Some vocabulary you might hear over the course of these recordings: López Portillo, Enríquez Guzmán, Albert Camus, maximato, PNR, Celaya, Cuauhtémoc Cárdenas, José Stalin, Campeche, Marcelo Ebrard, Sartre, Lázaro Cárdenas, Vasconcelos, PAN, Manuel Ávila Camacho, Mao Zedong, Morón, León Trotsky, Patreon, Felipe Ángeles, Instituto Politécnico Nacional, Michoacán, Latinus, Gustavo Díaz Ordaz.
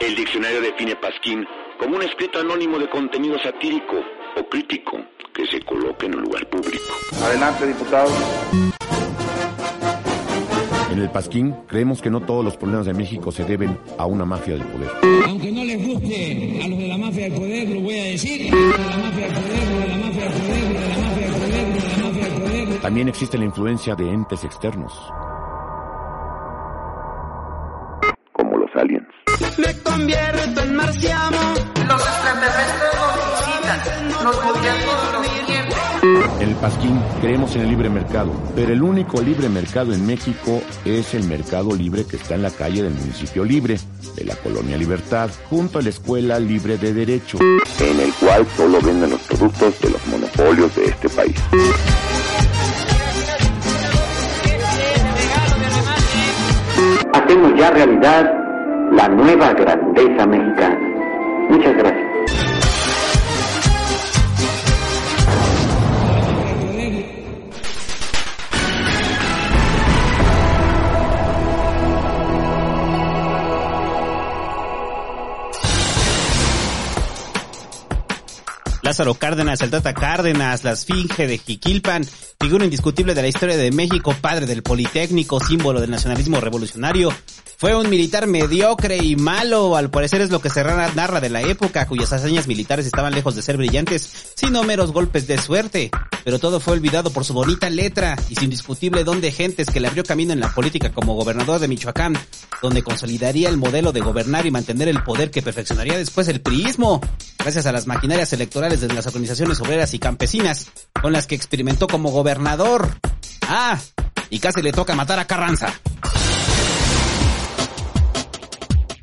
El diccionario define a pasquín como un escrito anónimo de contenido satírico o crítico que se coloque en un lugar público. Adelante, diputado. En el pasquín creemos que no todos los problemas de México se deben a una mafia del poder. Aunque no les guste a los de la mafia del poder, lo voy a decir. También existe la influencia de entes externos. Como los aliens. Me convierto en marciano. Los extraterrestres nos visitan. Nos podrían. En el pasquín creemos en el libre mercado, pero el único libre mercado en México es el mercado libre que está en la calle del municipio libre, de la colonia Libertad, junto a la escuela libre de derecho, en el cual solo venden los productos de los monopolios de este país. Hacemos ya realidad la nueva grandeza mexicana. Muchas gracias. Lázaro Cárdenas, el Tata Cárdenas, la esfinge de Jiquilpan, figura indiscutible de la historia de México, padre del Politécnico, símbolo del nacionalismo revolucionario. Fue un militar mediocre y malo, al parecer es lo que Serrano narra de la época, cuyas hazañas militares estaban lejos de ser brillantes, sino meros golpes de suerte. Pero todo fue olvidado por su bonita letra y su indiscutible don de gentes que le abrió camino en la política como gobernador de Michoacán, donde consolidaría el modelo de gobernar y mantener el poder que perfeccionaría después el priismo, gracias a las maquinarias electorales desde las organizaciones obreras y campesinas con las que experimentó como gobernador. Ah, y casi le toca matar a Carranza.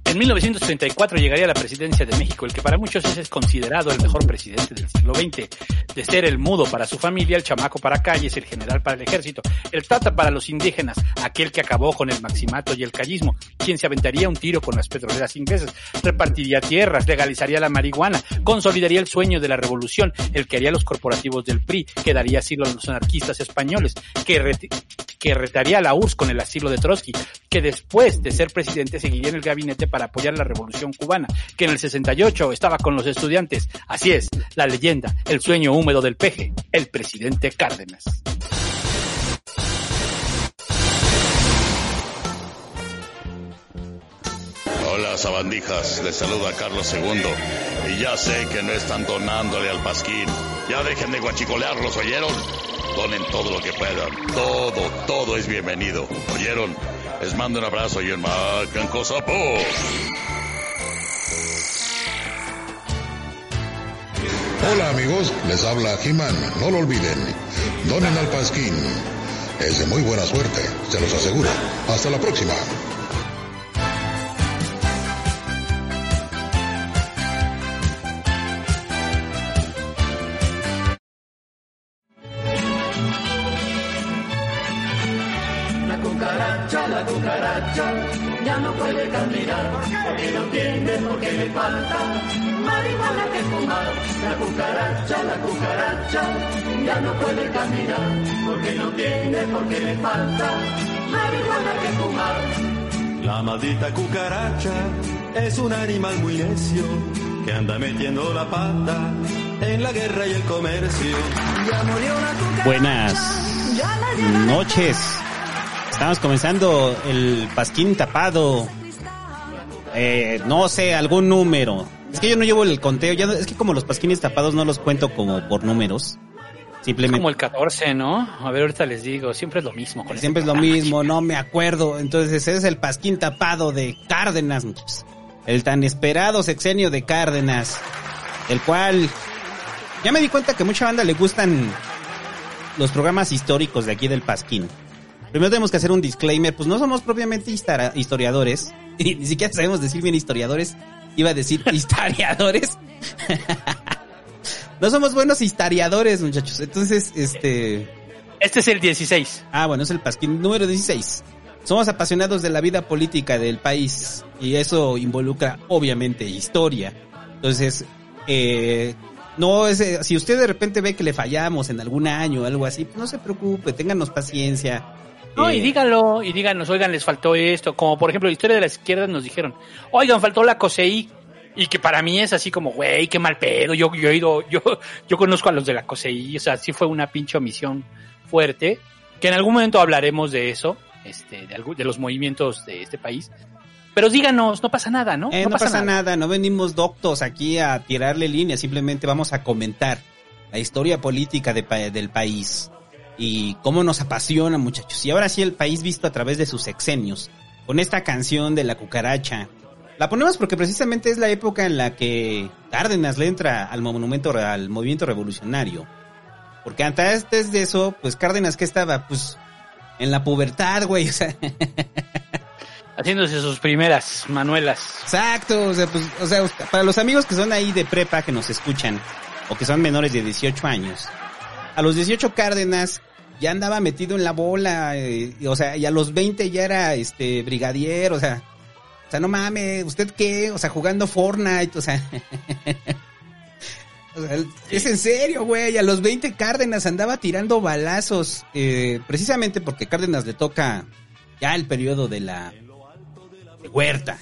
En 1934 llegaría a la presidencia de México, el que para muchos es considerado el mejor presidente del siglo XX, de ser el mudo para su familia, el chamaco para Calles, el general para el ejército, el tata para los indígenas, aquel que acabó con el maximato y el callismo, quien se aventaría un tiro con las petroleras inglesas, repartiría tierras, legalizaría la marihuana, consolidaría el sueño de la revolución, el que haría los corporativos del PRI, que daría asilo a los anarquistas españoles, que retaría a la URSS con el asilo de Trotsky, que después de ser presidente seguiría en el gabinete para apoyar la revolución cubana, que en el 68 estaba con los estudiantes. Así es, la leyenda, el sueño húmedo del peje, el presidente Cárdenas. Hola, sabandijas, les saluda Carlos II, y ya sé que no están donándole al pasquín, ya dejen de guachicolearlos, ¿oyeron? Donen todo lo que puedan, todo es bienvenido, ¿oyeron? Les mando un abrazo y un macanco sapo. Hola amigos, les habla He-Man, no lo olviden, donen al pasquín, es de muy buena suerte, se los aseguro, hasta la próxima. Ya no puede caminar, porque no entiende, porque le falta marihuana que fumar. La cucaracha, ya no puede caminar, porque no entiende, porque le falta marihuana que fumar. La maldita cucaracha es un animal muy necio, que anda metiendo la pata en la guerra y el comercio. Ya murió la cucaracha. Buenas noches. Estamos comenzando el pasquín tapado, no sé, algún número. Es que yo no llevo el conteo, ya no, es que como los pasquines tapados no los cuento como por números. Simplemente. Es como el 14, ¿no? A ver, ahorita les digo, siempre es lo mismo. Con siempre es lo mismo, no me acuerdo. Entonces ese es el pasquín tapado de Cárdenas, muchachos. El tan esperado sexenio de Cárdenas, el cual ya me di cuenta que a mucha banda le gustan los programas históricos de aquí del pasquín. Primero tenemos que hacer un disclaimer, pues no somos propiamente historiadores, y ni siquiera sabemos decir bien historiadores, iba a decir historiadores. No somos buenos historiadores, muchachos, entonces, Este es el 16. Ah, bueno, es el pasquín número 16. Somos apasionados de la vida política del país, y eso involucra, obviamente, historia. Entonces, no, si usted de repente ve que le fallamos en algún año o algo así, pues no se preocupe, ténganos paciencia. No, y díganos, oigan, les faltó esto. Como por ejemplo, la historia de la izquierda nos dijeron, oigan, faltó la COSEI. Y que para mí es así como, güey, qué mal pedo. Yo he ido, yo conozco a los de la COSEI. O sea, sí fue una pinche omisión fuerte. Que en algún momento hablaremos de eso, de los movimientos de este país. Pero díganos, no pasa nada, ¿no? No pasa nada, no venimos doctos aquí a tirarle líneas, simplemente vamos a comentar la historia política del país y cómo nos apasiona, muchachos. Y ahora sí, el país visto a través de sus sexenios, con esta canción de la cucaracha. La ponemos porque precisamente es la época en la que Cárdenas le entra al movimiento revolucionario. Porque antes de eso, pues Cárdenas, ¿qué estaba? Pues en la pubertad, güey, o sea... haciéndose sus primeras manuelas. Exacto, o sea, para los amigos que son ahí de prepa, que nos escuchan, o que son menores de 18 años, a los 18 Cárdenas ya andaba metido en la bola, o sea, y a los 20 ya era brigadier, o sea, no mames, ¿usted qué? O sea, jugando Fortnite, o sea... o sea, es en serio, güey, a los 20 Cárdenas andaba tirando balazos, precisamente porque Cárdenas le toca ya el periodo de la... Huerta,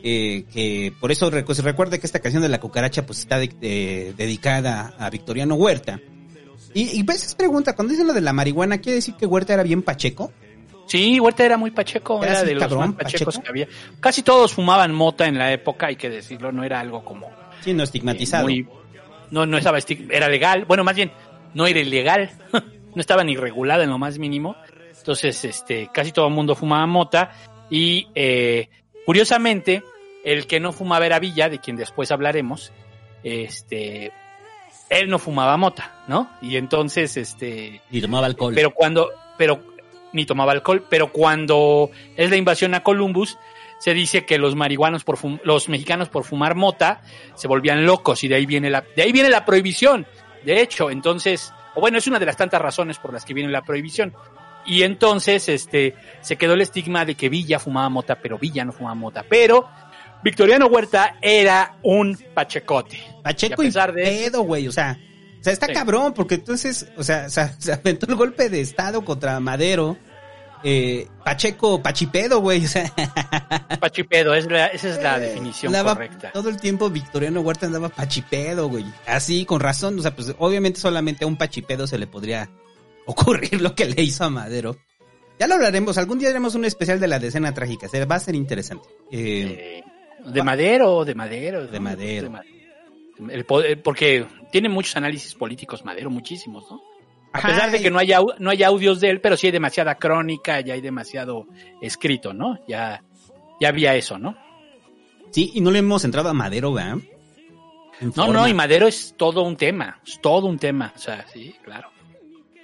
que por eso se recuerda que esta canción de la cucaracha pues está dedicada a Victoriano Huerta. Y veces pregunta, cuando dicen lo de la marihuana, ¿quiere decir que Huerta era bien pacheco? Sí, Huerta era muy pacheco, era de los más pachecos que había. Casi todos fumaban mota en la época, hay que decirlo, no era algo como... Sí, no estigmatizado. No estaba estigmatizado, era legal, bueno, más bien, no era ilegal, no estaba ni regulada en lo más mínimo. Entonces, casi todo el mundo fumaba mota. Y curiosamente, el que no fumaba era Villa, de quien después hablaremos. Él no fumaba mota, ¿no? Y entonces, ni tomaba alcohol. Pero cuando es la invasión a Columbus, se dice que los mexicanos por fumar mota se volvían locos, y de ahí viene la prohibición. De hecho, entonces, es una de las tantas razones por las que viene la prohibición. Y entonces, se quedó el estigma de que Villa fumaba mota, pero Villa no fumaba mota. Pero Victoriano Huerta era un pachecote. Pacheco y pedo, güey, o sea, está cabrón, porque entonces, se aventó el golpe de estado contra Madero. Pacheco, pachipedo, güey, Pachipedo, esa es la definición correcta. Todo el tiempo Victoriano Huerta andaba pachipedo, güey. Así, con razón, pues obviamente solamente a un pachipedo se le podría... ocurrir lo que le hizo a Madero. Ya lo hablaremos, algún día haremos un especial de la decena trágica, va a ser interesante. De Madero. Porque tiene muchos análisis políticos Madero, muchísimos, ¿no? A pesar de que no hay audios de él, pero sí hay demasiada crónica, ya hay demasiado escrito, ¿no? Ya había eso, ¿no? Sí, y no le hemos entrado a Madero, ¿verdad? No, y Madero es todo un tema, o sea, sí, claro.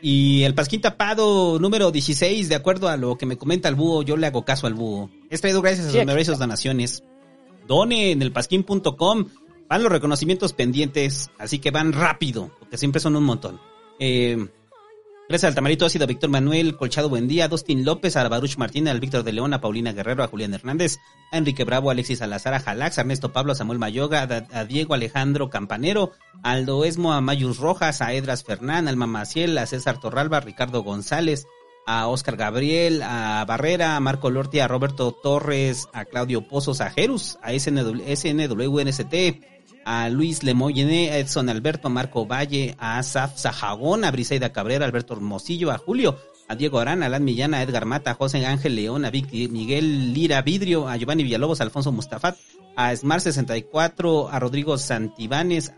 Y el pasquín tapado número 16, de acuerdo a lo que me comenta el búho, yo le hago caso al búho. Es traído gracias a sus numerosas donaciones. Done en elpasquín.com, van los reconocimientos pendientes, así que van rápido, porque siempre son un montón. Gracias al Tamarito Ácido, a Víctor Manuel Colchado Buendía, a Dostin López, a Baruch Martínez, al Víctor de León, a Paulina Guerrero, a Julián Hernández, a Enrique Bravo, a Alexis Salazar, a Jalax, a Ernesto Pablo, a Samuel Mayoga, a Diego Alejandro Campanero, a Aldo Esmo, a Mayus Rojas, a Edras Fernán, al Mamaciel, a César Torralba, a Ricardo González, a Óscar Gabriel, a Barrera, a Marco Lorti, a Roberto Torres, a Claudio Pozos, a Jerus, a SNWNST, a Luis Lemoyne, a Edson Alberto, a Marco Valle, a Asaf Zahagón, a Briseida Cabrera, a Alberto Hermosillo, a Julio, a Diego Arán, a Alan Millán, a Edgar Mata, a José Ángel León, a Miguel Lira Vidrio, a Giovanni Villalobos, a Alfonso Mustafat, a Smar64, a Rodrigo Santibáñez,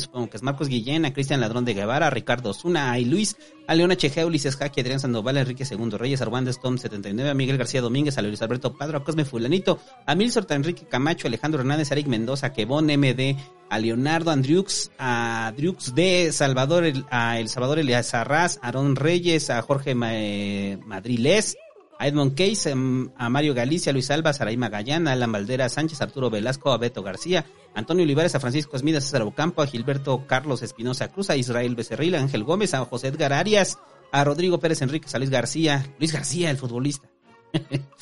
supongo que es Marcos Guillén, a Cristian Ladrón de Guevara, a Ricardo Zuna, a Luis, a Leona Chejea, Ulises Jaque, Adrián Sandoval, a Enrique Segundo Reyes, a Arwanda Storm79, a Miguel García Domínguez, a Luis Alberto Padro, a Cosme Fulanito, a Milsorta Enrique Camacho, Alejandro Hernández, a Eric Mendoza, a Kevon MD, a Leonardo Andriux, a Driux D, Salvador, a El Salvador Elias Arras, a Aarón Reyes, a Jorge Madriles, a Edmond Case, a Mario Galicia, a Luis Alba, a Saray Magallán, a Alan Valdera Sánchez, a Arturo Velasco, a Beto García, a Antonio Olivares, a Francisco Smith, a César Ocampo, a Gilberto Carlos Espinosa Cruz, a Israel Becerril, a Ángel Gómez, a José Edgar Arias, a Rodrigo Pérez Enríquez, a Luis García, el futbolista.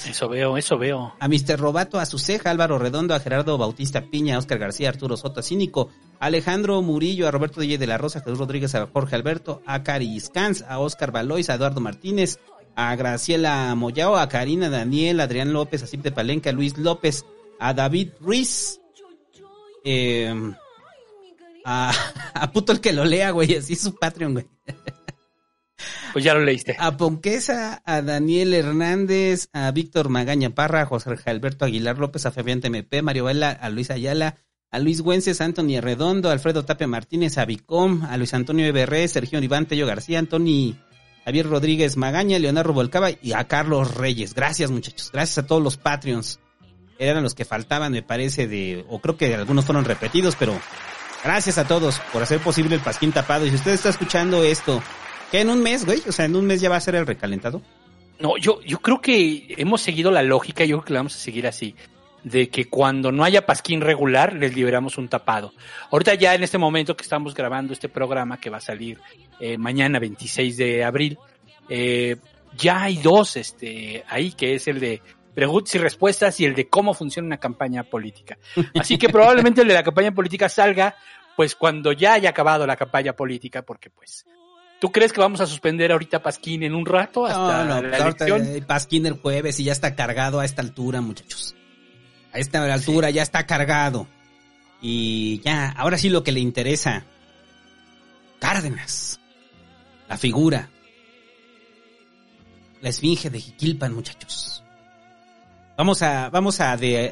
Eso veo. A Mr. Robato, a Suceja, Álvaro Redondo, a Gerardo Bautista Piña, a Óscar García, a Arturo Soto, a Cínico, a Alejandro Murillo, a Roberto Díaz de la Rosa, a Jesús Rodríguez, a Jorge Alberto, a Cari Iscans, a Óscar Valois, a Eduardo Martínez, a Graciela Moyao, a Karina Daniel, Adrián López, a Cip de Palenca, Luis López, a David Ruiz, a puto el que lo lea, güey, así es su Patreon, güey. Pues ya lo leíste. A Ponquesa, a Daniel Hernández, a Víctor Magaña Parra, a José Alberto Aguilar López, a Fabián TMP, Mario Vela, a Luis Ayala, a Luis Güences, a Anthony Arredondo, a Alfredo Tapia Martínez, a Vicom, a Luis Antonio EBR, Sergio Iván Tello García, Anthony Javier Rodríguez Magaña, Leonardo Volcaba y a Carlos Reyes. Gracias, muchachos. Gracias a todos los Patreons. Eran los que faltaban, me parece, o creo que algunos fueron repetidos, pero gracias a todos por hacer posible el Pasquín Tapado. Y si usted está escuchando esto, ¿qué en un mes, güey? O sea, en un mes ya va a ser el recalentado. No, yo creo que hemos seguido la lógica, yo creo que la vamos a seguir así, de que cuando no haya pasquín regular, les liberamos un tapado. Ahorita ya en este momento que estamos grabando este programa, que va a salir mañana 26 de abril, ya hay dos ahí, que es el de preguntas y respuestas y el de cómo funciona una campaña política. Así que probablemente el de la campaña política salga, pues cuando ya haya acabado la campaña política, porque pues... ¿Tú crees que vamos a suspender ahorita pasquín en un rato hasta la elección? Pasquín el jueves y ya está cargado a esta altura, muchachos. A esta altura sí. Ya está cargado. Y ya, ahora sí lo que le interesa. Cárdenas. La figura. La esfinge de Jiquilpan, muchachos. Vamos a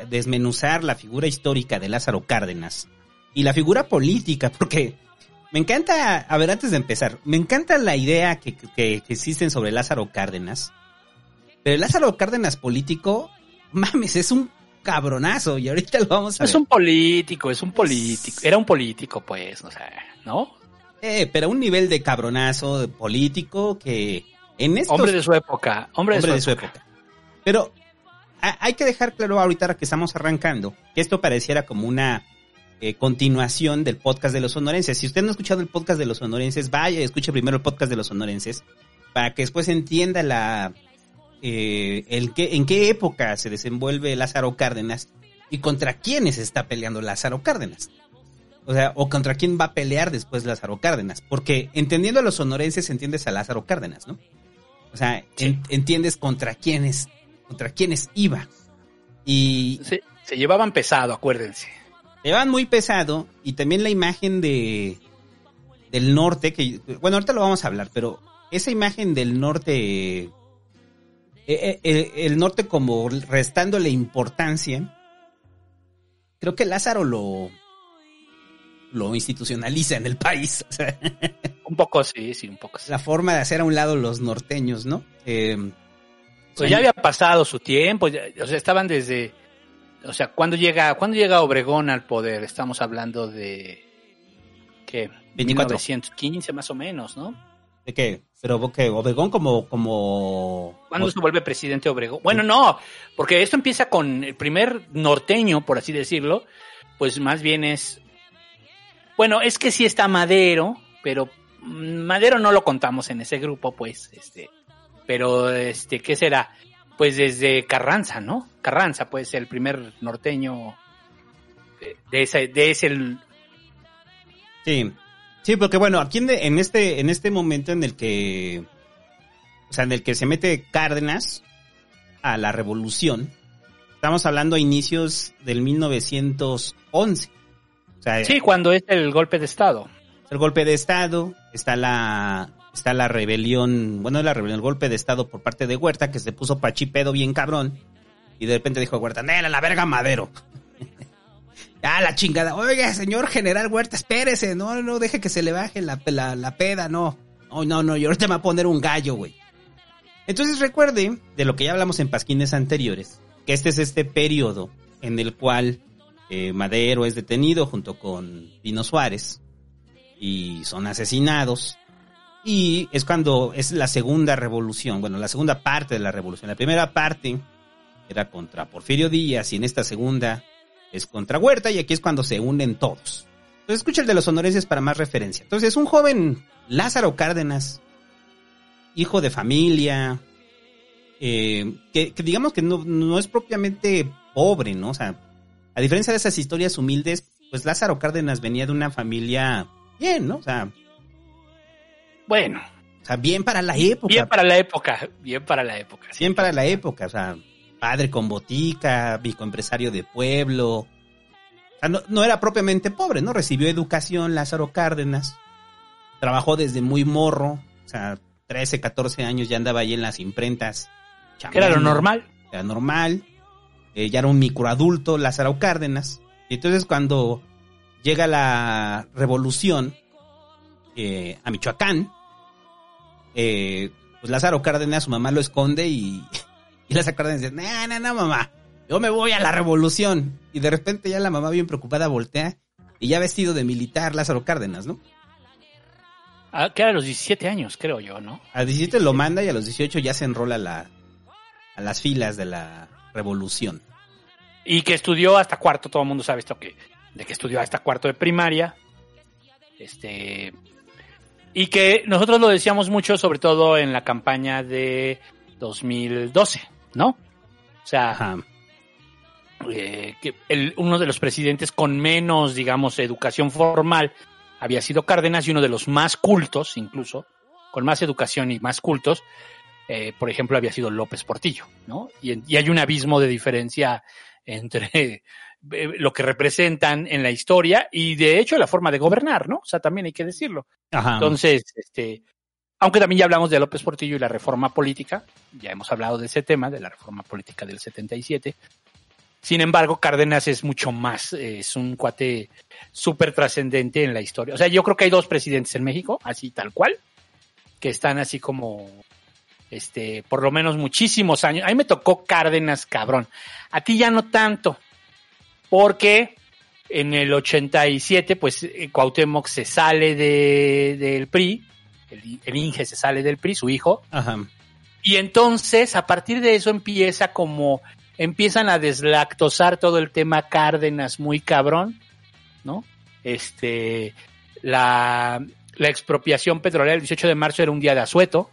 desmenuzar la figura histórica de Lázaro Cárdenas. Y la figura política, porque... Me encanta, a ver, antes de empezar, me encanta la idea que existen sobre Lázaro Cárdenas, pero el Lázaro Cárdenas político, mames, es un cabronazo y ahorita lo vamos a ver. Es un político, era un político pues, o sea, ¿no? Pero un nivel de cabronazo de político que en estos... Hombre de su época. Pero hay que dejar claro ahorita que estamos arrancando, que esto pareciera como una... continuación del podcast de los sonorenses. Si usted no ha escuchado el podcast de los sonorenses, vaya, escuche primero el podcast de los sonorenses para que después entienda en qué época se desenvuelve Lázaro Cárdenas y contra quiénes está peleando Lázaro Cárdenas. O sea, o contra quién va a pelear después Lázaro Cárdenas. Porque entendiendo a los sonorenses, entiendes a Lázaro Cárdenas, ¿no? O sea, sí. Entiendes contra quiénes iba. Y se llevaban pesado, acuérdense. Llevan muy pesado y también la imagen del norte, que bueno, ahorita lo vamos a hablar, pero esa imagen del norte, el norte como restándole importancia, creo que Lázaro lo institucionaliza en el país. Un poco sí, un poco sí. La forma de hacer a un lado los norteños, ¿no? Pues ya había pasado su tiempo, ya, o sea, estaban desde... O sea, ¿cuándo llega Obregón al poder? Estamos hablando de... ¿Qué? 24. 1915 más o menos, ¿no? ¿De qué? Pero ¿qué? Obregón como... ¿Cuándo se vuelve presidente Obregón? Bueno, no, porque esto empieza con el primer norteño, por así decirlo. Pues más bien es... Bueno, es que sí está Madero, pero Madero no lo contamos en ese grupo, pues. Pero, ¿qué será? Pues desde Carranza, ¿no? Carranza, pues, el primer norteño de ese... Sí, porque bueno, aquí en este momento en el que... O sea, en el que se mete Cárdenas a la revolución, estamos hablando a inicios del 1911. O sea, sí, cuando es el golpe de Estado. El golpe de Estado, está la rebelión, bueno, el golpe de Estado por parte de Huerta, que se puso pachipedo bien cabrón, y de repente dijo Huerta, ¡nela la verga Madero! ¡Ah, la chingada! Oiga, señor general Huerta, espérese, no, deje que se le baje la peda, no, yo ahorita me voy a poner un gallo, güey. Entonces recuerde, de lo que ya hablamos en pasquines anteriores, que este es este periodo en el cual Madero es detenido junto con Pino Suárez, y son asesinados, y es cuando es la segunda revolución, bueno, la segunda parte de la revolución. La primera parte era contra Porfirio Díaz y en esta segunda es contra Huerta y aquí es cuando se unen todos. Entonces escucha el de los sonorenses para más referencia. Entonces un joven Lázaro Cárdenas, hijo de familia, que digamos que no es propiamente pobre, ¿no? O sea, a diferencia de esas historias humildes, pues Lázaro Cárdenas venía de una familia bien, ¿no? O sea... Bueno, O sea, bien para la época. Bien para la época. Sí. Bien para la época, o sea, padre con botica, bicoempresario de pueblo. O sea, no era propiamente pobre, ¿no? Recibió educación Lázaro Cárdenas. Trabajó desde muy morro, o sea, 13, 14 años ya andaba ahí en las imprentas. Chamando, era lo normal. Era normal. Ya era un microadulto Lázaro Cárdenas. Y entonces cuando llega la revolución a Michoacán, pues Lázaro Cárdenas, su mamá lo esconde y Lázaro Cárdenas dice, no, mamá, yo me voy a la revolución. Y de repente ya la mamá bien preocupada voltea y ya vestido de militar Lázaro Cárdenas, ¿no? Ah, que era a los 17 años, creo yo, ¿no? A los 17 lo manda y a los 18 ya se enrola a las filas de la revolución. Y que estudió hasta cuarto, todo el mundo sabe esto, de que estudió hasta cuarto de primaria. Y que nosotros lo decíamos mucho, sobre todo en la campaña de 2012, ¿no? O sea, que uno de los presidentes con menos, digamos, educación formal había sido Cárdenas, y uno de los más cultos, incluso, con más educación y más cultos, por ejemplo, había sido López Portillo, ¿no? Y hay un abismo de diferencia entre lo que representan en la historia y, de hecho, la forma de gobernar, ¿no? O sea, también hay que decirlo. Ajá. Entonces, aunque también ya hablamos de López Portillo y la reforma política, ya hemos hablado de ese tema, de la reforma política del 77. Sin embargo, Cárdenas es mucho más, es un cuate súper trascendente en la historia. O sea, yo creo que hay dos presidentes en México, así tal cual, que están así como... por lo menos muchísimos años. A mí me tocó Cárdenas, cabrón. A ti ya no tanto, porque en el 87, pues, Cuauhtémoc se sale del PRI, el Inge se sale del PRI, su hijo. Ajá. Y entonces, a partir de eso empiezan a deslactosar todo el tema Cárdenas muy cabrón, ¿no? La expropiación petrolera, el 18 de marzo era un día de asueto,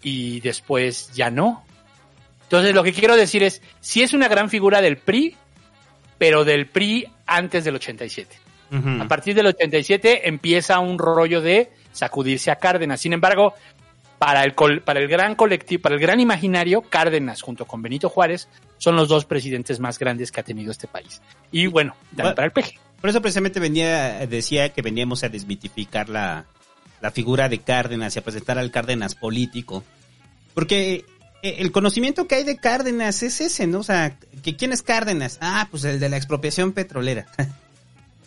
y después ya no. Entonces lo que quiero decir es, sí es una gran figura del PRI, pero del PRI antes del 87. Uh-huh. A partir del 87 empieza un rollo de sacudirse a Cárdenas. Sin embargo, para el gran imaginario, Cárdenas junto con Benito Juárez son los dos presidentes más grandes que ha tenido este país. Y bueno, también para el PG. Por eso precisamente decía que veníamos a desmitificar la figura de Cárdenas y a presentar al Cárdenas político, porque el conocimiento que hay de Cárdenas es ese, ¿no? O sea, ¿quién es Cárdenas? Ah, pues el de la expropiación petrolera.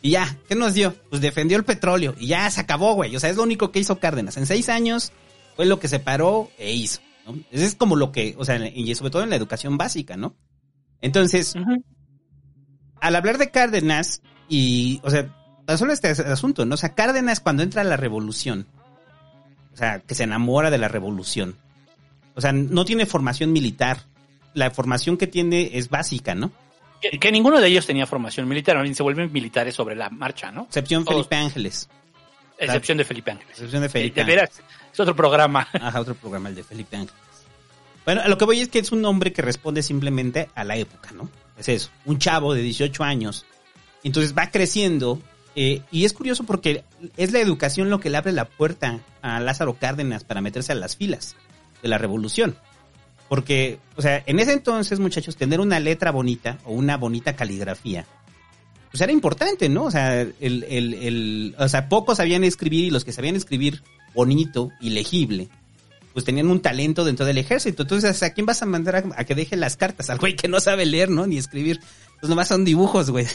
Y ya, ¿qué nos dio? Pues defendió el petróleo y ya se acabó, güey. O sea, es lo único que hizo Cárdenas. En 6 años fue lo que se paró e hizo, ¿no? Eso es como lo que, o sea, y sobre todo en la educación básica, ¿no? Entonces, uh-huh. Al hablar de Cárdenas y, o sea, solo este asunto, ¿no? O sea, Cárdenas cuando entra a la revolución, o sea, que se enamora de la revolución, o sea, no tiene formación militar, la formación que tiene es básica, ¿no? Que ninguno de ellos tenía formación militar, ahora se vuelven militares sobre la marcha, ¿no? Excepción de Felipe Ángeles. De veras, es otro programa. Ajá, otro programa, el de Felipe Ángeles. Bueno, a lo que voy es que es un hombre que responde simplemente a la época, ¿no? Es eso, un chavo de 18 años, entonces va creciendo. Y es curioso porque es la educación lo que le abre la puerta a Lázaro Cárdenas para meterse a las filas de la revolución. Porque, o sea, en ese entonces, muchachos, tener una letra bonita o una bonita caligrafía, pues era importante, ¿no? O sea, o sea, pocos sabían escribir, y los que sabían escribir bonito y legible, pues tenían un talento dentro del ejército. Entonces, ¿a quién vas a mandar a que deje las cartas? Al güey que no sabe leer, ¿no? Ni escribir. Pues nomás son dibujos, güey.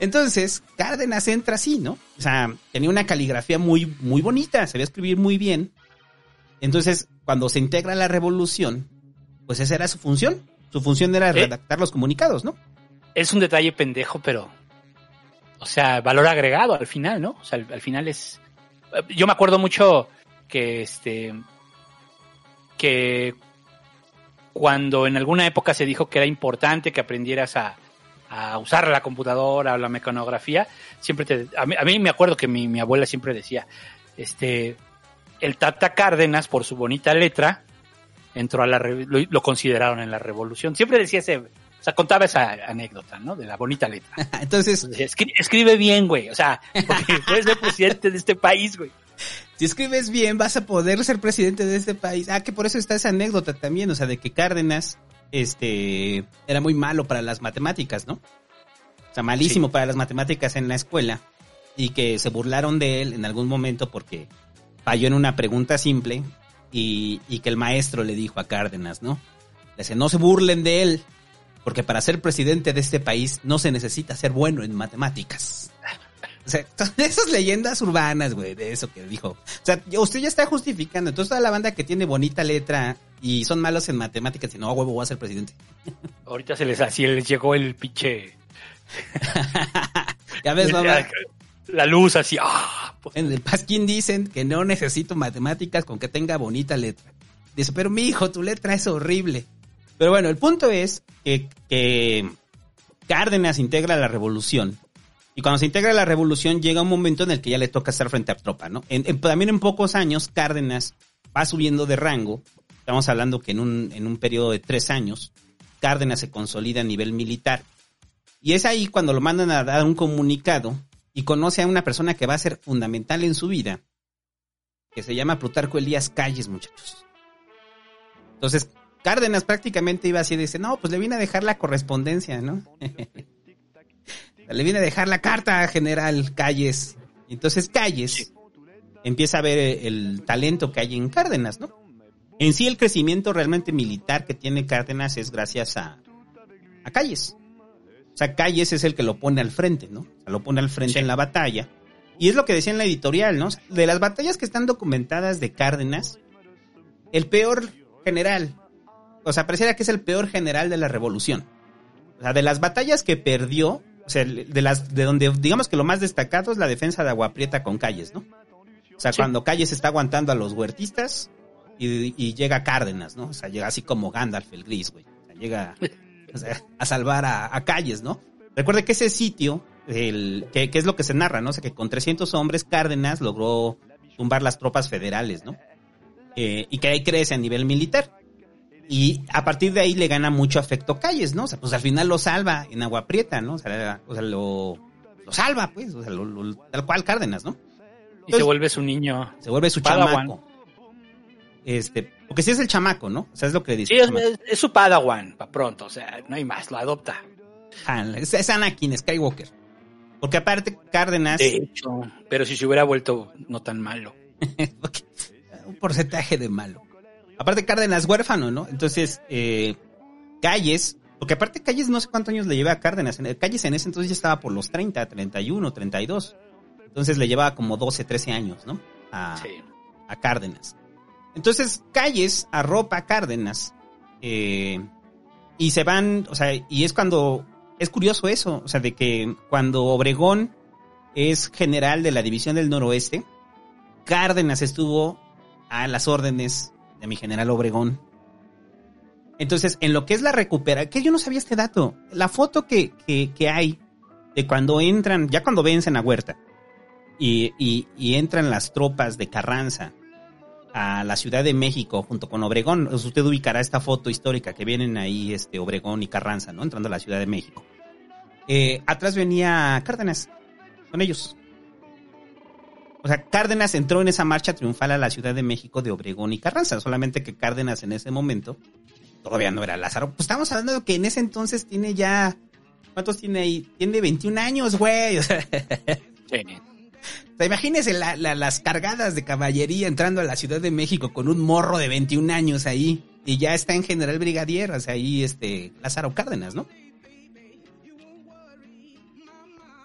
Entonces, Cárdenas entra así, ¿no? O sea, tenía una caligrafía muy, muy bonita, sabía escribir muy bien. Entonces, cuando se integra a la revolución, pues esa era su función. Su función era redactar los comunicados, ¿no? Es un detalle pendejo, pero... O sea, valor agregado al final, ¿no? O sea, al final es... Yo me acuerdo mucho que que cuando en alguna época se dijo que era importante que aprendieras a usar la computadora o la mecanografía, siempre a mí me acuerdo que mi abuela siempre decía, el Tata Cárdenas, por su bonita letra, entró a lo consideraron en la revolución. Siempre decía o sea, contaba esa anécdota, ¿no? De la bonita letra. Entonces, escribe bien, güey, o sea, porque es el presidente de este país, güey. si escribes bien vas a poder ser presidente de este país. Ah, que por eso está esa anécdota también, o sea, de que Cárdenas era muy malo para las matemáticas, ¿no? O sea, malísimo para las matemáticas en la escuela, y que se burlaron de él en algún momento porque falló en una pregunta simple y que el maestro le dijo a Cárdenas, ¿no? Le dice, no se burlen de él, porque para ser presidente de este país no se necesita ser bueno en matemáticas. O sea, esas leyendas urbanas, güey, de eso que dijo. O sea, usted ya está justificando. Entonces toda la banda que tiene bonita letra y son malos en matemáticas, si no, a huevo voy a ser presidente. Ahorita se les llegó el pinche... Ya ves, mamá. La luz así. ¡Ah! En el Pasquín dicen que no necesito matemáticas con que tenga bonita letra. Dice, pero mijo, tu letra es horrible. Pero bueno, el punto es que Cárdenas integra la revolución. Y cuando se integra la revolución llega un momento en el que ya le toca estar frente a tropa, ¿no? También en pocos años Cárdenas va subiendo de rango. Estamos hablando que en un periodo de 3 años Cárdenas se consolida a nivel militar. Y es ahí cuando lo mandan a dar un comunicado y conoce a una persona que va a ser fundamental en su vida, que se llama Plutarco Elías Calles, muchachos. Entonces Cárdenas prácticamente iba así, dice, no, pues le vine a dejar la correspondencia, ¿no? Le viene a dejar la carta a general Calles. Entonces Calles empieza a ver el talento que hay en Cárdenas, ¿no? En sí el crecimiento realmente militar que tiene Cárdenas es gracias a Calles. O sea, Calles es el que lo pone al frente, ¿no? O sea, lo pone al frente en la batalla. Y es lo que decía en la editorial, ¿no? De las batallas que están documentadas de Cárdenas, el peor general, o sea, pareciera que es el peor general de la revolución. O sea, de las batallas que perdió, o sea, de donde digamos que lo más destacado es la defensa de Agua Prieta con Calles, ¿no? O sea, cuando Calles está aguantando a los huertistas y llega Cárdenas, ¿no? O sea, llega así como Gandalf el gris, güey. O sea, llega a salvar a Calles, ¿no? Recuerde que ese sitio, que es lo que se narra, ¿no? O sea, que con 300 hombres Cárdenas logró tumbar las tropas federales, ¿no? Y que ahí crece a nivel militar. Y a partir de ahí le gana mucho afecto Calles, ¿no? O sea, pues al final lo salva en Agua Prieta, ¿no? O sea lo salva, pues, o sea, tal cual Cárdenas, ¿no? Entonces, y se vuelve su niño. Se vuelve su padawan. Chamaco. Porque sí es el chamaco, ¿no? O sea, es lo que le dice. Sí, es su padawan, para pronto, o sea, no hay más, lo adopta. Es Anakin Skywalker. Porque aparte Cárdenas... De hecho, pero si se hubiera vuelto no tan malo. Un porcentaje de malo. Aparte Cárdenas huérfano, ¿no? Entonces, Calles, porque aparte Calles no sé cuántos años le llevaba a Cárdenas. Calles en ese entonces ya estaba por los 30, 31, 32. Entonces le llevaba como 12, 13 años, ¿no? A Cárdenas. Entonces Calles arropa a Cárdenas y se van, o sea, y es cuando, es curioso eso, o sea, de que cuando Obregón es general de la División del Noroeste, Cárdenas estuvo a las órdenes de mi general Obregón. Entonces, en lo que es la recuperación, que yo no sabía este dato, la foto que hay de cuando entran, ya cuando vencen a Huerta y entran las tropas de Carranza a la Ciudad de México junto con Obregón, pues usted ubicará esta foto histórica que vienen ahí Obregón y Carranza, ¿no? Entrando a la Ciudad de México. Atrás venía Cárdenas con ellos. O sea, Cárdenas entró en esa marcha triunfal a la Ciudad de México de Obregón y Carranza, solamente que Cárdenas en ese momento todavía no era Lázaro. Pues estamos hablando de que en ese entonces tiene ya... ¿Cuántos tiene ahí? Tiene 21 años, güey. O sea, imagínense las cargadas de caballería entrando a la Ciudad de México con un morro de 21 años ahí. Y ya está en general brigadier, o sea, ahí Lázaro Cárdenas, ¿no?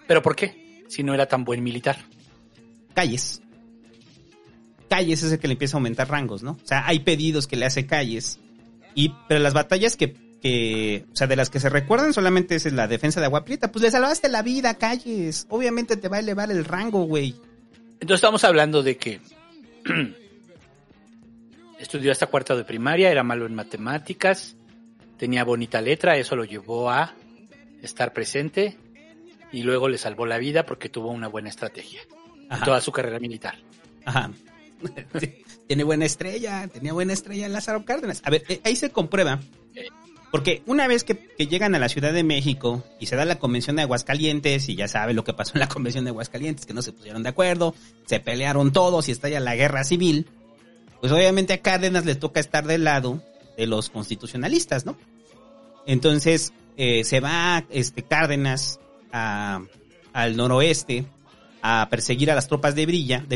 ¿Pero por qué? Si no era tan buen militar. Calles es el que le empieza a aumentar rangos, ¿no? O sea, hay pedidos que le hace Calles, pero las batallas o sea, de las que se recuerdan solamente es la defensa de Agua Prieta. Pues le salvaste la vida, Calles. Obviamente te va a elevar el rango, güey. Entonces estamos hablando de que estudió hasta cuarta de primaria, era malo en matemáticas, tenía bonita letra, eso lo llevó a estar presente y luego le salvó la vida porque tuvo una buena estrategia. Ajá. Toda su carrera militar. Ajá. Tenía buena estrella Lázaro Cárdenas. A ver, ahí se comprueba Porque una vez que llegan a la Ciudad de México y se da la Convención de Aguascalientes, y ya sabe lo que pasó en la Convención de Aguascalientes, que no se pusieron de acuerdo, se pelearon todos y estalla la Guerra Civil, pues obviamente a Cárdenas le toca estar del lado de los constitucionalistas, ¿no? Entonces se va Cárdenas al noroeste a perseguir a las tropas de Villa,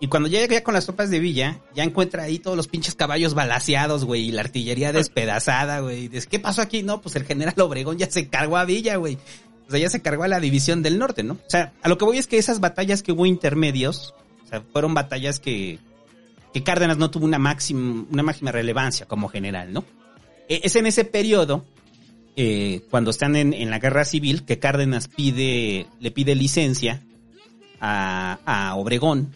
y cuando llega ya con las tropas de Villa, ya encuentra ahí todos los pinches caballos balaceados, güey, y la artillería despedazada, güey. Y dice, ¿qué pasó aquí? No, pues el general Obregón ya se cargó a Villa, güey. O sea, ya se cargó a la división del norte, ¿no? O sea, a lo que voy es que esas batallas que hubo intermedios, o sea, fueron batallas que Cárdenas no tuvo una máxima relevancia como general, ¿no? Es en ese periodo, cuando están en la Guerra Civil, que Cárdenas le pide licencia a Obregón.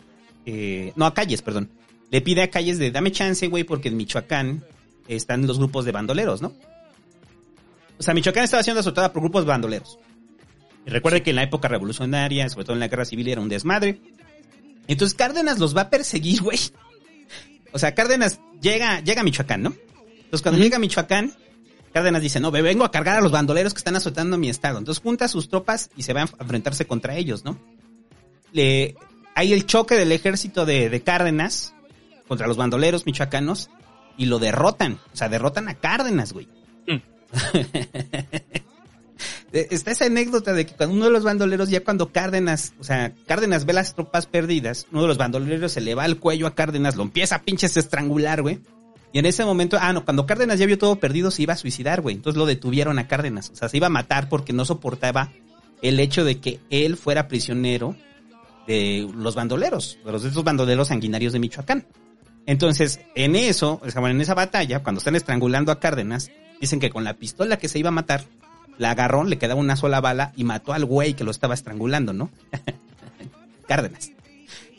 A Calles, perdón. Le pide a Calles de dame chance, güey, porque en Michoacán están los grupos de bandoleros, ¿no? O sea, Michoacán estaba siendo azotada por grupos bandoleros. Y recuerde que en la época revolucionaria, sobre todo en la Guerra Civil, era un desmadre. Entonces Cárdenas los va a perseguir, güey. O sea, Cárdenas llega a Michoacán, ¿no? Entonces cuando llega a Michoacán, Cárdenas dice, no, vengo a cargar a los bandoleros que están azotando mi estado. Entonces junta sus tropas y se va a enfrentarse contra ellos, ¿no? Hay el choque del ejército de Cárdenas contra los bandoleros michoacanos y lo derrotan. O sea, derrotan a Cárdenas, güey. Mm. Está esa anécdota de que cuando uno de los bandoleros, ya cuando Cárdenas ve las tropas perdidas, uno de los bandoleros se le va al cuello a Cárdenas, lo empieza a pinches estrangular, güey. Y en ese momento, cuando Cárdenas ya vio todo perdido, se iba a suicidar, güey. Entonces lo detuvieron a Cárdenas. O sea, se iba a matar porque no soportaba el hecho de que él fuera prisionero de los bandoleros, de esos bandoleros sanguinarios de Michoacán. Entonces, en esa batalla, cuando están estrangulando a Cárdenas, dicen que con la pistola que se iba a matar, la agarró, le quedaba una sola bala y mató al güey que lo estaba estrangulando, ¿no? Cárdenas.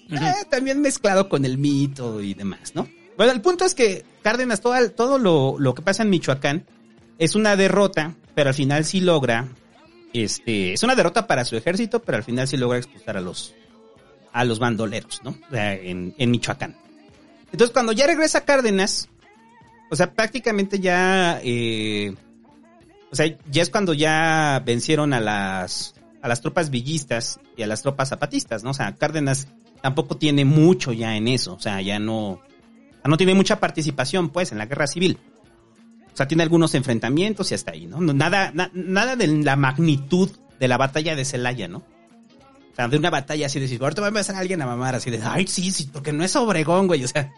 Uh-huh. También mezclado con el mito y demás, ¿no? Bueno, el punto es que Cárdenas, todo lo que pasa en Michoacán es una derrota, pero al final sí logra, es una derrota para su ejército, pero al final sí logra expulsar a los bandoleros, ¿no? O sea, en Michoacán. Entonces, cuando ya regresa Cárdenas, o sea, prácticamente ya, ya es cuando ya vencieron a las tropas villistas y a las tropas zapatistas, ¿no? O sea, Cárdenas tampoco tiene mucho ya en eso, o sea, ya no tiene mucha participación, pues, en la Guerra Civil. O sea, tiene algunos enfrentamientos y hasta ahí, ¿no? Nada de la magnitud de la batalla de Celaya, ¿no? O sea, de una batalla así de decir, ahorita va a empezar alguien a mamar así de, ay, sí, porque no es Obregón, güey, o sea.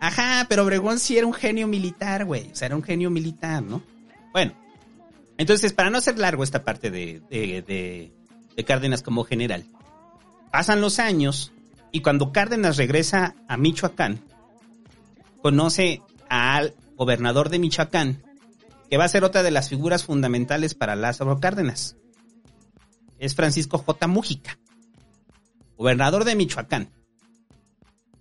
Ajá, pero Obregón sí era un genio militar, güey, o sea, era un genio militar, ¿no? Bueno, entonces, para no ser largo esta parte de Cárdenas como general, pasan los años y cuando Cárdenas regresa a Michoacán, conoce al gobernador de Michoacán, que va a ser otra de las figuras fundamentales para Lázaro Cárdenas. Es Francisco J. Múgica, gobernador de Michoacán,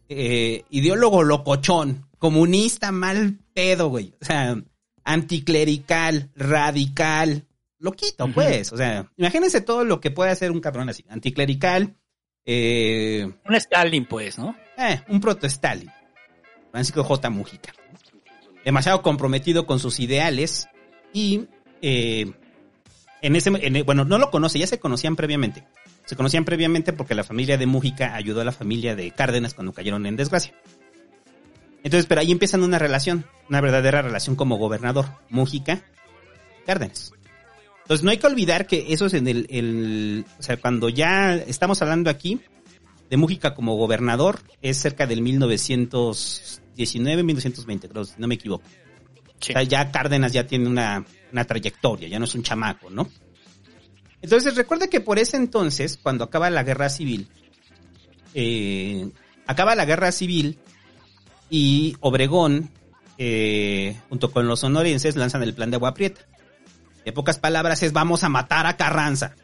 ideólogo locochón, comunista mal pedo, güey, o sea, anticlerical, radical, loquito, pues, o sea, imagínense todo lo que puede hacer un cabrón así, anticlerical. Un Stalin, pues, ¿no? Un proto-Stalin, Francisco J. Múgica, demasiado comprometido con sus ideales y... no lo conoce, ya se conocían previamente. Se conocían previamente porque la familia de Múgica ayudó a la familia de Cárdenas cuando cayeron en desgracia. Entonces, pero ahí empiezan una relación, una verdadera relación como gobernador, Múgica, Cárdenas. Entonces, no hay que olvidar que eso es o sea, cuando ya estamos hablando aquí de Múgica como gobernador, es cerca del 1919, 1920, creo, si no me equivoco. Sí. O sea, ya Cárdenas ya tiene una trayectoria, ya no es un chamaco, ¿no? Entonces, recuerda que por ese entonces, cuando acaba la Guerra Civil, y Obregón, junto con los sonorenses, lanzan el plan de Agua Prieta. De pocas palabras es, vamos a matar a Carranza.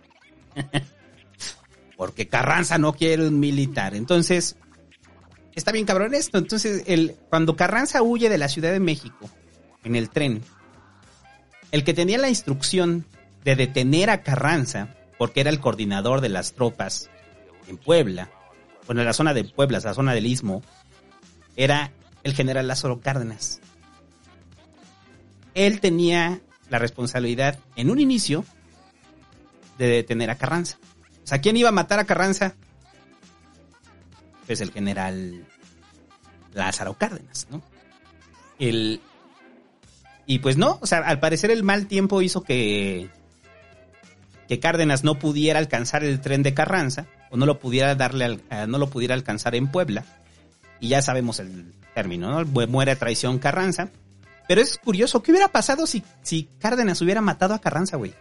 Porque Carranza no quiere un militar. Entonces, está bien cabrón esto. Entonces, cuando Carranza huye de la Ciudad de México, en el tren, el que tenía la instrucción de detener a Carranza, porque era el coordinador de las tropas en Puebla, bueno, en la zona de Puebla, la zona del Istmo, era el general Lázaro Cárdenas. él tenía la responsabilidad en un inicio de detener a Carranza. O sea, ¿quién iba a matar a Carranza? Pues el general Lázaro Cárdenas, ¿no? Y pues no, o sea, al parecer el mal tiempo hizo que Cárdenas no pudiera alcanzar el tren de Carranza, o no lo pudiera alcanzar en Puebla, y ya sabemos el término, ¿no? Muere a traición Carranza. Pero es curioso, ¿qué hubiera pasado si Cárdenas hubiera matado a Carranza, güey?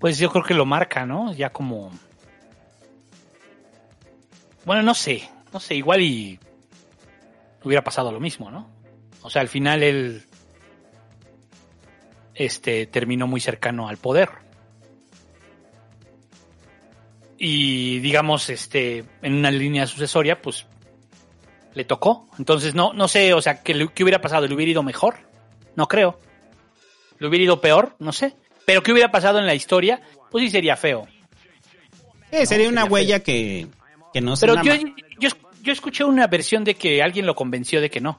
Pues yo creo que lo marca, ¿no? Ya como... Bueno, no sé, igual y hubiera pasado lo mismo, ¿no? O sea, al final él terminó muy cercano al poder. Y digamos, en una línea sucesoria, pues le tocó. Entonces no sé, o sea, ¿qué hubiera pasado? ¿Le hubiera ido mejor? No creo. ¿Le hubiera ido peor? No sé. Pero ¿qué hubiera pasado en la historia? Pues sí sería feo. Sería una huella que no se... Pero yo escuché una versión de que alguien lo convenció de que no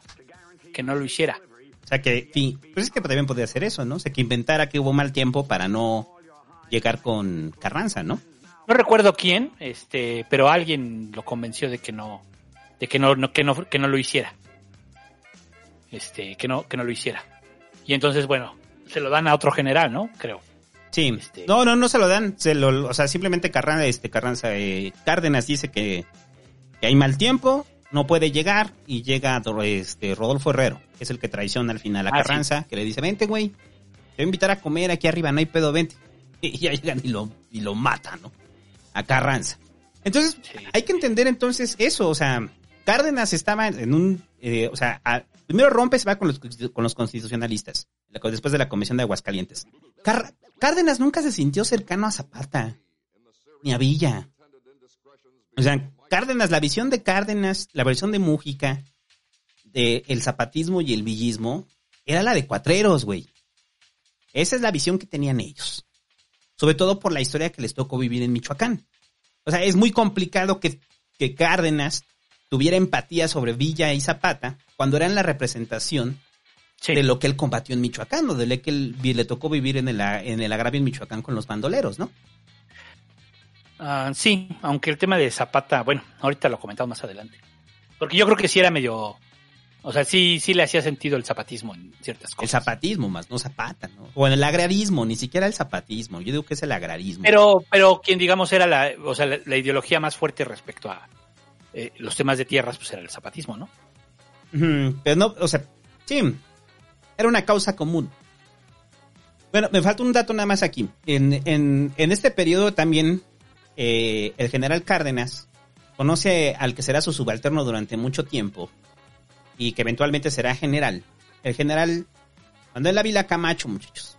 lo hiciera. O sea que, sí, pues es que también podría hacer eso, ¿no? O sea, que inventara que hubo mal tiempo para no llegar con Carranza, ¿no? No recuerdo quién, pero alguien lo convenció de que no lo hiciera. Que no lo hiciera. Y entonces, bueno, se lo dan a otro general, ¿no? Creo. Sí. No se lo dan. O sea, simplemente Cárdenas dice que hay mal tiempo, no puede llegar, y llega Rodolfo Herrero, que es el que traiciona al final a Carranza, sí, que le dice, vente, güey, te voy a invitar a comer aquí arriba, no hay pedo, vente. Y ya llegan y lo matan, ¿no? A Carranza. Entonces, sí, hay que entender entonces eso, o sea, Cárdenas estaba en un... primero rompe, se va con los constitucionalistas, después de la Comisión de Aguascalientes. Cárdenas nunca se sintió cercano a Zapata, ni a Villa. O sea, Cárdenas, la versión de Múgica, de el zapatismo y el villismo, era la de cuatreros, güey. Esa es la visión que tenían ellos. Sobre todo por la historia que les tocó vivir en Michoacán. O sea, es muy complicado que Cárdenas tuviera empatía sobre Villa y Zapata cuando eran la representación, sí, de lo que él combatió en Michoacán, o de lo que él le tocó vivir en el agravio en Michoacán con los bandoleros, ¿no? Sí, aunque el tema de Zapata, bueno, ahorita lo comentamos más adelante. Porque yo creo que sí era medio... O sea, sí le hacía sentido el zapatismo en ciertas cosas. El zapatismo más, no Zapata, ¿no? O en el agrarismo, ni siquiera el zapatismo. Yo digo que es el agrarismo. Pero quien, digamos, era la ideología más fuerte respecto a los temas de tierras, pues era el zapatismo, ¿no? Pero no, o sea, sí, era una causa común. Bueno, me falta un dato nada más aquí. En este periodo también el general Cárdenas conoce al que será su subalterno durante mucho tiempo, y que eventualmente será general, el general Manuel Ávila Camacho, muchachos.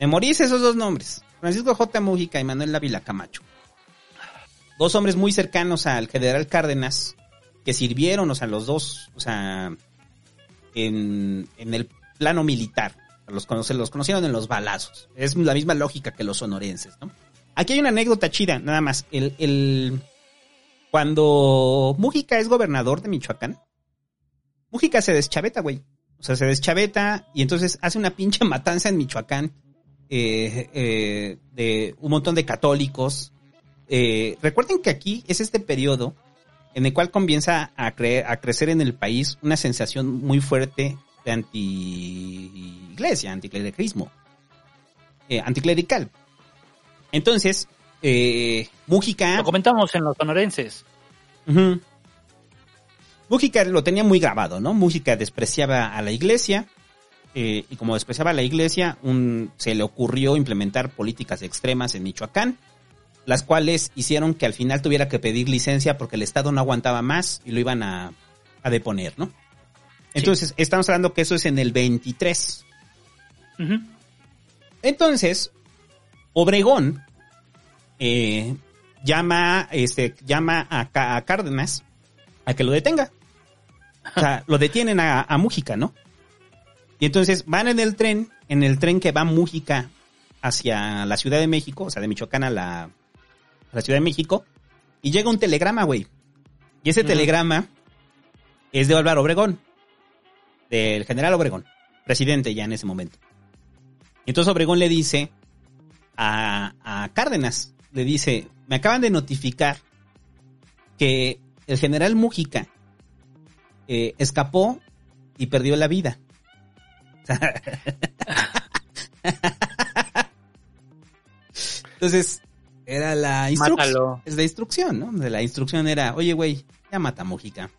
Memorice esos dos nombres, Francisco J. Múgica y Manuel Ávila Camacho. Dos hombres muy cercanos al general Cárdenas, que sirvieron, o sea, los dos, o sea, en el plano militar. Los conocieron en los balazos. Es la misma lógica que los sonorenses, ¿no? Aquí hay una anécdota chida, nada más. Cuando Múgica es gobernador de Michoacán, Múgica se deschaveta, güey. O sea, se deschaveta y entonces hace una pinche matanza en Michoacán de un montón de católicos. Recuerden que aquí es este periodo en el cual comienza a crecer en el país una sensación muy fuerte de anticlerical. Entonces, Múgica... Lo comentamos en los sonorenses. Uh-huh. Múgica lo tenía muy grabado, ¿no? Múgica despreciaba a la iglesia, y como despreciaba a la iglesia, se le ocurrió implementar políticas extremas en Michoacán, las cuales hicieron que al final tuviera que pedir licencia porque el Estado no aguantaba más y lo iban a deponer, ¿no? Entonces, sí, estamos hablando que eso es en el 23. Uh-huh. Entonces, Obregón llama a Cárdenas a que lo detenga. O sea, lo detienen a Múgica, ¿no? Y entonces van en el tren que va Múgica hacia la Ciudad de México, o sea, de Michoacán a la Ciudad de México, y llega un telegrama, güey. Y ese telegrama es de Álvaro Obregón, del general Obregón. presidente ya en ese momento. Entonces Obregón le dice a Cárdenas, le dice, me acaban de notificar que el general Múgica escapó y perdió la vida. Entonces era la instrucción, es la instrucción, ¿no? La instrucción era, oye güey, ya mata a Múgica.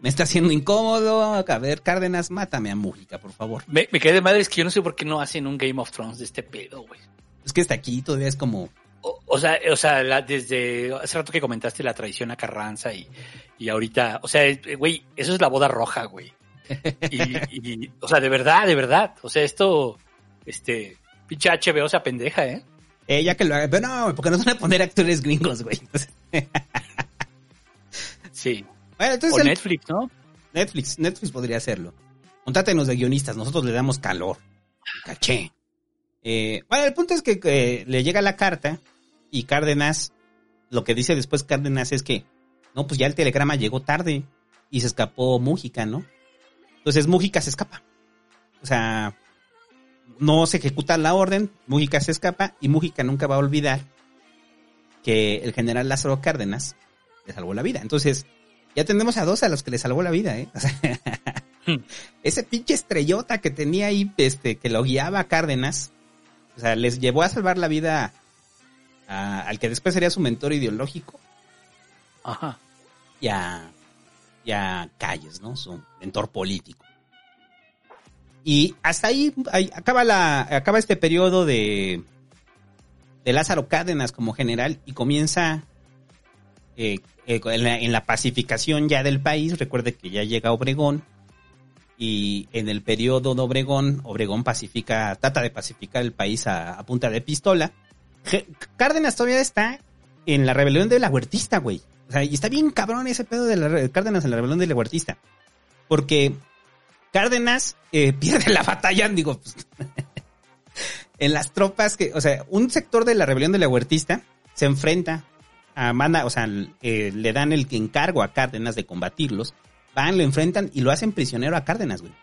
Me está haciendo incómodo. A ver, Cárdenas, mátame a Múgica, por favor. Me quedé de madre, es que yo no sé por qué no hacen un Game of Thrones de este pedo, güey. Es que está aquí, todavía es como... O sea desde hace rato que comentaste la traición a Carranza y ahorita... O sea, güey, eso es la boda roja, güey. Y o sea, de verdad. O sea, esto... pinche HBO se apendeja, ¿eh? Ya que lo hagan. Pero no, porque no se van a poner actores gringos, güey. Sí. Bueno, entonces o Netflix, ¿no? Netflix podría hacerlo. Contátenos de guionistas, nosotros le damos calor. Caché. Bueno, el punto es que le llega la carta y Cárdenas, lo que dice después Cárdenas es que, no, pues ya el telegrama llegó tarde y se escapó Múgica, ¿no? Entonces Múgica se escapa. O sea, no se ejecuta la orden, Múgica se escapa y Múgica nunca va a olvidar que el general Lázaro Cárdenas le salvó la vida. Entonces... ya tenemos a dos a los que le salvó la vida, ¿eh? O sea, ese pinche estrellota que tenía ahí, que lo guiaba a Cárdenas, o sea, les llevó a salvar la vida al que después sería su mentor ideológico. Ajá. Y a Calles, ¿no? Su mentor político. Y hasta ahí acaba este periodo de Lázaro Cárdenas como general y comienza... en la pacificación ya del país. Recuerde que ya llega Obregón y en el periodo de Obregón trata de pacificar el país a punta de pistola. Cárdenas todavía está en la rebelión de la Huertista, güey. O sea, y está bien cabrón ese pedo de Cárdenas en la rebelión de la Huertista, porque Cárdenas pierde la batalla, digo, pues, en las tropas que, o sea, un sector de la rebelión de la Huertista se enfrenta le dan el encargo a Cárdenas de combatirlos, van, lo enfrentan y lo hacen prisionero a Cárdenas, güey.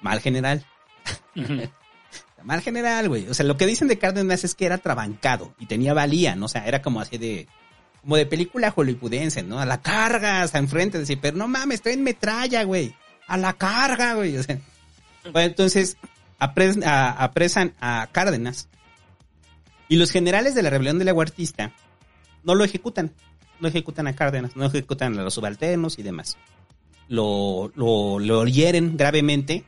Mal general. Uh-huh. Mal general, güey. O sea, lo que dicen de Cárdenas es que era trabancado y tenía valía, ¿no? O sea, era como así como de película hollywoodense, ¿no? A la carga, hasta enfrente, decir, pero no mames, estoy en metralla, güey. A la carga, güey. O sea, bueno, entonces apresan a Cárdenas. Y los generales de la rebelión de la Huertista no lo ejecutan. No ejecutan a Cárdenas, no ejecutan a los subalternos y demás. Lo hieren gravemente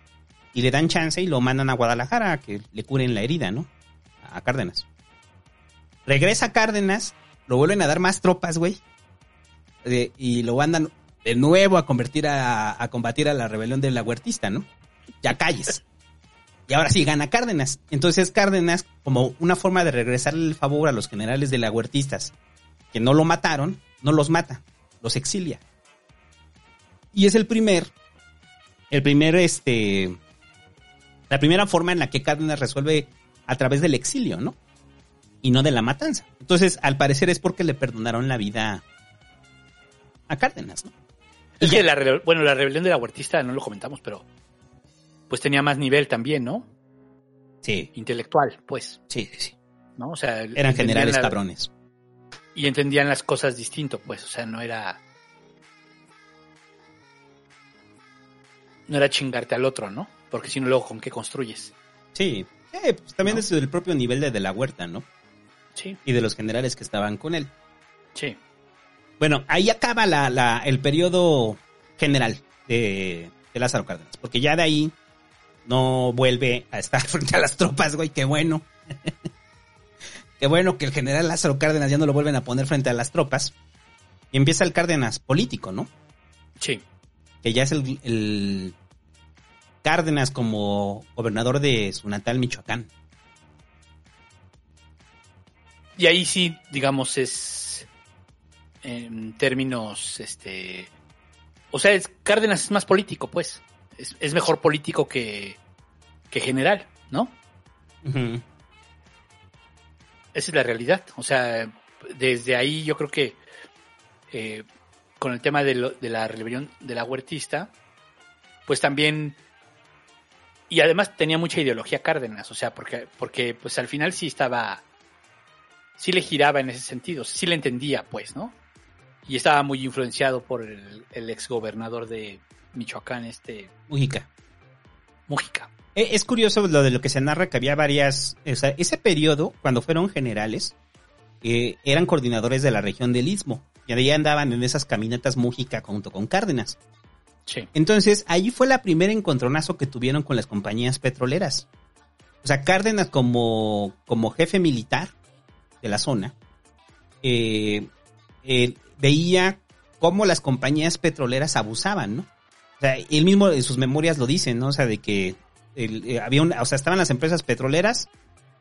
y le dan chance y lo mandan a Guadalajara a que le curen la herida, ¿no? A Cárdenas. Regresa Cárdenas, lo vuelven a dar más tropas, güey. Y lo mandan de nuevo a combatir a la rebelión de la Huertista, ¿no? Ya Calles. Y ahora sí gana Cárdenas. Entonces Cárdenas, como una forma de regresarle el favor a los generales de la Huertistas, que no lo mataron, no los mata, los exilia. Y es la primera forma en la que Cárdenas resuelve a través del exilio, ¿no? Y no de la matanza. Entonces, al parecer es porque le perdonaron la vida a Cárdenas, ¿no? Y ya, la rebelión de la Huertista no lo comentamos, pero... pues tenía más nivel también, ¿no? Sí. Intelectual, pues. Sí. ¿No? O sea, eran generales cabrones. Y entendían las cosas distinto, pues. O sea, no era chingarte al otro, ¿no? Porque si no, luego, ¿con qué construyes? Sí. Pues también, ¿no? Es del propio nivel de la Huerta, ¿no? Sí. Y de los generales que estaban con él. Sí. Bueno, ahí acaba el periodo general de Lázaro Cárdenas. Porque ya de ahí... no vuelve a estar frente a las tropas, güey, qué bueno. Qué bueno que el general Lázaro Cárdenas ya no lo vuelven a poner frente a las tropas. Y empieza el Cárdenas político, ¿no? Sí. Que ya es el Cárdenas como gobernador de su natal Michoacán. Y ahí sí, digamos, es en términos, o sea, Cárdenas es más político, pues. Es mejor político que general, ¿no? Uh-huh. Esa es la realidad. O sea, desde ahí yo creo que con el tema de la rebelión de la Huertista, pues también Y además tenía mucha ideología Cárdenas, o sea, porque pues al final sí estaba, sí le giraba en ese sentido, sí le entendía, pues, ¿no? Y estaba muy influenciado por el exgobernador de Michoacán, Múgica. Es curioso lo de lo que se narra, que había varias, o sea, ese periodo, cuando fueron generales, eran coordinadores de la región del Istmo, y allá andaban en esas caminatas Múgica junto con Cárdenas. Sí. Entonces, ahí fue la primera encontronazo que tuvieron con las compañías petroleras. O sea, Cárdenas como jefe militar de la zona, veía cómo las compañías petroleras abusaban, ¿no? O sea, él mismo en sus memorias lo dice, ¿no? O sea, de que había estaban las empresas petroleras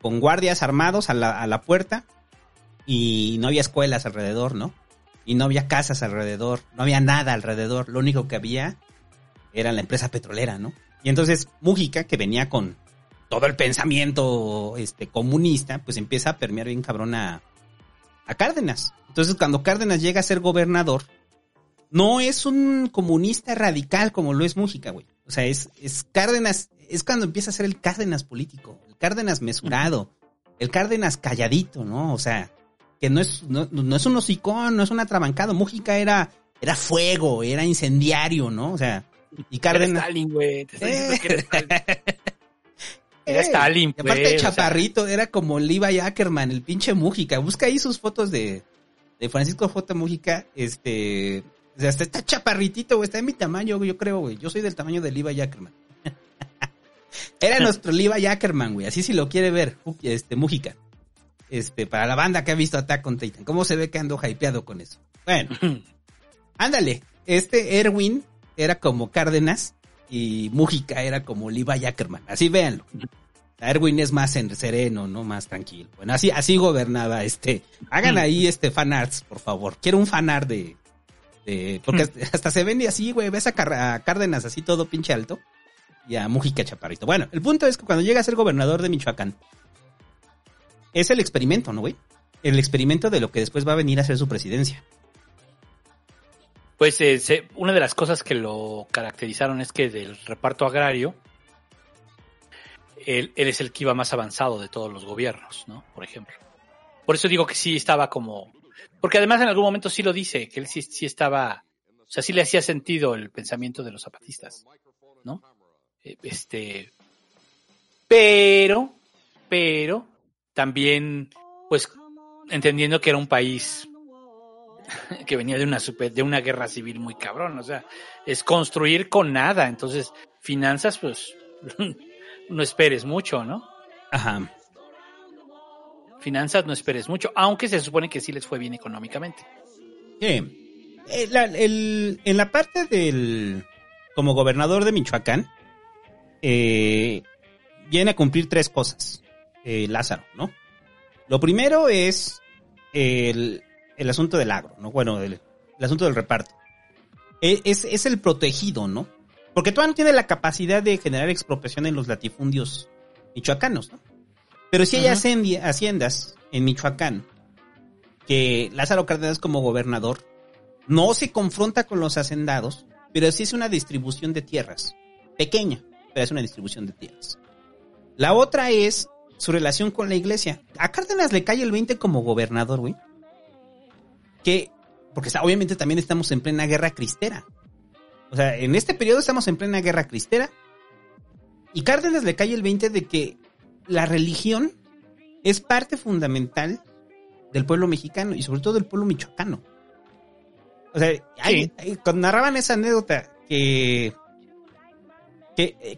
con guardias armados a la puerta y no había escuelas alrededor, ¿no? Y no había casas alrededor, no había nada alrededor. Lo único que había era la empresa petrolera, ¿no? Y entonces Múgica, que venía con todo el pensamiento comunista, pues empieza a permear bien cabrón a Cárdenas. Entonces, cuando Cárdenas llega a ser gobernador, no es un comunista radical como lo es Múgica, güey. O sea, es Cárdenas, es cuando empieza a ser el Cárdenas político, el Cárdenas mesurado, el Cárdenas calladito, ¿no? O sea, que no es un hocicón, no es un atrabancado. Múgica era fuego, era incendiario, ¿no? O sea, y Cárdenas... Stalin, güey, te estoy diciendo que eres Stalin. Era Stalin, güey. Aparte de chaparrito, o sea, era como Levi Ackerman, el pinche Múgica. Busca ahí sus fotos de Francisco J. Múgica, o sea, hasta está chaparritito, güey, está en mi tamaño, yo creo, güey. Yo soy del tamaño de Levi Ackerman. Era nuestro Levi Ackerman, güey, así si lo quiere ver, Múgica. Para la banda que ha visto Attack on Titan, ¿cómo se ve que ando hypeado con eso? Bueno, ándale, Erwin era como Cárdenas y Múgica era como Levi Ackerman, así véanlo. Erwin es más sereno, ¿no? Más tranquilo. Bueno, así gobernaba hagan ahí fanarts, por favor. Quiero un fanart de porque hasta se vende así, güey, ves a Cárdenas así todo pinche alto y a Múgica chaparrito. Bueno, el punto es que cuando llega a ser gobernador de Michoacán, es el experimento, ¿no, güey? El experimento de lo que después va a venir a ser su presidencia. Pues una de las cosas que lo caracterizaron es que del reparto agrario, él es el que iba más avanzado de todos los gobiernos, ¿no? Por ejemplo. Por eso digo que sí estaba como... Porque además en algún momento sí lo dice, que él sí estaba... O sea, sí le hacía sentido el pensamiento de los zapatistas, ¿no? Pero... También, pues, entendiendo que era un país que venía de una guerra civil muy cabrón, o sea, es construir con nada, entonces, finanzas, pues, no esperes mucho, ¿no? Ajá. Finanzas no esperes mucho, aunque se supone que sí les fue bien económicamente. Sí. En la parte como gobernador de Michoacán, viene a cumplir tres cosas. Lázaro, ¿no? Lo primero es el asunto del agro, ¿no? Bueno, el asunto del reparto. Es el protegido, ¿no? Porque todavía no tiene la capacidad de generar expropiación en los latifundios michoacanos, ¿no? Pero sí hay haciendas en Michoacán que Lázaro Cárdenas como gobernador no se confronta con los hacendados, pero sí es una distribución de tierras. Pequeña, pero es una distribución de tierras. La otra es su relación con la iglesia. A Cárdenas le cae el 20 como gobernador, güey. Porque obviamente también estamos en plena guerra cristera. O sea, en este periodo estamos en plena guerra cristera. Y Cárdenas le cae el 20 de que la religión es parte fundamental del pueblo mexicano y sobre todo del pueblo michoacano. O sea, cuando narraban esa anécdota que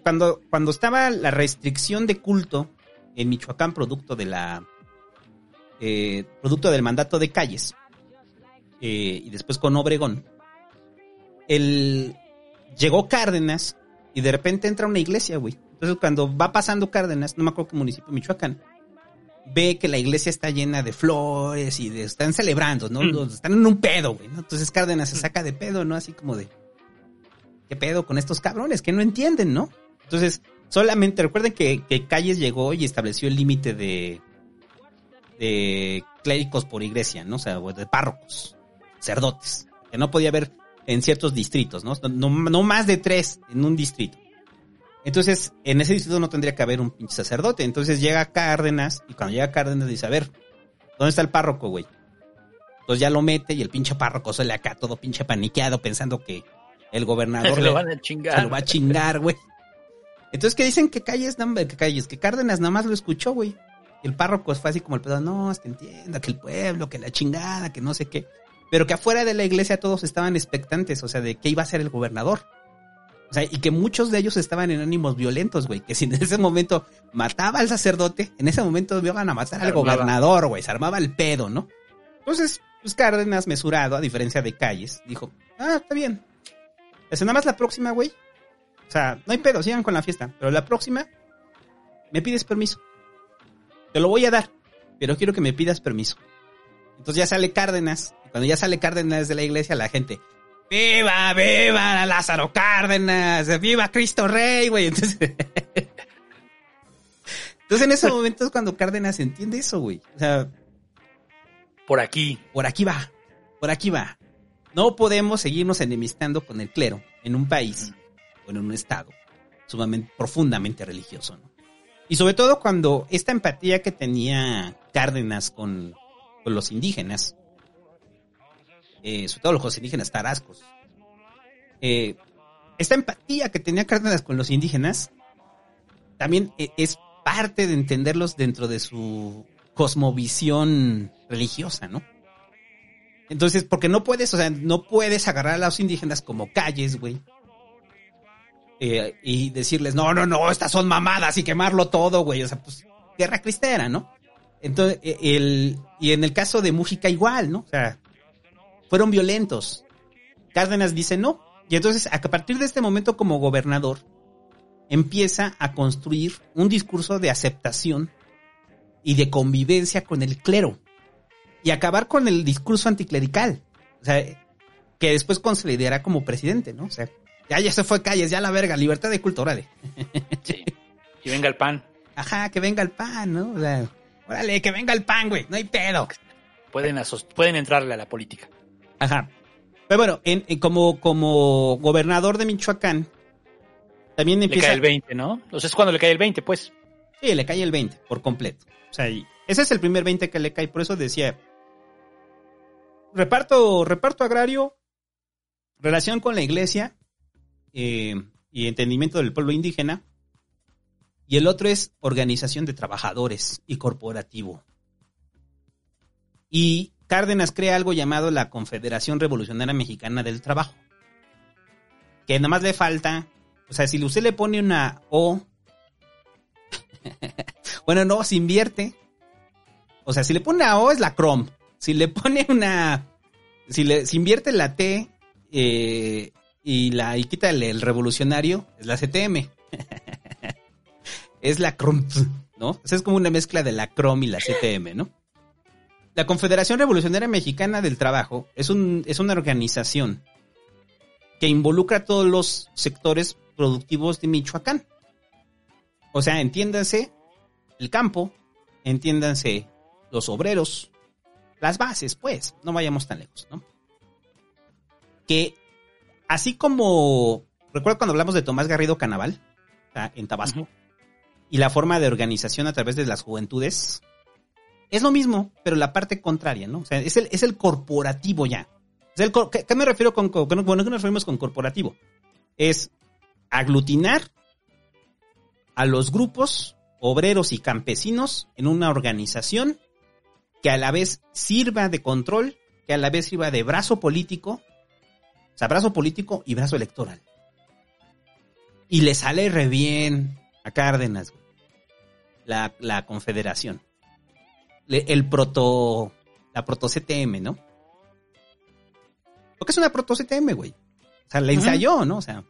cuando estaba la restricción de culto en Michoacán, producto del mandato de Calles, y después con Obregón, llegó Cárdenas y de repente entra una iglesia, güey. Entonces cuando va pasando Cárdenas, no me acuerdo qué municipio de Michoacán, ve que la iglesia está llena de flores y están celebrando, ¿no? Están en un pedo, güey, ¿no? Entonces Cárdenas se saca de pedo, ¿no? Así como de, ¿qué pedo con estos cabrones que no entienden, no? Entonces... Solamente recuerden que Calles llegó y estableció el límite de clérigos por iglesia, ¿no? O sea, de párrocos, sacerdotes, que no podía haber en ciertos distritos, ¿no? No más de 3 en un distrito. Entonces, en ese distrito no tendría que haber un pinche sacerdote. Entonces llega Cárdenas, y cuando llega Cárdenas dice, a ver, ¿dónde está el párroco, güey? Entonces ya lo mete y el pinche párroco sale acá todo pinche paniqueado pensando que el gobernador se lo van a chingar. Se lo va a chingar, güey. Entonces, ¿qué dicen? Que Cárdenas nada más lo escuchó, güey. El párroco es fácil como el pedo, no, es que entienda, que el pueblo, que la chingada, que no sé qué. Pero que afuera de la iglesia todos estaban expectantes, o sea, de qué iba a ser el gobernador. O sea, y que muchos de ellos estaban en ánimos violentos, güey. Que si en ese momento mataba al sacerdote, en ese momento iban a matar al gobernador, güey. Se armaba el pedo, ¿no? Entonces, pues Cárdenas, mesurado, a diferencia de Calles, dijo, está bien. Es nada más la próxima, güey. O sea, no hay pedo, sigan con la fiesta. Pero la próxima, me pides permiso. Te lo voy a dar, pero quiero que me pidas permiso. Entonces ya sale Cárdenas. Y cuando ya sale Cárdenas de la iglesia, la gente... ¡Viva, viva Lázaro Cárdenas! ¡Viva Cristo Rey, güey! Entonces en ese momento es cuando Cárdenas entiende eso, güey. O sea... Por aquí va. No podemos seguirnos enemistando con el clero en un país o en un estado sumamente, profundamente religioso, ¿no? Y sobre todo cuando esta empatía que tenía Cárdenas con los indígenas, sobre todo los indígenas tarascos, esta empatía que tenía Cárdenas con los indígenas también es parte de entenderlos dentro de su cosmovisión religiosa, ¿no? Entonces, porque no puedes agarrar a los indígenas como Calles, güey. Y decirles, no, estas son mamadas y quemarlo todo, güey. O sea, pues, guerra cristera, ¿no? Entonces, y en el caso de Múgica igual, ¿no? O sea, fueron violentos. Cárdenas dice no. Y entonces, a partir de este momento como gobernador, empieza a construir un discurso de aceptación y de convivencia con el clero. Y acabar con el discurso anticlerical. O sea, que después consolidará como presidente, ¿no? O sea, ya se fue Calles, ya la verga, libertad de culto, órale. Sí, que venga el pan. Ajá, que venga el pan, ¿no? O sea, órale, que venga el pan, güey, no hay pedo. Pueden entrarle a la política. Ajá. Pero bueno, como gobernador de Michoacán, también empieza... Le cae el 20, ¿no? O sea, es cuando le cae el 20, pues. Sí, le cae el 20, por completo. O sea, ese es el primer 20 que le cae, por eso decía... Reparto agrario, relación con la iglesia... y entendimiento del pueblo indígena, y el otro es organización de trabajadores y corporativo. Y Cárdenas crea algo llamado la Confederación Revolucionaria Mexicana del Trabajo, que nada más le falta, o sea, si usted le pone una O, bueno, no, se invierte, o sea, si le pone una O es la CROM, si invierte la T, y quítale el revolucionario, es la CTM. Es la CROM, ¿no? Esa es como una mezcla de la CROM y la CTM, ¿no? La Confederación Revolucionaria Mexicana del Trabajo es una organización que involucra a todos los sectores productivos de Michoacán. O sea, entiéndanse el campo, entiéndanse los obreros, las bases, pues, no vayamos tan lejos, ¿no? Que... Así como, recuerdo cuando hablamos de Tomás Garrido Canaval, en Tabasco, uh-huh. Y la forma de organización a través de las juventudes, es lo mismo, pero la parte contraria, ¿no? O sea, es el corporativo ya. Es el, ¿qué me refiero ¿qué nos referimos con corporativo? Es aglutinar a los grupos obreros y campesinos en una organización que a la vez sirva de control, que a la vez sirva de brazo político, o sea, brazo político y brazo electoral. Y le sale re bien a Cárdenas, güey. La confederación. La proto-CTM, ¿no? Porque es una proto-CTM, güey. O sea, la ensayó, ¿no? O sea...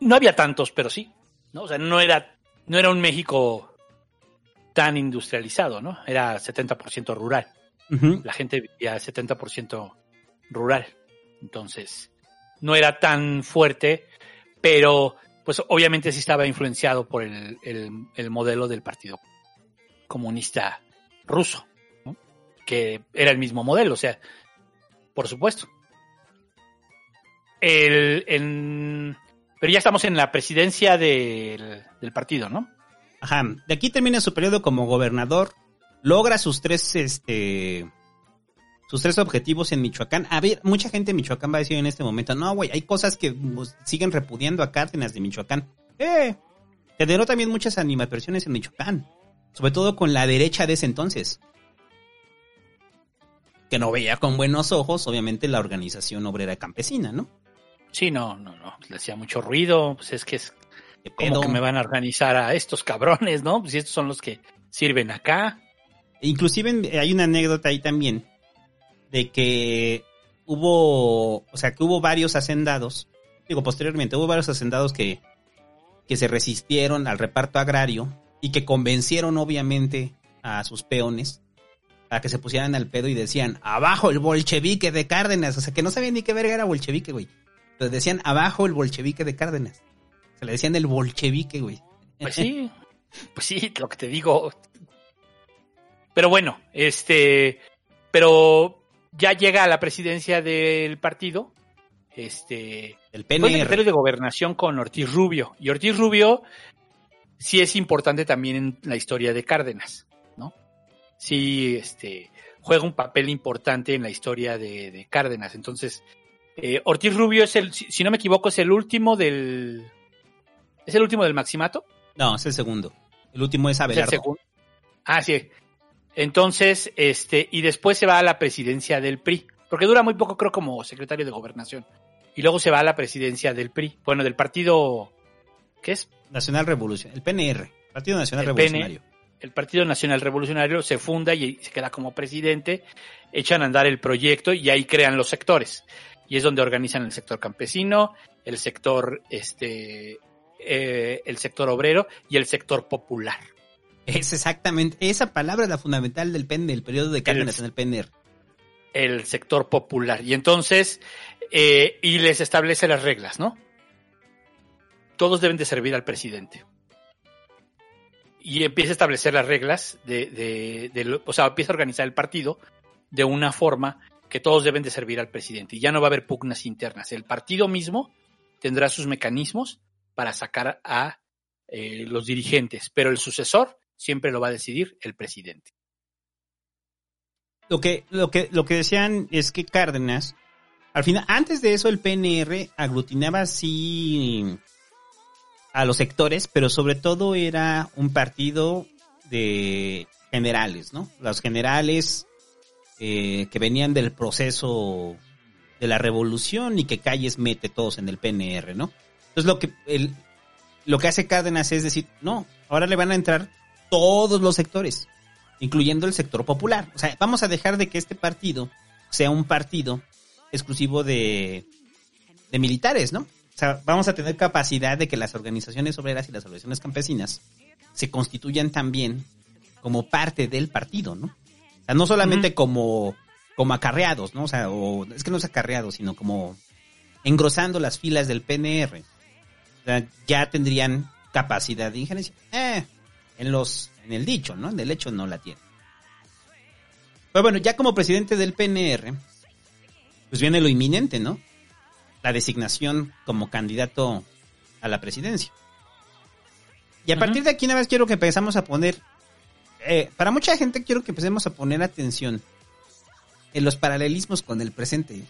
No había tantos, pero sí, ¿no? O sea, no era un México tan industrializado, ¿no? Era 70% rural. Uh-huh. La gente vivía 70% rural, entonces no era tan fuerte, pero pues obviamente sí estaba influenciado por el modelo del Partido Comunista Ruso, ¿no? Que era el mismo modelo, o sea, por supuesto. Pero ya estamos en la presidencia del partido, ¿no? Ajá. De aquí termina su periodo como gobernador. Logra sus tres objetivos en Michoacán. A ver, mucha gente en Michoacán va a decir en este momento, no, güey, hay cosas que siguen repudiando a Cárdenas de Michoacán. Generó también muchas animadversiones en Michoacán, sobre todo con la derecha de ese entonces, que no veía con buenos ojos, obviamente, la organización obrera campesina, ¿no? Sí, no, le hacía mucho ruido, pues es que es como que me van a organizar a estos cabrones, ¿no? Pues estos son los que sirven acá. Inclusive hay una anécdota ahí también de que hubo varios hacendados, posteriormente hubo varios hacendados que se resistieron al reparto agrario y que convencieron obviamente a sus peones a que se pusieran al pedo y decían, abajo el bolchevique de Cárdenas, o sea que no sabían ni qué verga era bolchevique, güey. Entonces decían, abajo el bolchevique de Cárdenas. Se le decían el bolchevique, güey. Pues sí, lo que te digo. Pero bueno, pero ya llega a la presidencia del partido, el PNR. Fue secretario de Gobernación con Ortiz Rubio. Y Ortiz Rubio sí es importante también en la historia de Cárdenas, ¿no? Sí, juega un papel importante en la historia de Cárdenas. Entonces, Ortiz Rubio es si no me equivoco, es el último del... ¿Es el último del maximato? No, es el segundo. El último es Abelardo. Ah, sí. Entonces, y después se va a la presidencia del PRI, porque dura muy poco, creo, como secretario de Gobernación. Y luego se va a la presidencia del PRI, bueno, del partido, ¿qué es? Nacional Revolucionario, el PNR, Partido Nacional Revolucionario. El Partido Nacional Revolucionario se funda y se queda como presidente, echan a andar el proyecto y ahí crean los sectores. Y es donde organizan el sector campesino, el sector el sector obrero y el sector popular. Es exactamente, esa palabra es la fundamental del periodo de Cárdenas en el PNR. El sector popular. Y entonces, y les establece las reglas, ¿no? Todos deben de servir al presidente. Y empieza a establecer las reglas, o sea, empieza a organizar el partido de una forma que todos deben de servir al presidente. Y ya no va a haber pugnas internas. El partido mismo tendrá sus mecanismos para sacar a los dirigentes, pero el sucesor siempre lo va a decidir el presidente. Lo que decían es que Cárdenas, al final, antes de eso el PNR aglutinaba sí a los sectores, pero sobre todo era un partido de generales, ¿no? Los generales que venían del proceso de la revolución y que Calles mete todos en el PNR, ¿no? Entonces lo que hace Cárdenas es decir, no, ahora le van a entrar todos los sectores, incluyendo el sector popular. O sea, vamos a dejar de que este partido sea un partido exclusivo de militares, ¿no? O sea, vamos a tener capacidad de que las organizaciones obreras y las organizaciones campesinas se constituyan también como parte del partido, ¿no? O sea, no solamente como acarreados, ¿no? O sea, es que no es acarreados, sino como engrosando las filas del PNR. Ya tendrían capacidad de injerencia. En el dicho, ¿no? En el hecho no la tienen. Pero bueno, ya como presidente del PNR, pues viene lo inminente, ¿no? La designación como candidato a la presidencia. Y a partir de aquí nada más quiero que empezamos a poner... para mucha gente quiero que empecemos a poner atención en los paralelismos con el presente.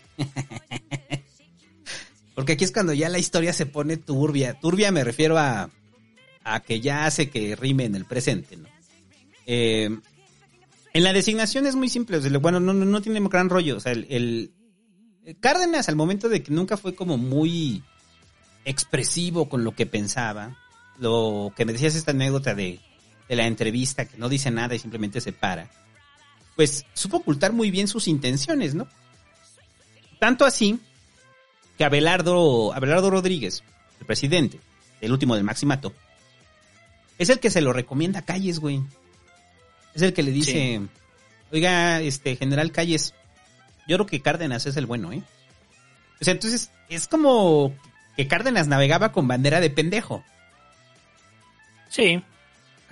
Porque aquí es cuando ya la historia se pone turbia. Turbia me refiero a que ya hace que rime en el presente, ¿no? En la designación es muy simple. O sea, bueno, no tiene gran rollo. O sea, el Cárdenas, al momento de que nunca fue como muy expresivo con lo que pensaba. Lo que me decías esta anécdota de la entrevista, que no dice nada y simplemente se para. Pues supo ocultar muy bien sus intenciones, ¿no? Tanto así... que Abelardo Rodríguez, el presidente, el último del maximato, es el que se lo recomienda a Calles, güey. Es el que le dice, sí. Oiga, general Calles, yo creo que Cárdenas es el bueno, ¿eh? O sea, entonces, es como que Cárdenas navegaba con bandera de pendejo. Sí.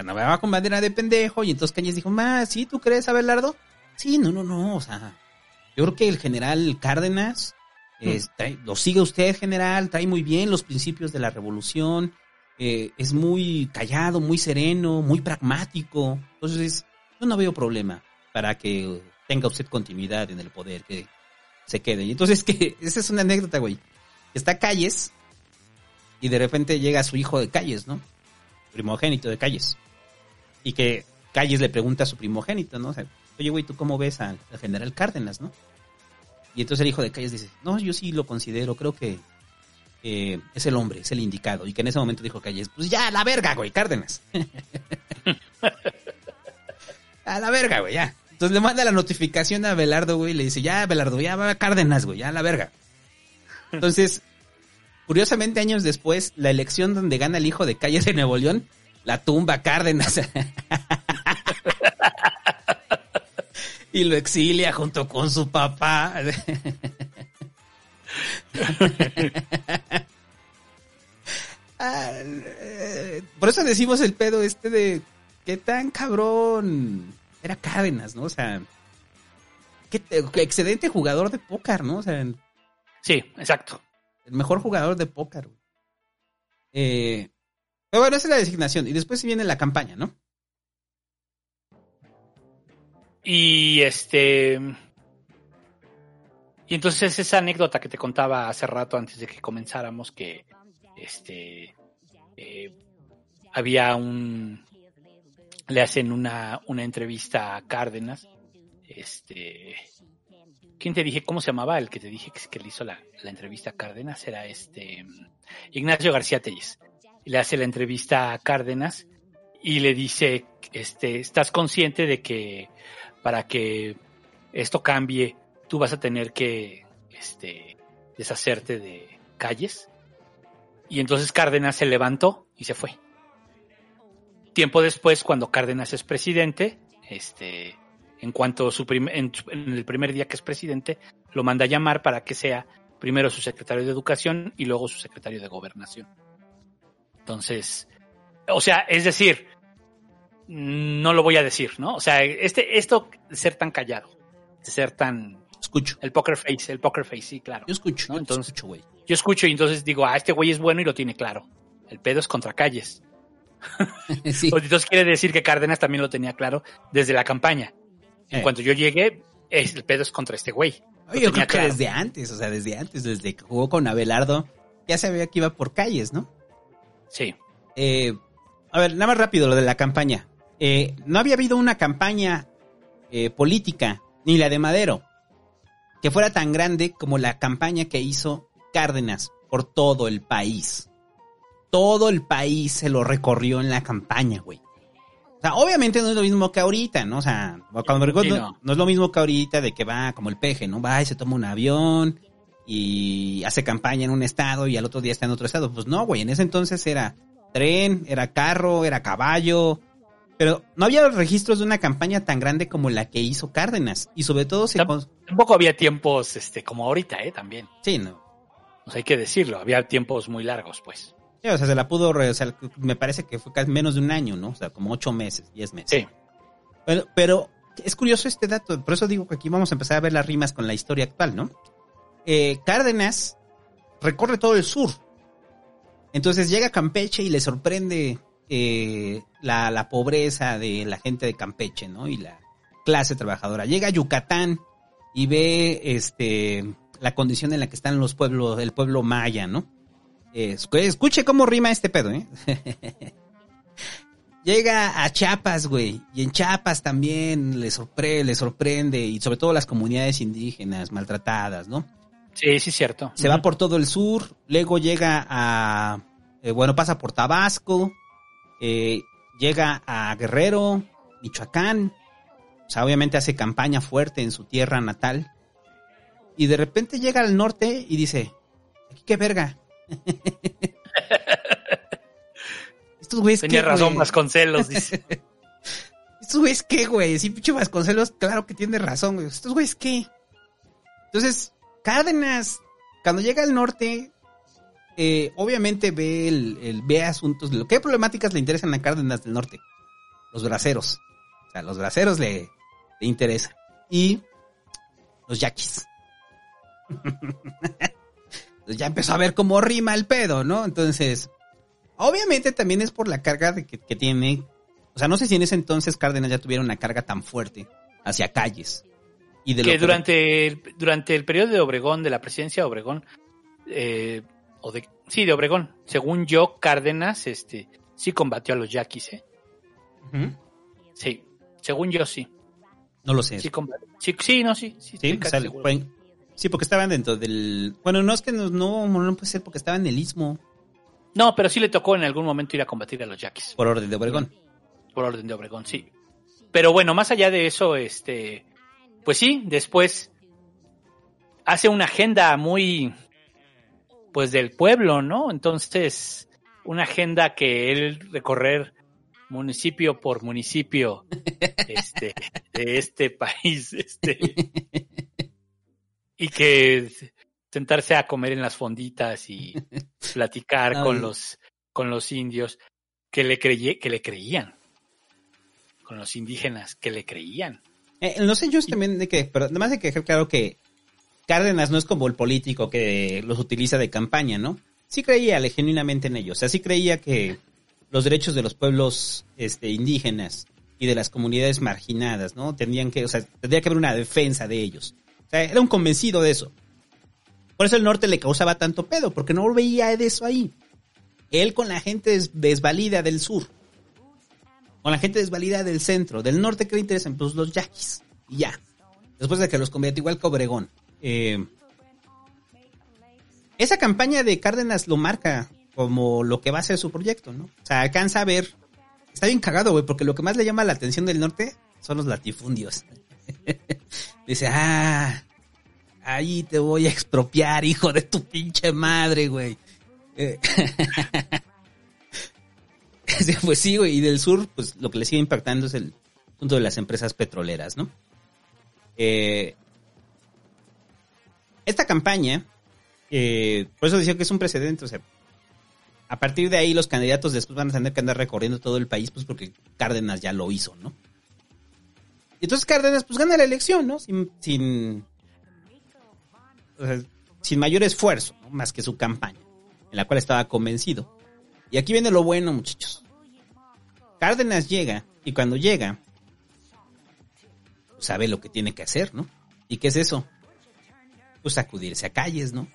Navegaba con bandera de pendejo y entonces Calles dijo, ma, ¿sí? ¿Tú crees, Abelardo? Sí, no, o sea, yo creo que el general Cárdenas... Lo sigue usted, general, trae muy bien los principios de la revolución, es muy callado, muy sereno, muy pragmático. Entonces, yo no veo problema para que tenga usted continuidad en el poder, que se quede. Y entonces, que esa es una anécdota, güey. Está Calles y de repente llega su hijo de Calles, ¿no? Primogénito de Calles. Y que Calles le pregunta a su primogénito, ¿no? O sea, oye, güey, ¿tú cómo ves al general Cárdenas, no? Y entonces el hijo de Calles dice, no, yo sí lo considero, creo que es el hombre, es el indicado. Y que en ese momento dijo Calles, pues ya, a la verga, güey, Cárdenas. A la verga, güey, ya. Entonces le manda la notificación a Abelardo, güey, y le dice, ya, Abelardo, ya va Cárdenas, güey, ya, a la verga. Entonces, curiosamente, años después, la elección donde gana el hijo de Calles de Nuevo León, la tumba Cárdenas. Y lo exilia junto con su papá. Por eso decimos el pedo este de qué tan cabrón era Cárdenas, ¿no? O sea, qué excelente jugador de póker, ¿no? O sea, sí, exacto. El mejor jugador de póker. Pero bueno, esa es la designación. Y después viene la campaña, ¿no? Y y entonces esa anécdota que te contaba hace rato antes de que comenzáramos, que había le hacen una entrevista a Cárdenas, ¿quién te dije? ¿Cómo se llamaba? El que te dije que le hizo la entrevista a Cárdenas era Ignacio García Téllez. Le hace la entrevista a Cárdenas y le dice, ¿estás consciente de que para que esto cambie, tú vas a tener que deshacerte de Calles? Y entonces Cárdenas se levantó y se fue. Tiempo después, cuando Cárdenas es presidente, en cuanto en el primer día que es presidente, lo manda a llamar para que sea primero su secretario de Educación y luego su secretario de Gobernación. Entonces, o sea, es decir, no lo voy a decir, ¿no? O sea, esto de ser tan callado, de ser tan... Escucho. El poker face, sí, claro. Yo escucho, ¿no? Entonces, yo escucho y entonces digo, este güey es bueno y lo tiene claro. El pedo es contra Calles. Sí. Entonces quiere decir que Cárdenas también lo tenía claro desde la campaña. En cuanto yo llegué, el pedo es contra este güey. Yo creo que claro. Desde antes, desde que jugó con Abelardo, ya sabía que iba por Calles, ¿no? Sí. A ver, nada más rápido lo de la campaña. No había habido una campaña política, ni la de Madero, que fuera tan grande como la campaña que hizo Cárdenas por todo el país. Todo el país se lo recorrió en la campaña, güey. O sea, obviamente no es lo mismo que ahorita, ¿no? O sea, no es lo mismo que ahorita de que va como el peje, ¿no? Va y se toma un avión y hace campaña en un estado y al otro día está en otro estado. Pues no, güey, en ese entonces era tren, era carro, era caballo, pero no había registros de una campaña tan grande como la que hizo Cárdenas, y sobre todo tampoco había tiempos como ahorita, también. Sí, no. O sea, hay que decirlo, había tiempos muy largos, pues. Sí, o sea, se la pudo, o sea, me parece que fue casi menos de un año, ¿no? O sea, como 8 meses, 10 meses. Sí. Pero es curioso este dato, por eso digo que aquí vamos a empezar a ver las rimas con la historia actual, ¿no? Cárdenas recorre todo el sur. Entonces llega a Campeche y le sorprende la pobreza de la gente de Campeche, ¿no? Y la clase trabajadora. Llega a Yucatán y ve la condición en la que están los pueblos, el pueblo maya, ¿no? Escuche cómo rima este pedo, ¿eh? Llega a Chiapas, güey, y en Chiapas también le sorprende, y sobre todo las comunidades indígenas maltratadas, ¿no? Sí, sí, cierto. Se va por todo el sur, luego llega a... pasa por Tabasco, llega a Guerrero, Michoacán. O sea, obviamente hace campaña fuerte en su tierra natal. Y de repente llega al norte y dice, ¿aquí qué verga? Estos güeyes tenía razón, güey. Vasconcelos, dice. Estos güeyes qué, güey. Sí, pinche Vasconcelos, claro que tiene razón, güey. Estos güeyes qué. Entonces... Cárdenas, cuando llega al norte, obviamente ve asuntos. ¿Qué problemáticas le interesan a Cárdenas del norte? Los braceros. O sea, los braceros le interesan. Y los yaquis. Ya empezó a ver cómo rima el pedo, ¿no? Entonces, obviamente también es por la carga que tiene. O sea, no sé si en ese entonces Cárdenas ya tuviera una carga tan fuerte hacia Calles. Y de que durante el periodo de Obregón, de la presidencia de Obregón, de Obregón, según yo, Cárdenas sí combatió a los yaquis, ¿eh? Uh-huh. Sí, según yo sí. No lo sé. Sí, porque estaban dentro del... Bueno, no es que no puede ser porque estaba en el Istmo. No, pero sí le tocó en algún momento ir a combatir a los yaquis. Por orden de Obregón. Por orden de Obregón, sí. Pero bueno, más allá de eso, pues sí, después hace una agenda muy, pues del pueblo, ¿no? Entonces, una agenda que él recorrer municipio por municipio de este país, y que sentarse a comer en las fonditas y platicar con los indios que le creían, con los indígenas que le creían. No sé, yo también pero además hay que dejar claro que Cárdenas no es como el político que los utiliza de campaña, ¿no? Sí creía genuinamente en ellos, o sea, sí creía que los derechos de los pueblos indígenas y de las comunidades marginadas, ¿no? Tendría que haber una defensa de ellos. O sea, era un convencido de eso. Por eso el norte le causaba tanto pedo, porque no veía de eso ahí. Él con la gente desvalida del sur, con la gente desvalida del centro, del norte, ¿qué le interesan? Pues los yaquis, y ya. Después de que los convirtió igual que Obregón. Esa campaña de Cárdenas lo marca como lo que va a ser su proyecto, ¿no? O sea, alcanza a ver... Está bien cagado, güey, porque lo que más le llama la atención del norte son los latifundios. Dice, ahí te voy a expropiar, hijo de tu pinche madre, güey. Pues sí, güey, y del sur, pues lo que le sigue impactando es el punto de las empresas petroleras, ¿no? Esta campaña, por eso decía que es un precedente, o sea, a partir de ahí los candidatos después van a tener que andar recorriendo todo el país, pues porque Cárdenas ya lo hizo, ¿no? Entonces Cárdenas, pues gana la elección, ¿no? Sin mayor esfuerzo, ¿no? Más que su campaña, en la cual estaba convencido. Y aquí viene lo bueno, muchachos. Cárdenas llega, y cuando llega, pues sabe lo que tiene que hacer, ¿no? ¿Y qué es eso? Pues sacudirse a Calles, ¿no?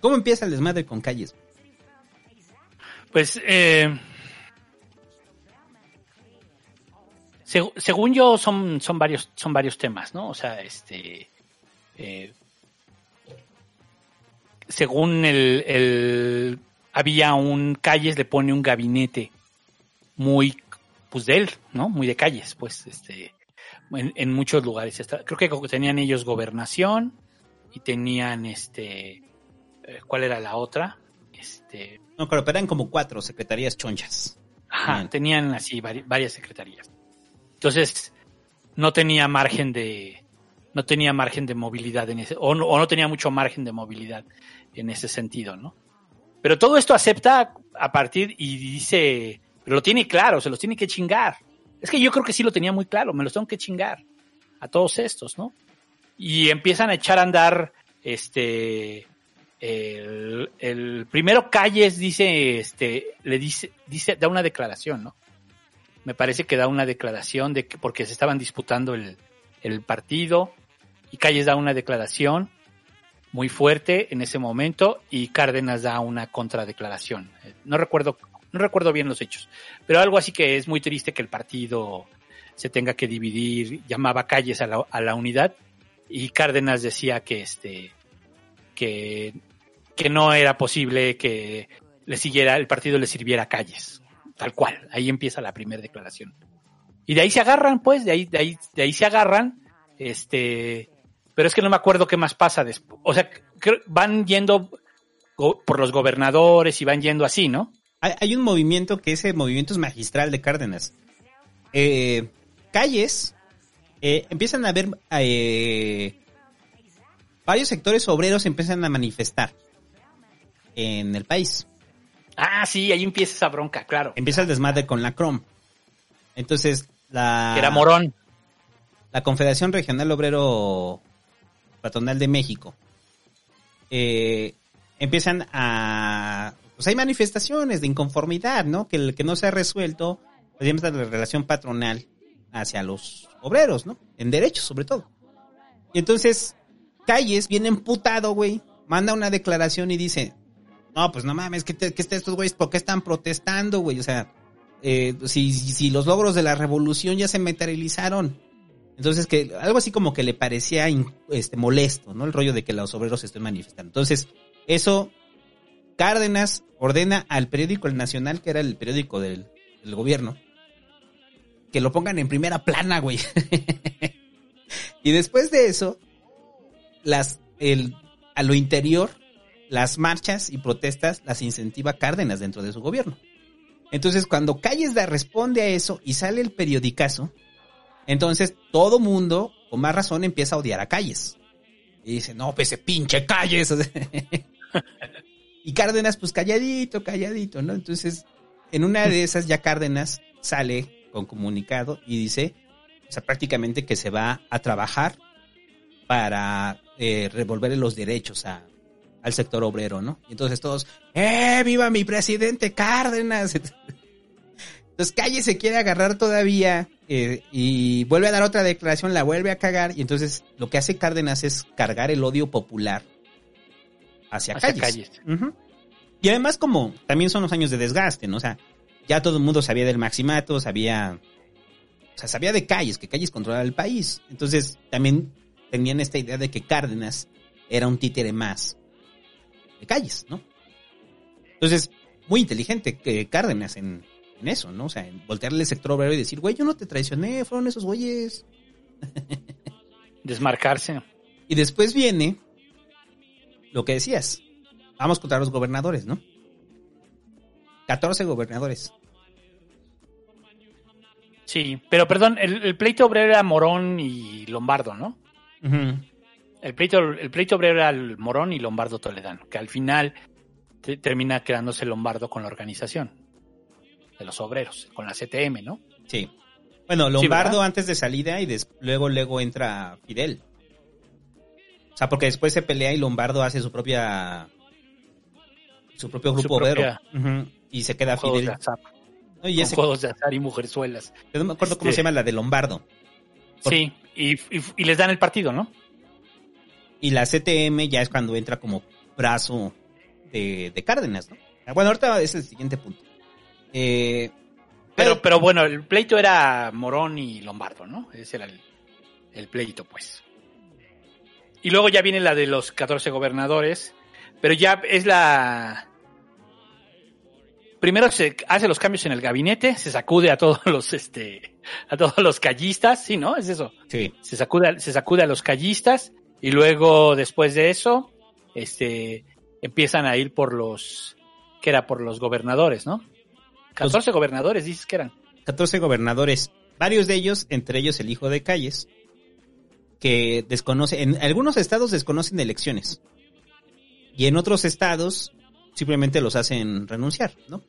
¿Cómo empieza el desmadre con Calles? Pues, según yo son varios temas, ¿no? O sea, según había un Calles, le pone un gabinete muy, pues de él, ¿no? Muy de Calles, pues, en muchos lugares. Creo que tenían ellos gobernación y tenían, ¿cuál era la otra? No, pero eran como 4 secretarías chonchas. Ajá, tenían así varias secretarías. Entonces, no tenía margen de movilidad en ese, o no tenía mucho margen de movilidad en ese sentido, ¿no? Pero todo esto acepta a partir y dice, pero lo tiene claro, se los tiene que chingar. Es que yo creo que sí lo tenía muy claro, me los tengo que chingar a todos estos, ¿no? Y empiezan a echar a andar, el primero Calles dice, da una declaración, ¿no? Me parece que da una declaración de que porque se estaban disputando el partido, y Calles da una declaración muy fuerte en ese momento, y Cárdenas da una contradeclaración. No recuerdo bien los hechos, pero algo así que es muy triste que el partido se tenga que dividir. Llamaba Calles a la unidad, y Cárdenas decía que que no era posible que el partido le sirviera a Calles. Tal cual, ahí empieza la primera declaración. Y de ahí se agarran, pues, de ahí se agarran, pero es que no me acuerdo qué más pasa después. O sea, van yendo por los gobernadores y van yendo así, ¿no? Hay un movimiento que ese movimiento es magistral de Cárdenas. Calles, empiezan a ver, varios sectores obreros empiezan a manifestar en el país. Ah, sí, ahí empieza esa bronca, claro. Empieza el desmadre con la CROM. Entonces, Era Morón. la Confederación Regional Obrero Patronal de México, empiezan a... Pues hay manifestaciones de inconformidad, ¿no? Que el que no se ha resuelto, pues ya está la relación patronal hacia los obreros, ¿no? En derechos, sobre todo. Y entonces, Calles viene emputado, güey, manda una declaración y dice, no, pues no mames, ¿qué estos güeyes? ¿Por qué están protestando, güey? O sea, si los logros de la revolución ya se materializaron. Entonces, que algo así como que le parecía molesto, ¿no? El rollo de que los obreros se estén manifestando. Entonces, eso, Cárdenas ordena al periódico El Nacional, que era el periódico del gobierno, que lo pongan en primera plana, güey. Y después de eso, a lo interior, las marchas y protestas las incentiva Cárdenas dentro de su gobierno. Entonces, cuando Calles responde a eso y sale el periodicazo, entonces todo mundo, con más razón, empieza a odiar a Calles. Y dice, no, pues ese pinche Calles. Y Cárdenas, pues calladito, ¿no? Entonces, en una de esas ya Cárdenas sale con comunicado y dice, o sea, prácticamente que se va a trabajar para revolverle los derechos al sector obrero, ¿no? Y entonces todos, ¡viva mi presidente Cárdenas! Entonces Calles se quiere agarrar todavía y vuelve a dar otra declaración, la vuelve a cagar, y entonces lo que hace Cárdenas es cargar el odio popular hacia Calles. Uh-huh. Y además, como también son los años de desgaste, ¿no? O sea, ya todo el mundo sabía del maximato, sabía de Calles, que Calles controlaba el país. Entonces, también tenían esta idea de que Cárdenas era un títere más de Calles, ¿no? Entonces, muy inteligente que Cárdenas en eso, ¿no? O sea, en voltearle el sector obrero y decir, güey, yo no te traicioné, fueron esos güeyes. Desmarcarse. Y después viene lo que decías, vamos contra los gobernadores, ¿no? 14 gobernadores. Sí, pero perdón, el pleito obrero era Morón y Lombardo, ¿no? Uh-huh. El pleito obrero era el Morón y Lombardo Toledano, que al final termina quedándose Lombardo con la organización de los obreros, con la CTM, ¿no? Sí. Bueno, Lombardo sí, antes de salida y luego entra Fidel. O sea, porque después se pelea y Lombardo hace su propio grupo obrero. Uh-huh. Y se queda Fidel. Juegos de azar. ¿No? Y ese... Juegos de azar y mujerzuelas. No me acuerdo cómo se llama la de Lombardo. Sí, y les dan el partido, ¿no? Y la CTM ya es cuando entra como brazo de Cárdenas, ¿no? Bueno, ahorita es el siguiente punto. Pero bueno, el pleito era Morón y Lombardo, ¿no? Ese era el pleito, pues. Y luego ya viene la de los 14 gobernadores, pero ya es la... Primero se hace los cambios en el gabinete, se sacude a todos los callistas, ¿sí, no? Es eso. Sí. Se sacude a los callistas y luego después de eso empiezan a ir por los que era por los gobernadores, ¿no? 14 gobernadores dices que eran. 14 gobernadores, varios de ellos, entre ellos el hijo de Calles, que desconoce, en algunos estados desconocen elecciones y en otros estados simplemente los hacen renunciar, ¿no?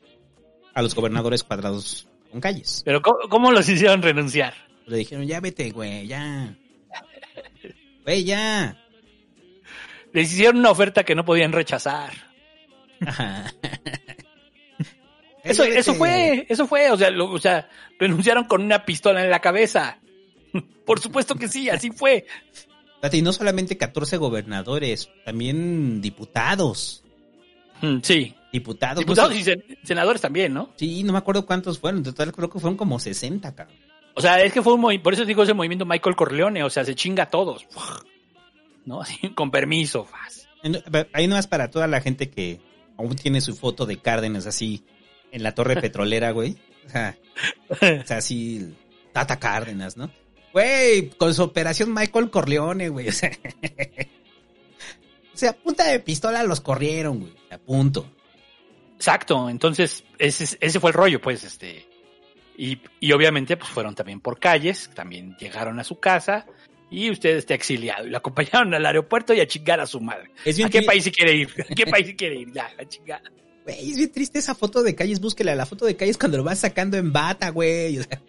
A los gobernadores cuadrados con Calles. Pero ¿cómo los hicieron renunciar? Le dijeron, ya vete, güey, ya. Güey, ya. Les hicieron una oferta que no podían rechazar. Eso fue, o sea, renunciaron con una pistola en la cabeza. Por supuesto que sí, así fue. Y no solamente 14 gobernadores, también diputados. Sí. Diputados pues, y senadores también, ¿no? Sí, no me acuerdo cuántos fueron. En total creo que fueron como 60, cabrón. O sea, es que fue por eso digo ese movimiento Michael Corleone, o sea, se chinga a todos. ¿No? Así, con permiso, faz. Ahí nomás para toda la gente que aún tiene su foto de Cárdenas así en la torre petrolera, güey. O sea, así Tata Cárdenas, ¿no? Güey, con su operación Michael Corleone, güey. O sea, a punta de pistola los corrieron, güey. A punto. Exacto. Entonces, ese fue el rollo, pues. Y obviamente, pues fueron también por Calles. También llegaron a su casa. Y usted está exiliado. Y lo acompañaron al aeropuerto y a chingar a su madre. ¿A qué país se quiere ir? ¿A qué país se quiere ir? Ya, la chingada. Güey, es bien triste esa foto de Calles. Búsquela, la foto de Calles cuando lo vas sacando en bata, güey. O sea.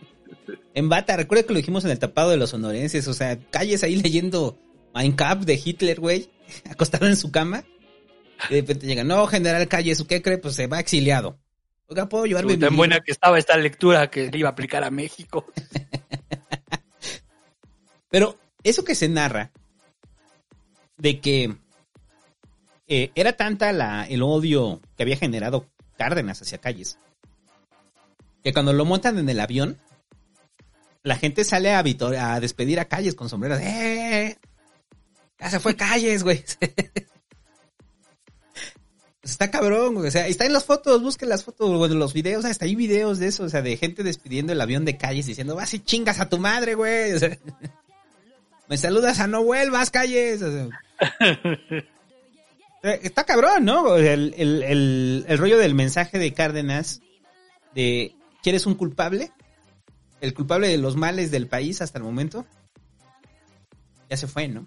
En bata, recuerda que lo dijimos en el tapado de los sonorenses, o sea, Calles ahí leyendo Mein Kampf de Hitler, güey, acostado en su cama. Y de repente llega, no, general Calles, ¿qué cree? Pues se va exiliado. Oiga, ¿puedo llevarme mi libro? Tan buena que estaba esta lectura que iba a aplicar a México. Pero eso que se narra, de que era tanta el odio que había generado Cárdenas hacia Calles, que cuando lo montan en el avión, la gente sale a despedir a Calles con sombreros. ¡Eh! Ya se fue Calles, güey. Está cabrón, güey. O sea, está en las fotos, busquen las fotos, güey, los videos, hasta hay videos de eso, o sea, de gente despidiendo el avión de Calles diciendo, vas y chingas a tu madre, güey. O sea, me saludas a no vuelvas, Calles. O sea, está cabrón, ¿no? O sea, el rollo del mensaje de Cárdenas de ¿quieres un culpable? El culpable de los males del país hasta el momento. Ya se fue, ¿no?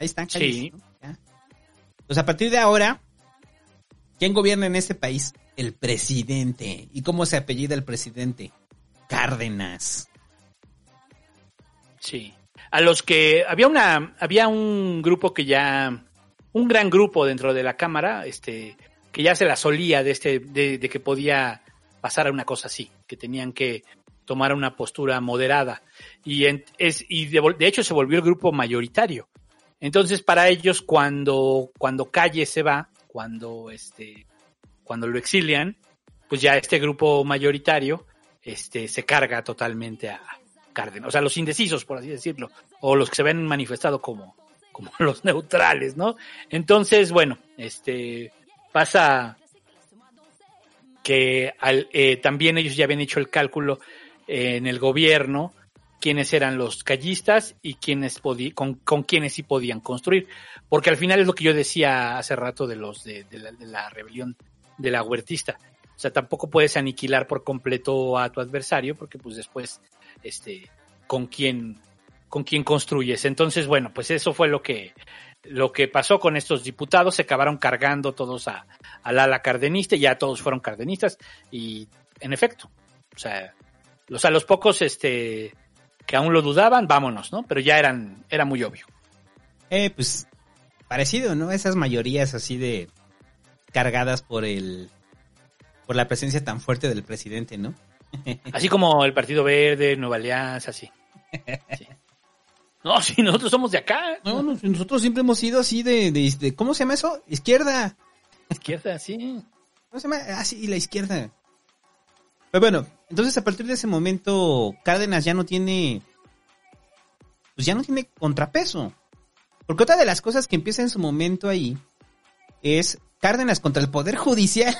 Ahí están Calles, sí, ¿no? Ya. Pues a partir de ahora, ¿quién gobierna en este país? El presidente. ¿Y cómo se apellida el presidente? Cárdenas. Sí. A los que había un grupo que ya, un gran grupo dentro de la Cámara, que ya se la solía de que podía pasar a una cosa así, que tenían que tomar una postura moderada. Y de hecho se volvió el grupo mayoritario. Entonces, para ellos, cuando Calles se va, cuando lo exilian, pues ya este grupo mayoritario se carga totalmente a Cárdenas, o sea, los indecisos, por así decirlo, o los que se habían manifestado como los neutrales, ¿no? Entonces, bueno, pasa que también ellos ya habían hecho el cálculo en el gobierno, quiénes eran los callistas y con quiénes sí podían construir, porque al final es lo que yo decía hace rato de los de la rebelión de la huertista, o sea, tampoco puedes aniquilar por completo a tu adversario, porque pues después con quién construyes. Entonces, bueno, pues eso fue lo que pasó con estos diputados. Se acabaron cargando todos al ala cardenista, y ya todos fueron cardenistas, y en efecto, o sea los pocos que aún lo dudaban, vámonos, ¿no? Pero ya era muy obvio. Pues parecido, ¿no? Esas mayorías así de cargadas por la presencia tan fuerte del presidente, ¿no? Así como el Partido Verde, Nueva Alianza, así. Sí. No, si nosotros somos de acá. No, nosotros siempre hemos sido así de ¿cómo se llama eso? Izquierda. Izquierda, sí. ¿Cómo se llama? Ah, sí, la izquierda. Pero bueno, entonces a partir de ese momento Cárdenas ya no tiene contrapeso. Porque otra de las cosas que empieza en su momento ahí es Cárdenas contra el Poder Judicial.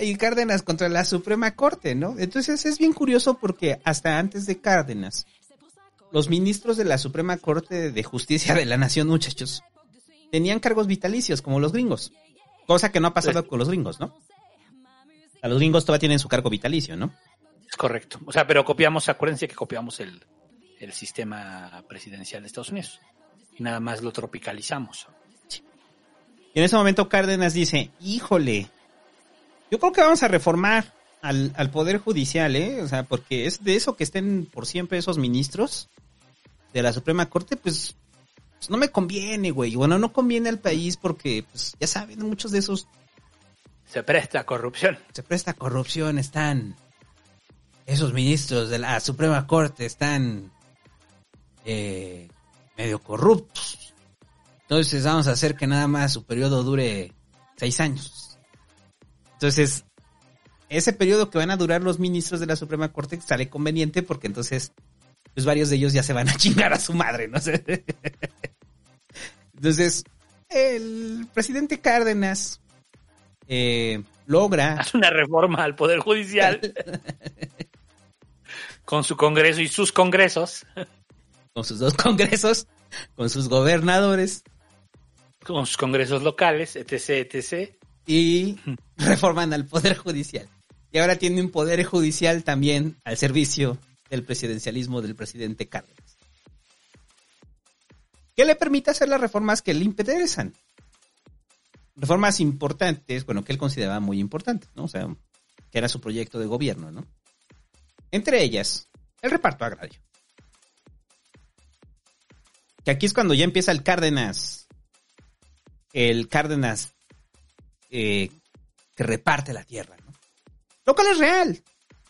Y Cárdenas contra la Suprema Corte, ¿no? Entonces es bien curioso porque hasta antes de Cárdenas, los ministros de la Suprema Corte de Justicia de la Nación, muchachos, tenían cargos vitalicios como los gringos. Cosa que no ha pasado con los gringos, ¿no? A los gringos todavía tienen su cargo vitalicio, ¿no? Es correcto. O sea, pero acuérdense que copiamos el sistema presidencial de Estados Unidos. Y nada más lo tropicalizamos. Sí. Y en ese momento Cárdenas dice, híjole, yo creo que vamos a reformar al Poder Judicial, ¿eh? O sea, porque es de eso que estén por siempre esos ministros de la Suprema Corte, pues no me conviene, güey. Bueno, no conviene al país porque, pues, ya saben, muchos de esos... Se presta corrupción, están... Esos ministros de la Suprema Corte están... medio corruptos. Entonces vamos a hacer que nada más su periodo dure 6 años. Entonces, ese periodo que van a durar los ministros de la Suprema Corte sale conveniente porque entonces... pues varios de ellos ya se van a chingar a su madre, ¿no? Entonces, el presidente Cárdenas logra... hace una reforma al Poder Judicial con su Congreso y sus congresos. Con sus 2 congresos, con sus gobernadores. Con sus congresos locales, etc., etc. Y reforman al Poder Judicial. Y ahora tiene un Poder Judicial también al servicio... el presidencialismo del presidente Cárdenas, que le permite hacer las reformas que le interesan. Reformas importantes, bueno, que él consideraba muy importantes, ¿no? O sea, que era su proyecto de gobierno, ¿no? Entre ellas, el reparto agrario. Que aquí es cuando ya empieza el Cárdenas. El Cárdenas que reparte la tierra, ¿no? Lo cual es real.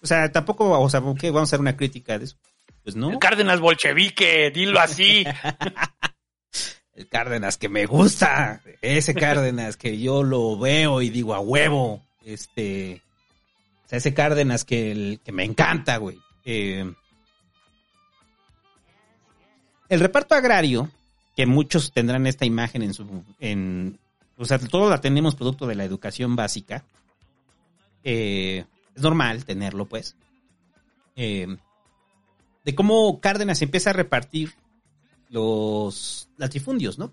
O sea, tampoco, o sea, ¿qué? Vamos a hacer una crítica de eso. Pues no. El Cárdenas bolchevique, dilo así. El Cárdenas que me gusta. Ese Cárdenas que yo lo veo y digo a huevo. O sea, ese Cárdenas que me encanta, güey. El reparto agrario, que muchos tendrán esta imagen en su... o sea, todos la tenemos producto de la educación básica. Es normal tenerlo, pues. De cómo Cárdenas empieza a repartir los latifundios, ¿no?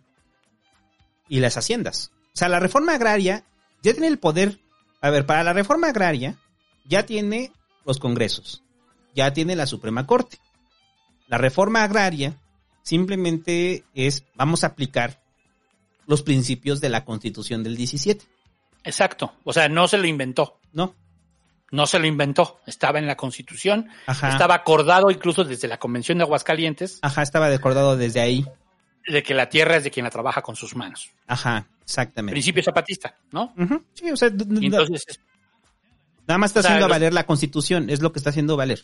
Y las haciendas. O sea, la reforma agraria ya tiene el poder... A ver, para la reforma agraria ya tiene los congresos, ya tiene la Suprema Corte. La reforma agraria simplemente es, vamos a aplicar los principios de la Constitución del 17. Exacto, o sea, no se lo inventó. No se lo inventó, estaba en la Constitución, ajá, estaba acordado incluso desde la Convención de Aguascalientes. Ajá, estaba acordado desde ahí. De que la tierra es de quien la trabaja con sus manos. Ajá, exactamente. Principio zapatista, ¿no? Uh-huh. Sí, o sea, entonces, nada más está haciendo valer la Constitución, es lo que está haciendo valer.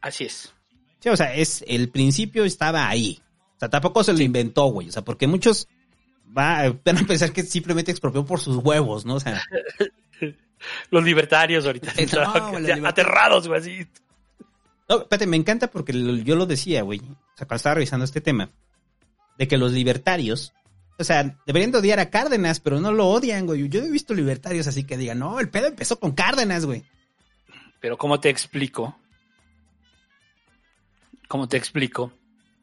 Así es. Sí, o sea, es el principio estaba ahí. O sea, tampoco se lo inventó, güey. O sea, porque muchos van a pensar que simplemente expropió por sus huevos, ¿no? O sea, los libertarios ahorita. No, aterrados, güey, así. No, espérate, me encanta porque yo lo decía, güey. O sea, cuando estaba revisando este tema. De que los libertarios, o sea, deberían de odiar a Cárdenas, pero no lo odian, güey. Yo he visto libertarios así que digan, no, el pedo empezó con Cárdenas, güey. Pero ¿cómo te explico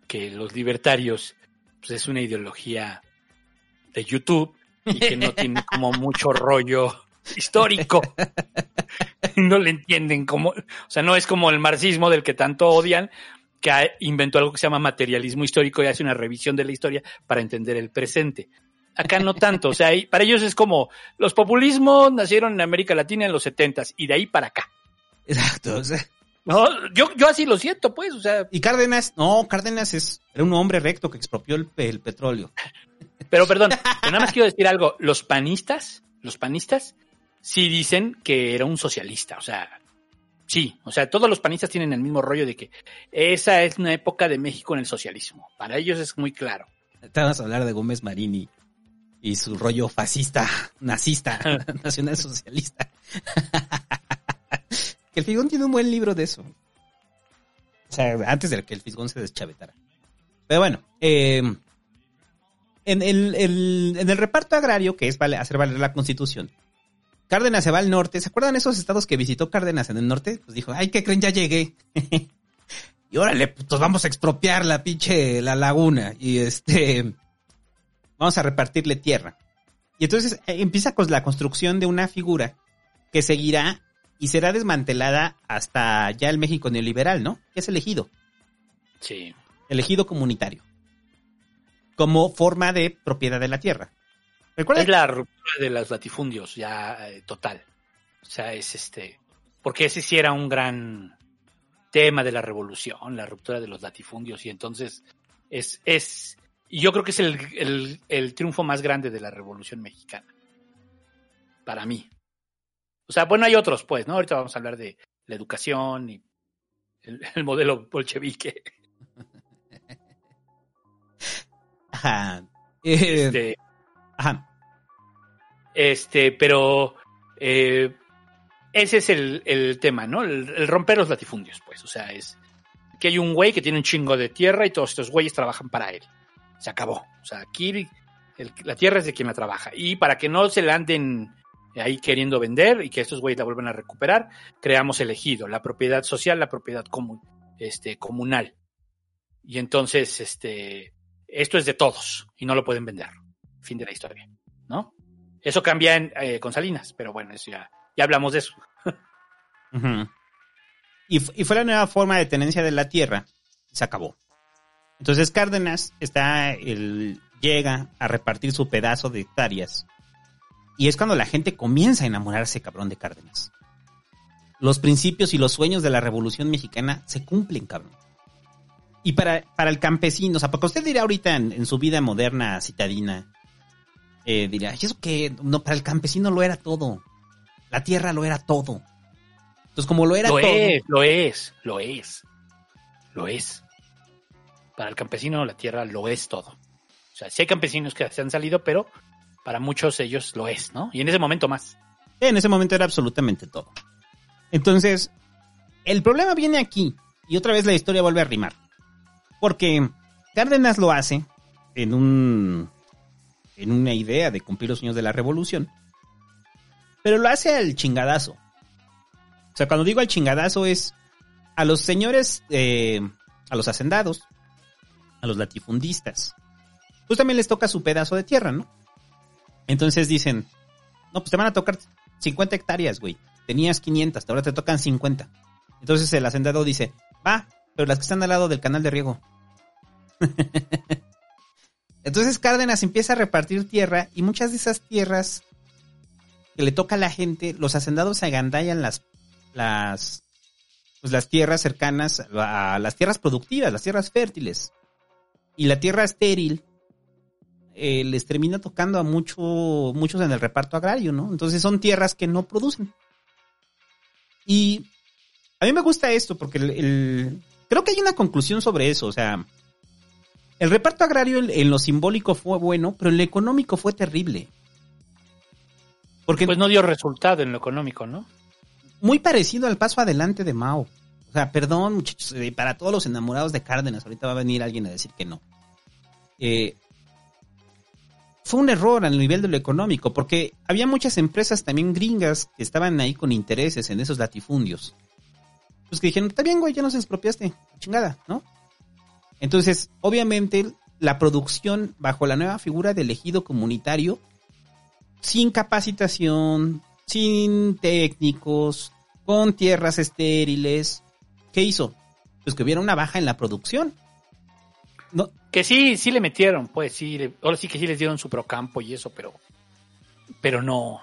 que los libertarios, pues, es una ideología de YouTube y que no tiene como mucho rollo histórico? No le entienden como, o sea, no es como el marxismo del que tanto odian, que inventó algo que se llama materialismo histórico y hace una revisión de la historia para entender el presente. Acá no tanto, o sea, para ellos es como, los populismos nacieron en América Latina en los 70s y de ahí para acá. Exacto, o sea. No, yo así lo siento, pues, o sea. Y Cárdenas, no, Cárdenas era un hombre recto que expropió el petróleo. Pero perdón, nada más quiero decir algo, los panistas sí dicen que era un socialista, o sea... Sí, o sea, todos los panistas tienen el mismo rollo de que esa es una época de México en el socialismo. Para ellos es muy claro. Te vas a hablar de Gómez Marín y su rollo fascista, nazista, nacionalsocialista. Que el Fisgón tiene un buen libro de eso. O sea, antes de que el Fisgón se deschavetara. Pero bueno, en el reparto agrario, que es hacer valer la Constitución, Cárdenas se va al norte. ¿Se acuerdan esos estados que visitó Cárdenas en el norte? Pues dijo, ay, ¿qué creen? Ya llegué. Y órale, putos, vamos a expropiar la pinche la laguna. Y vamos a repartirle tierra. Y entonces empieza con la construcción de una figura que seguirá y será desmantelada hasta ya el México neoliberal, ¿no? Que es el ejido. Sí. El ejido comunitario. Como forma de propiedad de la tierra. ¿Recuerdas? Es la ruptura de los latifundios ya total. O sea, es porque ese sí era un gran tema de la revolución, la ruptura de los latifundios, y entonces y yo creo que es el triunfo más grande de la Revolución Mexicana. Para mí. O sea, bueno, hay otros, pues, ¿no? Ahorita vamos a hablar de la educación y el modelo bolchevique. Ajá. Ajá. Pero ese es el tema, ¿no? El romper los latifundios, pues. O sea, es que hay un güey que tiene un chingo de tierra y todos estos güeyes trabajan para él. Se acabó. O sea, aquí la tierra es de quien la trabaja. Y para que no se la anden ahí queriendo vender y que estos güeyes la vuelvan a recuperar, creamos el ejido, la propiedad social, la propiedad comunal. Y entonces, esto es de todos y no lo pueden vender. Fin de la historia, ¿no? Eso cambia con Salinas, pero bueno, eso ya hablamos de eso. Uh-huh. Y fue la nueva forma de tenencia de la tierra. Se acabó. Entonces Cárdenas llega a repartir su pedazo de hectáreas. Y es cuando la gente comienza a enamorarse, cabrón, de Cárdenas. los principios y los sueños de la Revolución Mexicana se cumplen, cabrón. Y para el campesino, o sea, porque usted dirá ahorita en su vida moderna citadina, dirá, ¿y eso qué? No, para el campesino lo era todo. La tierra lo era todo. Entonces, como lo era todo... Lo es. Para el campesino la tierra lo es todo. O sea, sí hay campesinos que se han salido, pero para muchos ellos lo es, ¿no? Y en ese momento más. En ese momento era absolutamente todo. Entonces, el problema viene aquí. Y otra vez la historia vuelve a rimar. Porque Cárdenas lo hace en una idea de cumplir los sueños de la revolución. Pero lo hace al chingadazo. O sea, cuando digo al chingadazo es a los señores, a los hacendados, a los latifundistas. Pues también les toca su pedazo de tierra, ¿no? Entonces dicen, no, pues te van a tocar 50 hectáreas, güey. Tenías 500, ahora te tocan 50. Entonces el hacendado dice, va, pero las que están al lado del canal de riego. Entonces Cárdenas empieza a repartir tierra y muchas de esas tierras que le toca a la gente, los hacendados se agandallan las tierras cercanas a las tierras productivas, las tierras fértiles. Y la tierra estéril les termina tocando a muchos en el reparto agrario, ¿no? Entonces son tierras que no producen. Y a mí me gusta esto porque creo que hay una conclusión sobre eso, o sea, el reparto agrario en lo simbólico fue bueno, pero en lo económico fue terrible. Porque pues no dio resultado en lo económico, ¿no? Muy parecido al paso adelante de Mao. O sea, perdón, muchachos, para todos los enamorados de Cárdenas, ahorita va a venir alguien a decir que no. Fue un error al nivel de lo económico, porque había muchas empresas también gringas que estaban ahí con intereses en esos latifundios. Pues que dijeron, está bien, güey, ya nos expropiaste, chingada, ¿no? Entonces, obviamente, la producción bajo la nueva figura del ejido comunitario, sin capacitación, sin técnicos, con tierras estériles, ¿qué hizo? Pues que hubiera una baja en la producción. No. Que sí le metieron, pues sí, ahora sí que sí les dieron su procampo y eso, pero no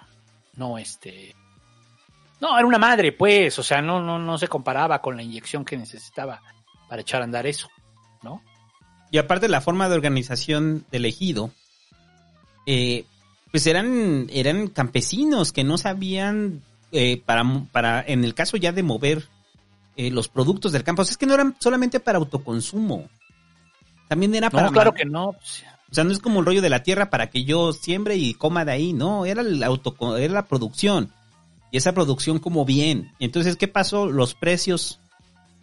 era una madre, pues, o sea, no se comparaba con la inyección que necesitaba para echar a andar eso, ¿no? Y aparte la forma de organización del ejido, pues eran campesinos que no sabían para en el caso ya de mover los productos del campo, o sea, es que no eran solamente para autoconsumo. También era para... No, claro que no. O sea, no es como el rollo de la tierra para que yo siembre y coma de ahí, no, era la producción. Y esa producción como bien. Entonces, ¿qué pasó? Los precios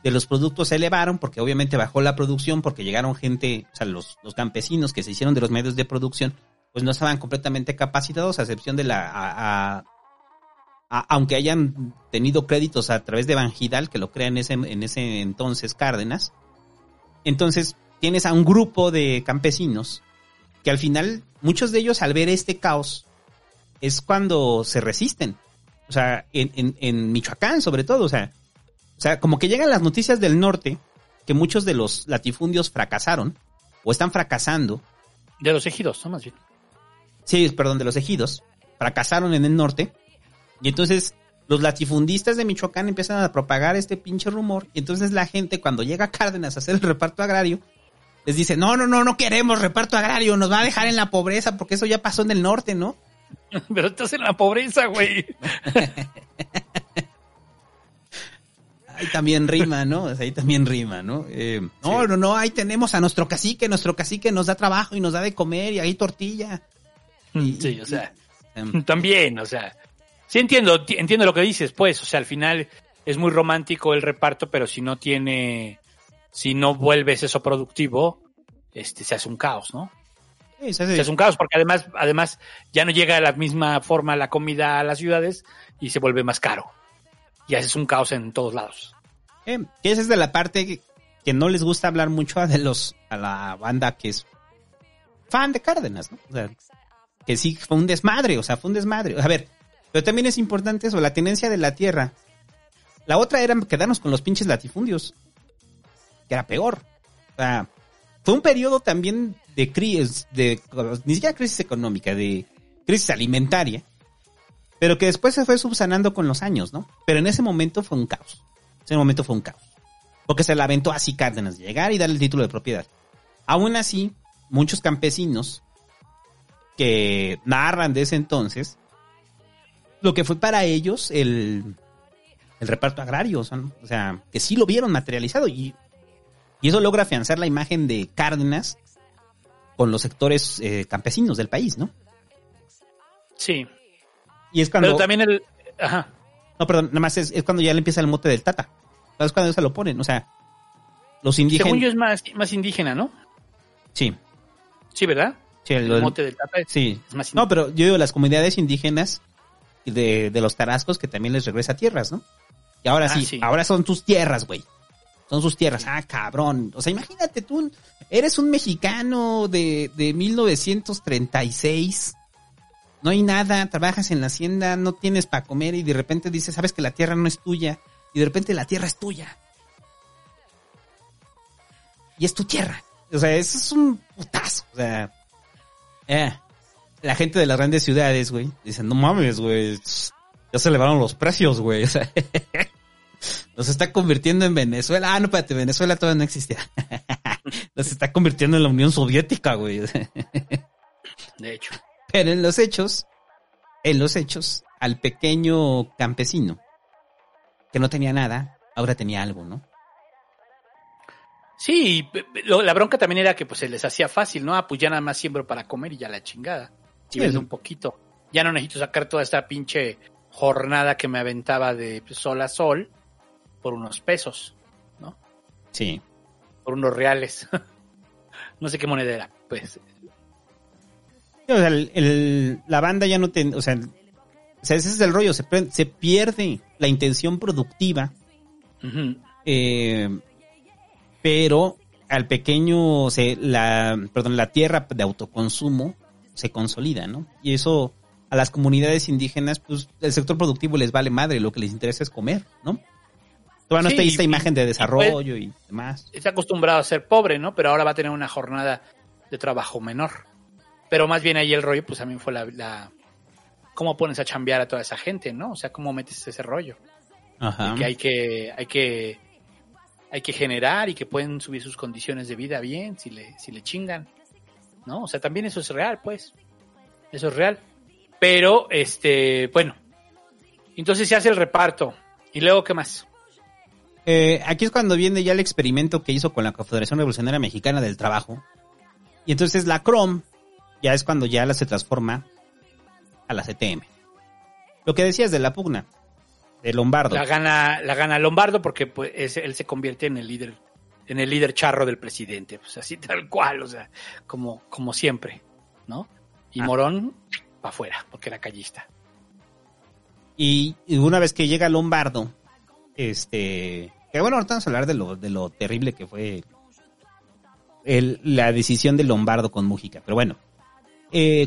de los productos se elevaron porque obviamente bajó la producción, porque llegaron gente, o sea, los campesinos que se hicieron de los medios de producción, pues no estaban completamente capacitados, a excepción de aunque hayan tenido créditos a través de Banjidal, que lo crea en ese entonces Cárdenas. Entonces... tienes a un grupo de campesinos que al final, muchos de ellos al ver este caos, es cuando se resisten. O sea, en Michoacán sobre todo, o sea, como que llegan las noticias del norte que muchos de los latifundios fracasaron o están fracasando. De los ejidos, ¿no? Más bien. Sí, perdón, de los ejidos. Fracasaron en el norte y entonces... los latifundistas de Michoacán empiezan a propagar este pinche rumor. Y entonces la gente, cuando llega a Cárdenas a hacer el reparto agrario, les dice, no queremos reparto agrario, nos va a dejar en la pobreza, porque eso ya pasó en el norte, ¿no? Pero estás en la pobreza, güey. Ahí también rima, ¿no? O sea, ahí también rima, ¿no? No, ahí tenemos a nuestro cacique nos da trabajo y nos da de comer y ahí tortilla. Sí, o sea, también, o sea... Sí, entiendo lo que dices, pues, o sea, al final es muy romántico el reparto, pero si no vuelves eso productivo, se hace un caos, ¿no? Sí, se hace un caos porque además ya no llega de la misma forma la comida a las ciudades y se vuelve más caro. Y haces un caos en todos lados. Esa es de la parte que no les gusta hablar mucho a la banda que es fan de Cárdenas, ¿no? O sea, que sí fue un desmadre, A ver, pero también es importante eso, la tenencia de la tierra. La otra era quedarnos con los pinches latifundios, que era peor. O sea, fue un periodo también de crisis, ni siquiera crisis económica, de crisis alimentaria, Pero que después se fue subsanando con los años, ¿no? Pero en ese momento fue un caos. Porque se la aventó así Cárdenas, llegar y darle el título de propiedad. Aún así, muchos campesinos que narran de ese entonces lo que fue para ellos el reparto agrario, ¿no? O sea, que sí lo vieron materializado y eso logra afianzar la imagen de Cárdenas con los sectores campesinos del país, ¿no? Sí. Y es cuando... Pero también el... Ajá. No, perdón, nada más es cuando ya le empieza el mote del Tata. Es cuando se lo ponen, o sea, los indígenas... Según yo es más indígena, ¿no? Sí. Sí, ¿verdad? Sí, el mote del Tata sí. Es más indígena. No, pero yo digo, las comunidades indígenas de los tarascos que también les regresa tierras, ¿no? Y ahora sí, ahora son tus tierras, güey. Son sus tierras. Ah, cabrón. O sea, imagínate tú, eres un mexicano de 1936. No hay nada, trabajas en la hacienda, no tienes para comer y de repente dices, sabes que la tierra no es tuya. Y de repente la tierra es tuya. Y es tu tierra. O sea, eso es un putazo. O sea, la gente de las grandes ciudades, güey, dicen, no mames, güey, ya se elevaron los precios, güey. O sea, nos está convirtiendo en Venezuela. Ah, no, espérate, Venezuela todavía no existía. Nos está convirtiendo en la Unión Soviética, güey. De hecho. Pero en los hechos, al pequeño campesino que no tenía nada, ahora tenía algo, ¿no? Sí, la bronca también era que pues se les hacía fácil, ¿no? Ah, pues ya nada más siembro para comer y ya la chingada. Sí, vendo un poquito. Ya no necesito sacar toda esta pinche jornada que me aventaba de sol a sol por unos pesos, ¿no? Sí. Por unos reales. No sé qué moneda era, pues. O sea, la banda ya no ten, o sea, ese es el rollo, se pierde la intención productiva. Uh-huh. Pero al pequeño la tierra de autoconsumo se consolida, ¿no? Y eso a las comunidades indígenas, pues el sector productivo les vale madre, lo que les interesa es comer, ¿no? Todavía no está esta imagen de desarrollo y demás. Está acostumbrado a ser pobre, ¿no? Pero ahora va a tener una jornada de trabajo menor. Pero más bien ahí el rollo, pues también fue la cómo pones a chambear a toda esa gente, ¿no? O sea, cómo metes ese rollo. Ajá. De que hay que generar y que pueden subir sus condiciones de vida bien si le chingan, ¿no? O sea, también eso es real, pues. Eso es real. Pero, bueno. Entonces se hace el reparto. ¿Y luego qué más? Aquí es cuando viene ya el experimento que hizo con la Confederación Revolucionaria Mexicana del Trabajo. Y entonces la CROM ya es cuando ya se transforma a la CTM. Lo que decías de la pugna de Lombardo. La gana Lombardo porque pues, él se convierte en el líder charro del presidente, pues así tal cual, o sea, como siempre, ¿no? Y Morón para afuera, porque era callista. Y una vez que llega Lombardo, que bueno, ahorita vamos a hablar de lo terrible que fue la decisión de Lombardo con Múgica, pero bueno.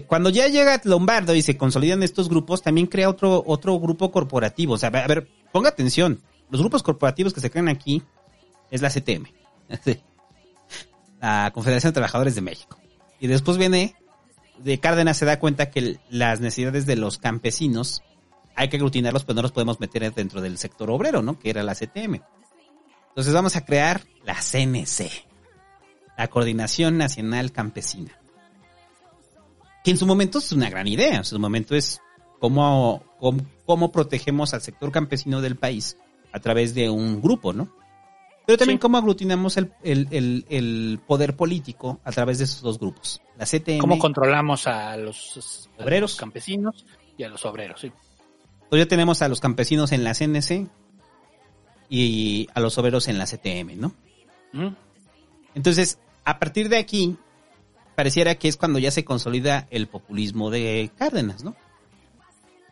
Cuando ya llega Lombardo y se consolidan estos grupos, también crea otro grupo corporativo. O sea, a ver, ponga atención. Los grupos corporativos que se crean aquí es la CTM. La Confederación de Trabajadores de México. Y después viene, de Cárdenas se da cuenta que las necesidades de los campesinos hay que aglutinarlos, pues no los podemos meter dentro del sector obrero, ¿no? Que era la CTM. Entonces vamos a crear la CNC. La Coordinación Nacional Campesina. Que en su momento es una gran idea, en su momento es cómo protegemos al sector campesino del país a través de un grupo, ¿no? Pero también cómo aglutinamos el poder político a través de esos dos grupos, la CTM. Cómo controlamos a los obreros, a los campesinos y a los obreros, sí. Entonces ya tenemos a los campesinos en la CNC y a los obreros en la CTM, ¿no? ¿Mm? Entonces, a partir de aquí pareciera que es cuando ya se consolida el populismo de Cárdenas, ¿no?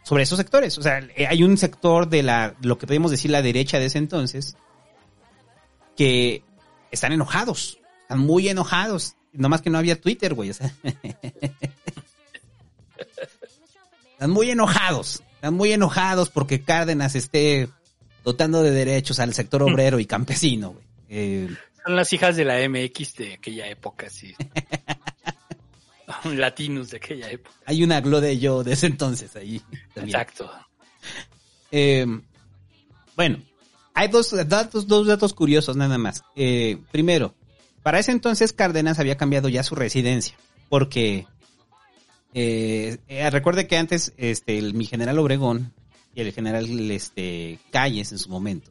Sobre esos sectores. O sea, hay un sector de lo que podemos decir la derecha de ese entonces que están enojados. Están muy enojados. Nomás que no había Twitter, güey. O sea, están muy enojados. Están muy enojados porque Cárdenas esté dotando de derechos al sector obrero y campesino, güey. Son las hijas de la MX de aquella época, sí. a un Latinus de aquella época. Hay una Glodello de ese entonces ahí. También. Exacto. Bueno, hay dos datos curiosos nada más. Primero, para ese entonces Cárdenas había cambiado ya su residencia, porque recuerde que antes mi general Obregón y el general Calles en su momento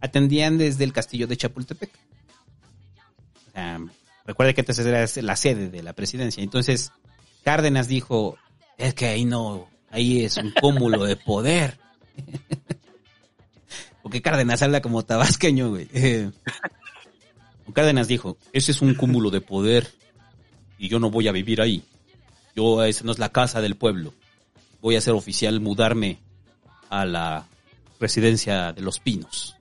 atendían desde el castillo de Chapultepec. O sea, recuerde que antes era la sede de la presidencia. Entonces Cárdenas dijo, es que ahí no, ahí es un cúmulo de poder. Porque Cárdenas habla como tabasqueño, güey. Cárdenas dijo, ese es un cúmulo de poder y yo no voy a vivir ahí. Esa no es la casa del pueblo. Voy a ser oficial, mudarme a la residencia de Los Pinos.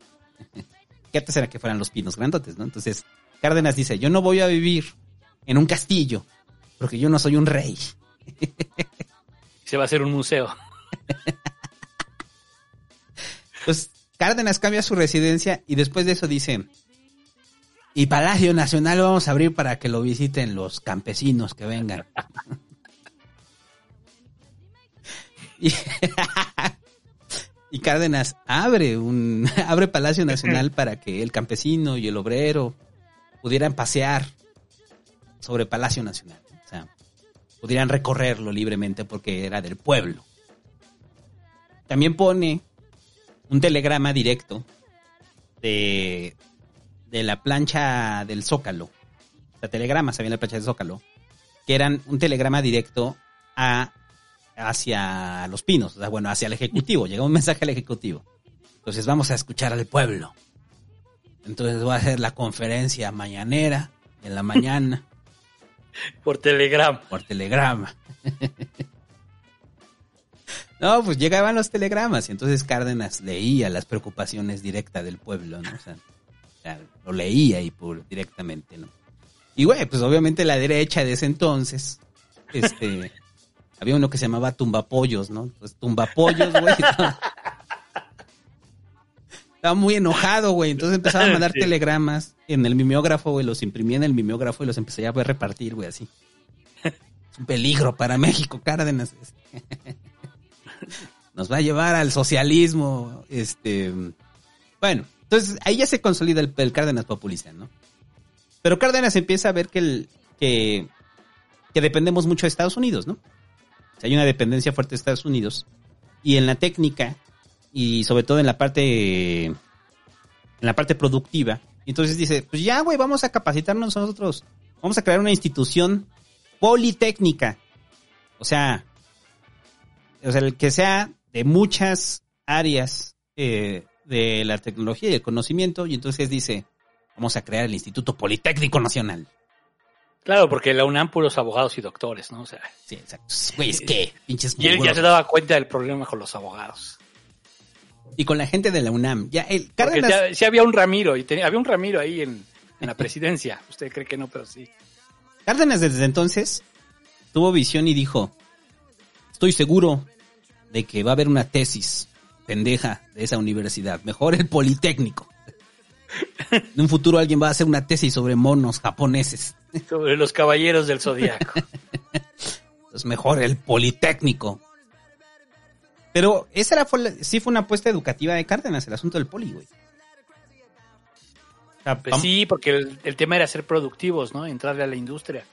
¿Qué antes era que fueran Los Pinos grandotes, no? Entonces, Cárdenas dice, yo no voy a vivir en un castillo porque yo no soy un rey. Se va a hacer un museo. Pues Cárdenas cambia su residencia y después de eso dice... Y Palacio Nacional lo vamos a abrir para que lo visiten los campesinos que vengan. Y Cárdenas abre Palacio Nacional para que el campesino y el obrero pudieran pasear sobre Palacio Nacional. O sea, pudieran recorrerlo libremente porque era del pueblo. También pone un telegrama directo de la plancha del Zócalo, o sea, telegramas había en la plancha del Zócalo, que eran un telegrama directo hacia Los Pinos, o sea, bueno, hacia el Ejecutivo, llegó un mensaje al Ejecutivo. Entonces vamos a escuchar al pueblo. Entonces va a hacer la conferencia mañanera, en la mañana. Por telegrama. No, pues llegaban los telegramas, y entonces Cárdenas leía las preocupaciones directas del pueblo, ¿no? O sea, lo leía ahí directamente, ¿no? Y, güey, pues obviamente la derecha de ese entonces, había uno que se llamaba Tumbapollos, ¿no? Pues Tumbapollos, güey. Estaba muy enojado, güey. Entonces empezaba a mandar telegramas en el mimeógrafo, güey. Los imprimía en el mimeógrafo y los empecé a repartir, güey, así. Es un peligro para México, Cárdenas. Nos va a llevar al socialismo, Bueno. Entonces, ahí ya se consolida el Cárdenas populista, ¿no? Pero Cárdenas empieza a ver que dependemos mucho de Estados Unidos, ¿no? O sea, hay una dependencia fuerte de Estados Unidos. Y en la técnica, y sobre todo en la parte productiva. Entonces dice, pues ya, güey, vamos a capacitarnos nosotros. Vamos a crear una institución politécnica. O sea, el que sea de muchas áreas de la tecnología y el conocimiento, y entonces dice, vamos a crear el Instituto Politécnico Nacional. Claro, porque la UNAM puros abogados y doctores, ¿no? O sea, sí, exacto. Güey, es que pinches. Y él ya se daba cuenta del problema con los abogados. Y con la gente de la UNAM. Ya, Cárdenas... sí había un Ramiro, había un Ramiro ahí en la presidencia. Usted cree que no, pero sí. Cárdenas desde entonces tuvo visión y dijo, estoy seguro de que va a haber una tesis pendeja de esa universidad, mejor el Politécnico. En un futuro alguien va a hacer una tesis sobre monos japoneses. Sobre los caballeros del zodiaco. Entonces mejor el Politécnico. Pero esa sí fue una apuesta educativa de Cárdenas, el asunto del poli, güey. Pues sí, porque el tema era ser productivos, ¿no? Entrarle a la industria.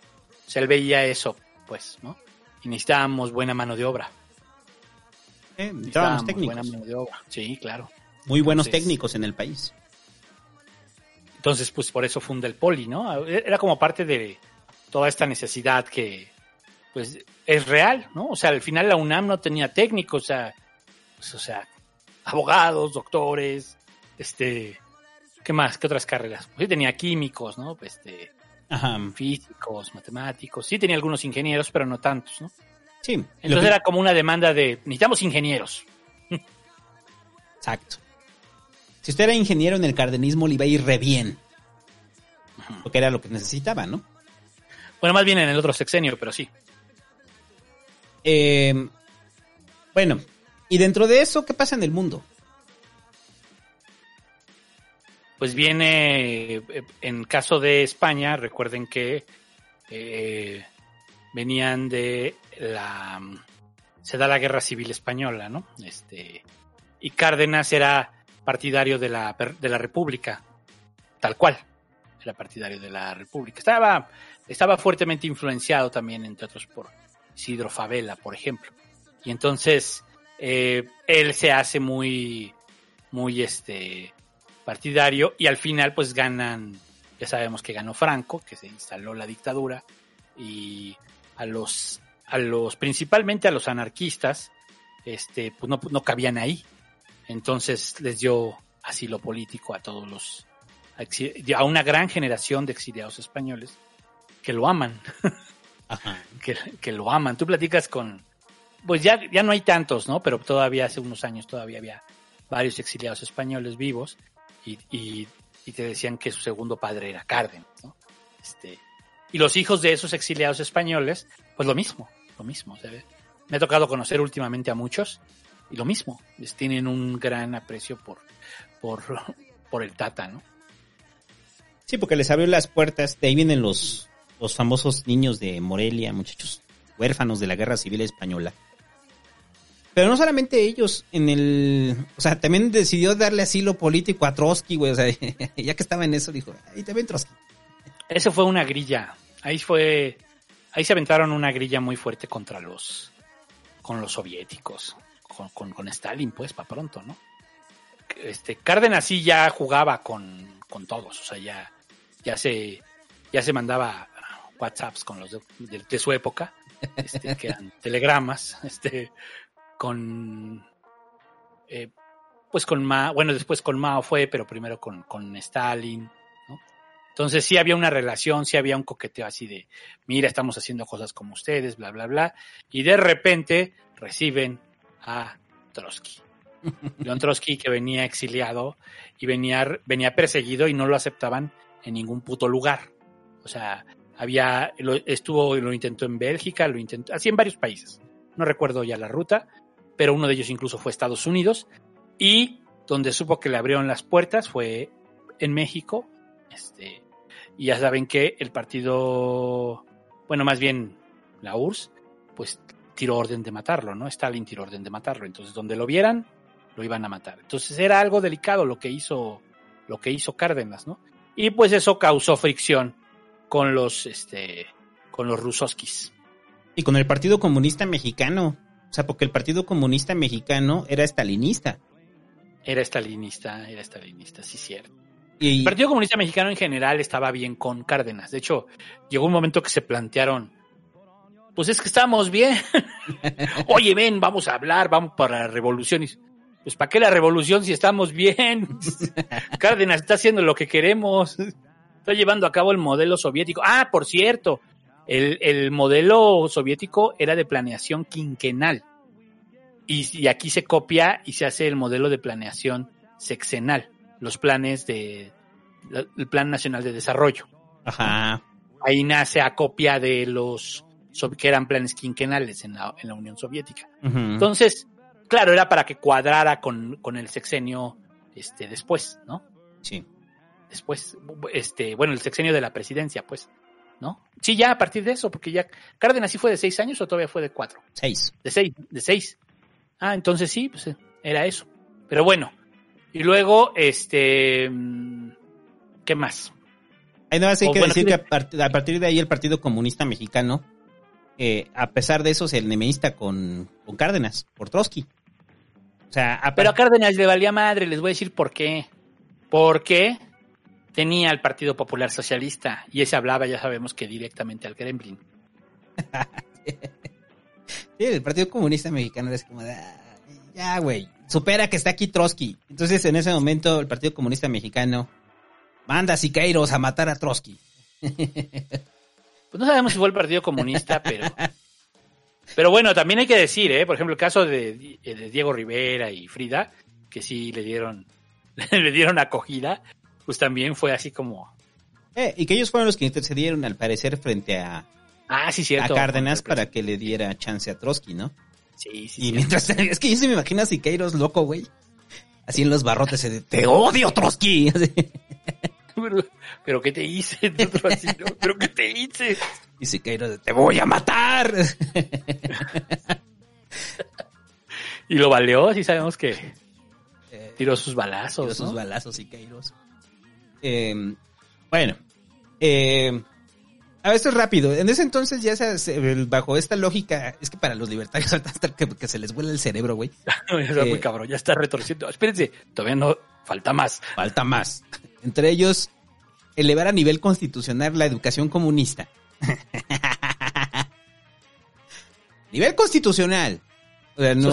O sea, él veía eso, pues, ¿no? Y necesitábamos buena mano de obra. Estábamos técnicos. Sí, claro. Muy buenos técnicos en el país. Entonces, pues por eso funda el Poli, ¿no? Era como parte de toda esta necesidad que, pues, es real, ¿no? O sea, al final la UNAM no tenía técnicos, o sea, abogados, doctores, ¿qué más? ¿Qué otras carreras? Pues sí tenía químicos, ¿no? Físicos, matemáticos, sí tenía algunos ingenieros, pero no tantos, ¿no? Sí. Entonces era como una demanda de, necesitamos ingenieros. Exacto. Si usted era ingeniero en el cardenismo, le iba a ir re bien. Porque era lo que necesitaba, ¿no? Bueno, más bien en el otro sexenio, pero sí. Bueno, y dentro de eso, ¿qué pasa en el mundo? Pues viene, en caso de España, recuerden que... venían de la... se da la Guerra Civil Española, ¿no? Y Cárdenas era partidario de la República, tal cual, era partidario de la República. Estaba fuertemente influenciado también, entre otros, por Isidro Fabela, por ejemplo. Y entonces él se hace muy partidario y al final pues ganan, ya sabemos que ganó Franco, que se instaló la dictadura, y a los principalmente a los anarquistas pues no cabían ahí. Entonces les dio asilo político a todos los, a una gran generación de exiliados españoles que lo aman. Ajá. que lo aman. Tú platicas con, pues ya no hay tantos, ¿no? Pero todavía hace unos años todavía había varios exiliados españoles vivos y te decían que su segundo padre era Cárdenas, ¿no? Y los hijos de esos exiliados españoles, pues lo mismo. ¿Sabes? Me ha tocado conocer últimamente a muchos y lo mismo, tienen un gran aprecio por el Tata, ¿no? Sí, porque les abrió las puertas. De ahí vienen los famosos niños de Morelia, muchachos huérfanos de la Guerra Civil Española. Pero no solamente ellos, o sea, también decidió darle asilo político a Trotsky, güey, o sea, ya que estaba en eso, dijo, ahí también Trotsky. Eso fue una grilla, ahí se aventaron una grilla muy fuerte contra con los soviéticos, con Stalin, pues, para pronto, ¿no? Cárdenas sí ya jugaba con todos, o sea, ya se mandaba WhatsApps con los de su época, que eran telegramas, pues con Mao, bueno, después con Mao fue, pero primero con Stalin, ¿no? Entonces sí había una relación, sí había un coqueteo así de, mira, estamos haciendo cosas como ustedes, bla, bla, bla, y de repente reciben a Trotsky. León Trotsky, que venía exiliado y venía perseguido y no lo aceptaban en ningún puto lugar. O sea, lo intentó en Bélgica, lo intentó, así en varios países. No recuerdo ya la ruta, pero uno de ellos incluso fue Estados Unidos, y donde supo que le abrieron las puertas fue en México, y ya saben que el partido, bueno, más bien la URSS, pues tiró orden de matarlo, ¿no? Stalin tiró orden de matarlo, entonces donde lo vieran, lo iban a matar. Entonces era algo delicado lo que hizo Cárdenas, ¿no? Y pues eso causó fricción con los rusoskis. Y con el Partido Comunista Mexicano. O sea, porque el Partido Comunista Mexicano era stalinista. Era stalinista, sí, cierto. El Partido Comunista Mexicano en general estaba bien con Cárdenas. De hecho, llegó un momento que se plantearon, pues es que estamos bien. Oye, ven, vamos a hablar, vamos para la revolución. Pues ¿para qué la revolución si estamos bien? Cárdenas está haciendo lo que queremos. Está llevando a cabo el modelo soviético. Ah, por cierto. El modelo soviético era de planeación quinquenal y aquí se copia y se hace el modelo de planeación sexenal, los planes el Plan Nacional de Desarrollo. Ajá. Ahí nace a copia de los que eran planes quinquenales en la Unión Soviética. Uh-huh. Entonces, claro, era para que cuadrara con el sexenio después, ¿no? Sí. Después, bueno, el sexenio de la presidencia, pues. ¿No? Sí, ya a partir de eso, porque ya Cárdenas sí fue de 6 años o todavía fue de 4. 6. De seis. Ah, entonces sí, pues era eso. Pero bueno, y luego, ¿qué más? Ahí nada más hay que decir que a partir de ahí el Partido Comunista Mexicano, a pesar de eso, es el enemista con Cárdenas, por Trotsky. O sea, pero a Cárdenas le valía madre, les voy a decir por qué. Porque tenía el Partido Popular Socialista y ese hablaba, ya sabemos, que directamente al Kremlin. Sí, el Partido Comunista Mexicano es como de, ya, güey, supera que está aquí Trotsky. Entonces, en ese momento, el Partido Comunista Mexicano manda a sicairos a matar a Trotsky. Pues no sabemos si fue el Partido Comunista, pero bueno, también hay que decir, por ejemplo, el caso de Diego Rivera y Frida, que sí le dieron acogida, pues también fue así como... y que ellos fueron los que intercedieron, al parecer, frente a... Ah, sí, cierto. A Cárdenas para que le diera chance a Trotsky, ¿no? Sí, sí. Y mientras... Es que yo se me imagino a Siqueiros loco, güey. Así en los barrotes, ¡te odio, Trotsky! ¿verdad? ¿Pero qué te hice? Así, ¿no? ¿Pero qué te hice? Y si Cairo, te voy a matar. Y lo baleó, sí sabemos que tiró sus balazos, tiró, ¿no?, sus balazos y Kairos. Bueno, a ver, esto es rápido. En ese entonces ya bajo esta lógica, es que para los libertarios hasta que se les vuela el cerebro, güey. No, está muy cabrón, ya está retorciendo. Espérense, todavía no, falta más. Falta más. Entre ellos, elevar a nivel constitucional la educación comunista. Nivel constitucional. O sea, no,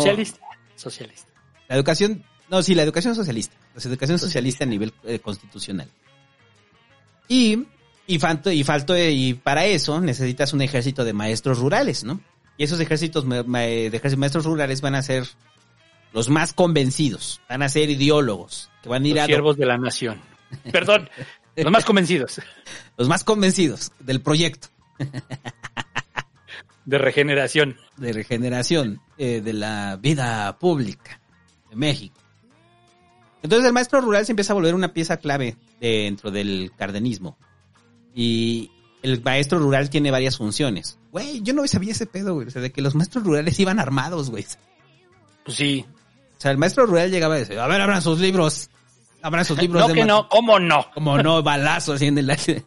socialista. La educación, no, sí, la educación socialista. La educación socialista a nivel constitucional. Y para eso necesitas un ejército de maestros rurales, ¿no? Y esos maestros rurales van a ser los más convencidos, van a ser ideólogos, que van a ir los siervos de la nación. Perdón, los más convencidos. Los más convencidos del proyecto. De regeneración. De regeneración de la vida pública de México. Entonces el maestro rural se empieza a volver una pieza clave dentro del cardenismo. Y el maestro rural tiene varias funciones. Güey, yo no sabía ese pedo, güey. O sea, de que los maestros rurales iban armados, güey. Pues sí. O sea, el maestro rural llegaba y decía, a ver, abran sus libros. Abran sus libros. No, de que no, ¿cómo no? ¿Cómo no? Balazos así en el aire.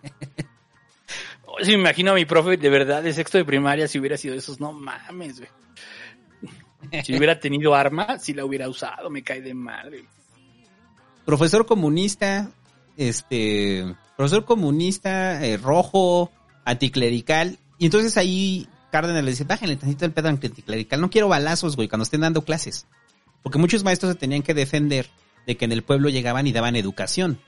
Sí, me imagino a mi profe, de verdad, de sexto de primaria, si hubiera sido esos, no mames, güey. Si hubiera tenido arma, si la hubiera usado, me cae de madre. Profesor comunista, rojo, anticlerical. Y entonces ahí Cárdenas le dice, bájenle tantito el pedo anticlerical, no quiero balazos, güey, cuando estén dando clases. Porque muchos maestros se tenían que defender de que en el pueblo llegaban y daban educación.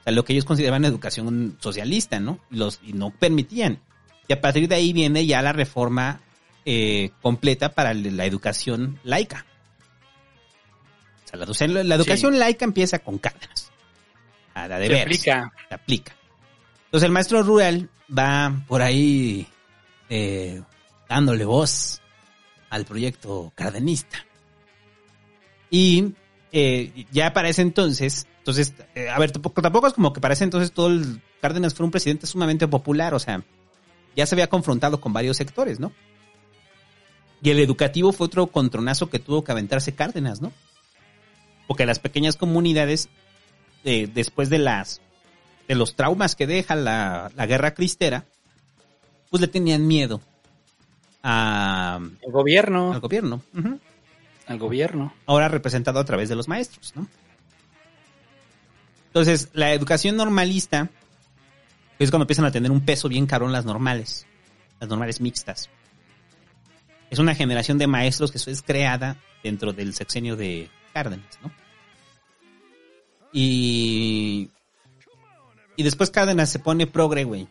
O sea, lo que ellos consideraban educación socialista, ¿no? Y no permitían. Y a partir de ahí viene ya la reforma completa para la educación laica. O sea, la educación laica empieza con Cárdenas. A la de veras. Se aplica. Entonces el maestro rural va por ahí dándole voz al proyecto cardenista. Y ya para ese entonces... Entonces, a ver, tampoco es como que parece entonces todo el Cárdenas fue un presidente sumamente popular, o sea, ya se había confrontado con varios sectores, ¿no? Y el educativo fue otro contronazo que tuvo que aventarse Cárdenas, ¿no? Porque las pequeñas comunidades, después de los traumas que deja la guerra cristera, pues le tenían miedo al gobierno. Al gobierno. Uh-huh. Al gobierno. Ahora representado a través de los maestros, ¿no? Entonces, la educación normalista es cuando empiezan a tener un peso bien cabrón las normales mixtas. Es una generación de maestros que es creada dentro del sexenio de Cárdenas, ¿no? Y después Cárdenas se pone progre, güey.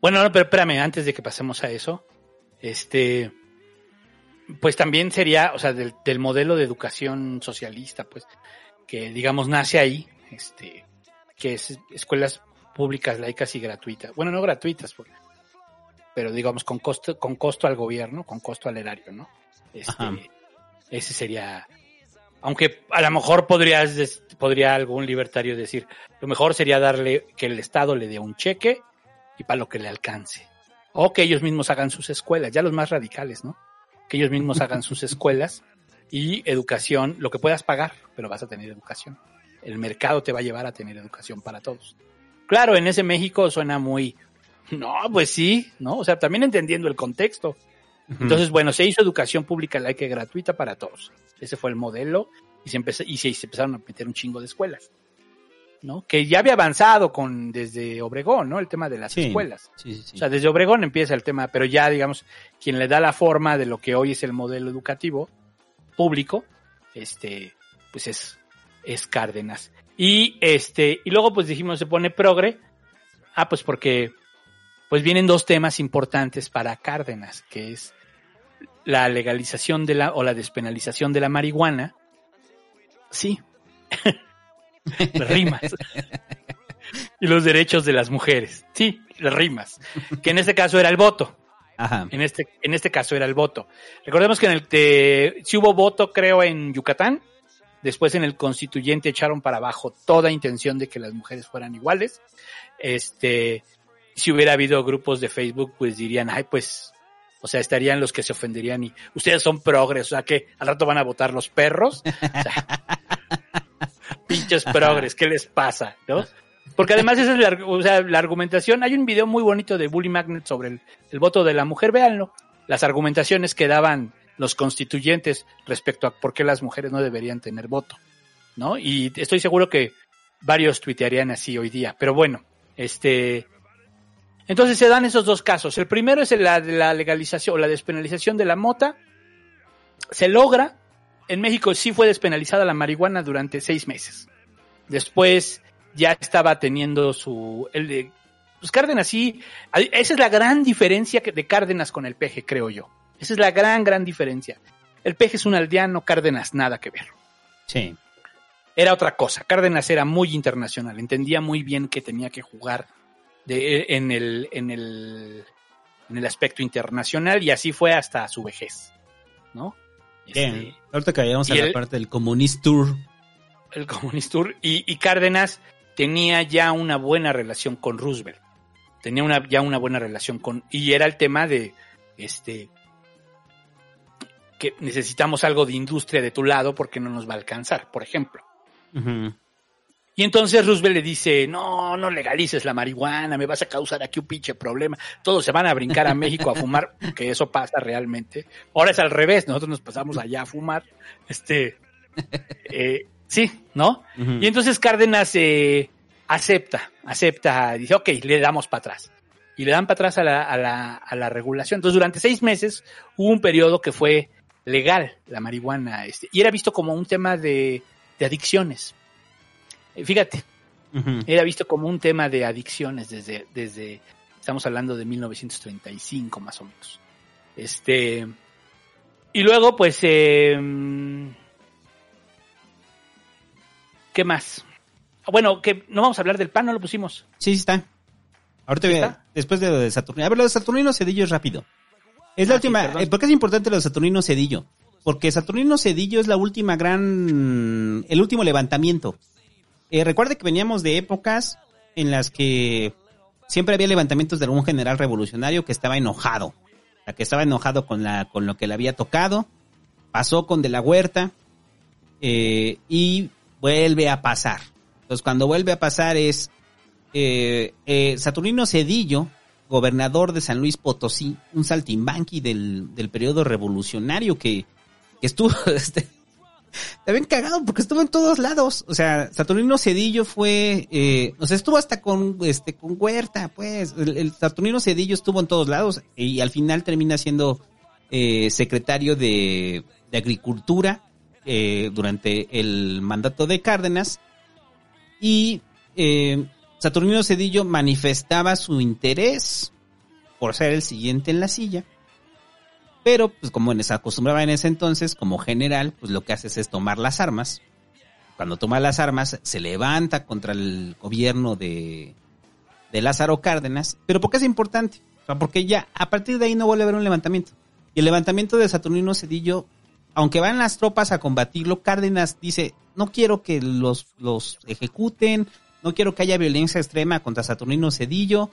Bueno, no, pero espérame, antes de que pasemos a eso, pues también sería, o sea, del modelo de educación socialista, pues, que digamos nace ahí, que es escuelas públicas, laicas y gratuitas. Bueno, no gratuitas, pero digamos con costo al gobierno, con costo al erario, ¿no? Ese sería, aunque a lo mejor podría algún libertario decir, lo mejor sería darle que el Estado le dé un cheque y para lo que le alcance. O que ellos mismos hagan sus escuelas, ya los más radicales, ¿no? Que ellos mismos hagan sus escuelas y educación, lo que puedas pagar, pero vas a tener educación. El mercado te va a llevar a tener educación para todos. Claro, en ese México suena muy... No, pues sí, ¿no? O sea, también entendiendo el contexto. Uh-huh. Entonces, bueno, se hizo educación pública laica y gratuita para todos. Ese fue el modelo y se empezaron a meter un chingo de escuelas, ¿no? Que ya había avanzado desde Obregón, ¿no? El tema de las escuelas. Sí. O sea, desde Obregón empieza el tema, pero ya, digamos, quien le da la forma de lo que hoy es el modelo educativo público, pues es Cárdenas. Y y luego pues dijimos se pone progre. Ah, pues porque pues vienen dos temas importantes para Cárdenas, que es la legalización o la despenalización de la marihuana. Sí. Rimas. Y los derechos de las mujeres. Sí, las rimas. Que en este caso era el voto. Ajá. En este caso era el voto. Recordemos que sí hubo voto, creo, en Yucatán. Después en el constituyente echaron para abajo toda intención de que las mujeres fueran iguales. Si hubiera habido grupos de Facebook, pues dirían, ay, pues, o sea, estarían los que se ofenderían y ustedes son progres, o sea, que al rato van a votar los perros. O sea, pinches progres, ¿qué les pasa? ¿No? Porque además esa es la argumentación. Hay un video muy bonito de Bully Magnet sobre el voto de la mujer, véanlo. Las argumentaciones que daban los constituyentes respecto a por qué las mujeres no deberían tener voto, ¿no? Y estoy seguro que varios tuitearían así hoy día, pero bueno, entonces se dan esos dos casos. El primero es la legalización o la despenalización de la mota. Se logra. En México sí fue despenalizada la marihuana durante 6 meses. Después ya estaba teniendo pues Cárdenas sí. Esa es la gran diferencia de Cárdenas con el PG, creo yo. Esa es la gran diferencia. El PG es un aldeano, Cárdenas nada que ver. Sí. Era otra cosa. Cárdenas era muy internacional. Entendía muy bien que tenía que jugar en el aspecto internacional, y así fue hasta su vejez, ¿no? Bien, ahorita que vayamos a la parte del Communist Tour. El Communist Tour, y Cárdenas tenía ya una buena relación con Roosevelt, tenía ya una buena relación con, y era el tema de que necesitamos algo de industria de tu lado porque no nos va a alcanzar, por ejemplo. Uh-huh. Y entonces Roosevelt le dice, no legalices la marihuana, me vas a causar aquí un pinche problema. Todos se van a brincar a México a fumar, que eso pasa realmente. Ahora es al revés, nosotros nos pasamos allá a fumar. Sí, ¿no? Uh-huh. Y entonces Cárdenas acepta, dice, ok, le damos para atrás. Y le dan para atrás a la regulación. Entonces durante 6 meses hubo un periodo que fue legal la marihuana. Y era visto como un tema de adicciones. Fíjate, uh-huh. Era visto como un tema de adicciones desde estamos hablando de 1935 más o menos. Y luego pues ¿qué más? Bueno, que no vamos a hablar del PAN, no lo pusimos. Sí, está. Ahorita voy a, después de lo de Saturnino. A ver, lo de Saturnino Cedillo es rápido. Es la última, sí, ¿por qué es importante lo de Saturnino Cedillo? Porque Saturnino Cedillo es la última el último levantamiento. Recuerde que veníamos de épocas en las que siempre había levantamientos de algún general revolucionario que estaba enojado. O sea, que estaba enojado con lo que le había tocado. Pasó con De la Huerta y vuelve a pasar. Entonces, cuando vuelve a pasar es Saturnino Cedillo, gobernador de San Luis Potosí, un saltimbanqui del periodo revolucionario que estuvo... Te habían cagado porque estuvo en todos lados. O sea, Saturnino Cedillo fue... o sea, estuvo hasta con Huerta, pues. El Saturnino Cedillo estuvo en todos lados y al final termina siendo secretario de Agricultura durante el mandato de Cárdenas. Y Saturnino Cedillo manifestaba su interés por ser el siguiente en la silla. Pero, pues como se acostumbraba en ese entonces, como general, pues lo que hace es tomar las armas. Cuando toma las armas, se levanta contra el gobierno de Lázaro Cárdenas. ¿Pero por qué es importante? O sea, porque ya a partir de ahí no vuelve a haber un levantamiento. Y el levantamiento de Saturnino Cedillo, aunque van las tropas a combatirlo, Cárdenas dice, no quiero que los ejecuten, no quiero que haya violencia extrema contra Saturnino Cedillo.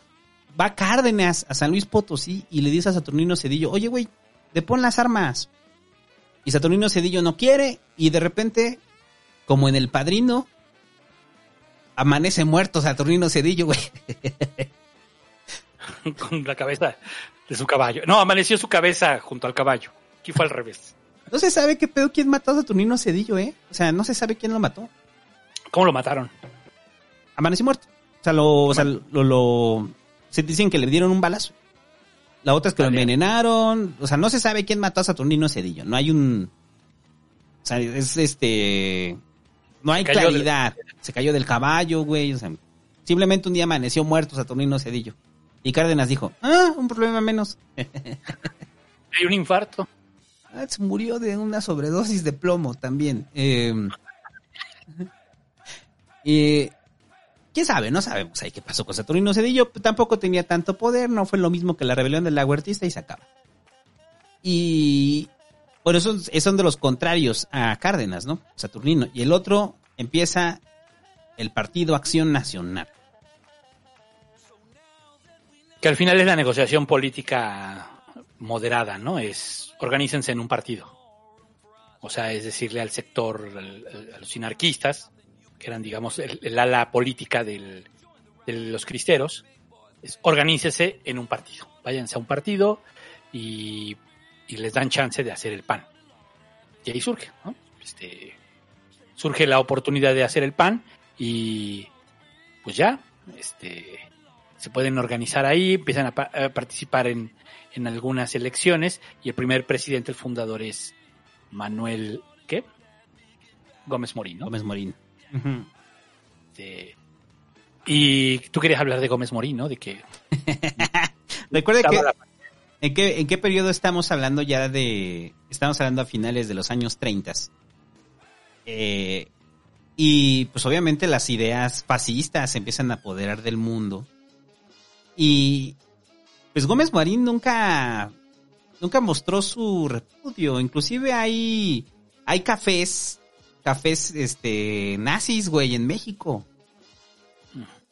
Va Cárdenas a San Luis Potosí y le dice a Saturnino Cedillo, oye, güey, pon las armas. Y Saturnino Cedillo no quiere, y de repente, como en El Padrino, amanece muerto Saturnino Cedillo, güey. Con la cabeza de su caballo. No, amaneció su cabeza junto al caballo. Aquí fue al revés. No se sabe qué pedo, quién mató a Saturnino Cedillo, o sea, no se sabe quién lo mató. ¿Cómo lo mataron? Amaneció muerto. Se dicen que le dieron un balazo. La otra es que lo envenenaron. O sea, no se sabe quién mató a Saturnino Cedillo. No hay O sea, es no hay claridad. Se cayó del caballo, güey. O sea, simplemente un día amaneció muerto Saturnino Cedillo. Y Cárdenas dijo, un problema menos. Hay un infarto. Se murió de una sobredosis de plomo también. ¿Quién sabe? No sabemos ahí qué pasó con Saturnino Cedillo. Tampoco tenía tanto poder, no fue lo mismo que la rebelión de la huertista y se acaba. Y Bueno, son de los contrarios a Cárdenas, ¿no? Saturnino. Y el otro empieza el Partido Acción Nacional. Que al final es la negociación política moderada, ¿no? Es organícense en un partido. O sea, es decirle al sector, a los sinarquistas, que eran, digamos, el ala política de los cristeros, es organícese en un partido. Váyanse a un partido y les dan chance de hacer el PAN. Y ahí surge, ¿no? Surge la oportunidad de hacer el PAN y pues ya, se pueden organizar ahí, empiezan a participar en algunas elecciones y el primer presidente, el fundador es Manuel, ¿qué? Gómez Morín, ¿no? Gómez Morín. Uh-huh. Y tú querías hablar de Gómez Morín, ¿no? De que... Recuerda que... ¿En qué periodo estamos hablando ya de... Estamos hablando a finales de los años 30. Y pues obviamente las ideas fascistas se empiezan a apoderar del mundo. Y pues Gómez Morín nunca mostró su repudio. Inclusive hay cafés nazis, güey, en México.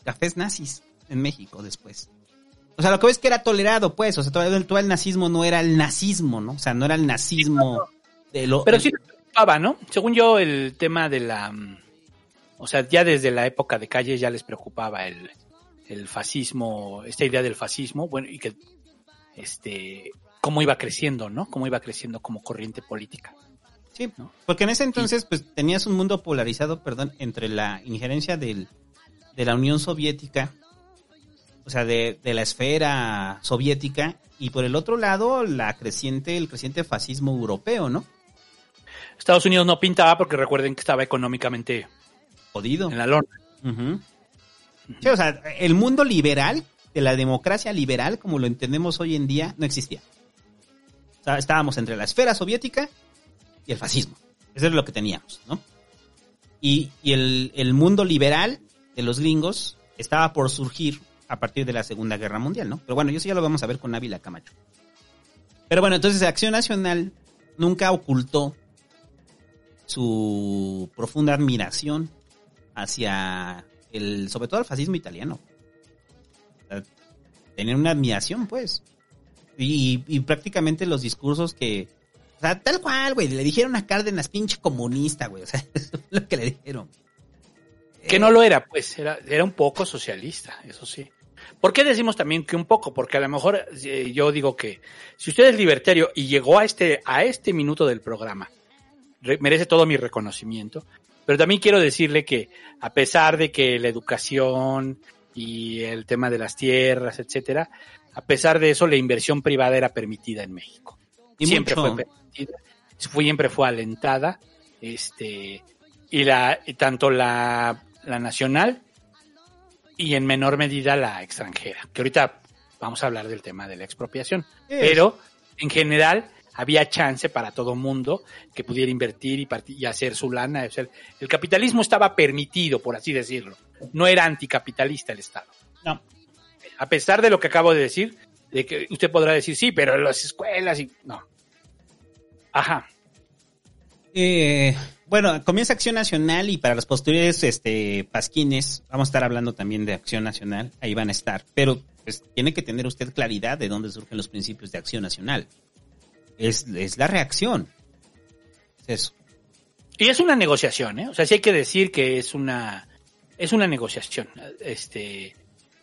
Cafés nazis en México después. O sea, lo que ves que era tolerado, pues. O sea, todo el nazismo no era el nazismo, ¿no? O sea, no era el nazismo. Pero sí lo preocupaba, ¿no? Según yo, el tema de la... O sea, ya desde la época de Calles ya les preocupaba el fascismo, esta idea del fascismo, bueno, y que cómo iba creciendo, ¿no? Cómo iba creciendo como corriente política. Sí, ¿no? Porque en ese entonces, sí, pues, tenías un mundo polarizado, entre la injerencia de la Unión Soviética, o sea, de la esfera soviética, y por el otro lado, el creciente fascismo europeo, ¿no? Estados Unidos no pintaba porque recuerden que estaba económicamente jodido. En la lona. Uh-huh. Sí, o sea, el mundo liberal, de la democracia liberal, como lo entendemos hoy en día, no existía. O sea, estábamos entre la esfera soviética y el fascismo. Eso es lo que teníamos, ¿no? Y el mundo liberal de los gringos estaba por surgir a partir de la Segunda Guerra Mundial, ¿no? Pero bueno, eso ya lo vamos a ver con Ávila Camacho. Pero bueno, entonces Acción Nacional nunca ocultó su profunda admiración hacia sobre todo al fascismo italiano. O sea, tenían una admiración, pues. Y prácticamente los discursos que... O sea, tal cual, güey. Le dijeron a Cárdenas, pinche comunista, güey. O sea, eso es lo que le dijeron. Que no lo era, pues. Era un poco socialista, eso sí. ¿Por qué decimos también que un poco? Porque a lo mejor yo digo que si usted es libertario y llegó a este minuto del programa, merece todo mi reconocimiento. Pero también quiero decirle que a pesar de que la educación y el tema de las tierras, etcétera, a pesar de eso la inversión privada era permitida en México. Y siempre mucho. Fue permitida, siempre fue alentada, tanto la nacional y en menor medida la extranjera. Que ahorita vamos a hablar del tema de la expropiación, pero en general había chance para todo mundo que pudiera invertir y hacer su lana. O sea, el capitalismo estaba permitido, por así decirlo. No era anticapitalista el Estado. No. A pesar de lo que acabo de decir, de que usted podrá decir, sí, pero las escuelas y... No. Ajá. Bueno, comienza Acción Nacional y para los posteriores pasquines, vamos a estar hablando también de Acción Nacional. Ahí van a estar. Pero pues, tiene que tener usted claridad de dónde surgen los principios de Acción Nacional. Es la reacción. Es eso. Y es una negociación, ¿eh? O sea, sí hay que decir que es una negociación.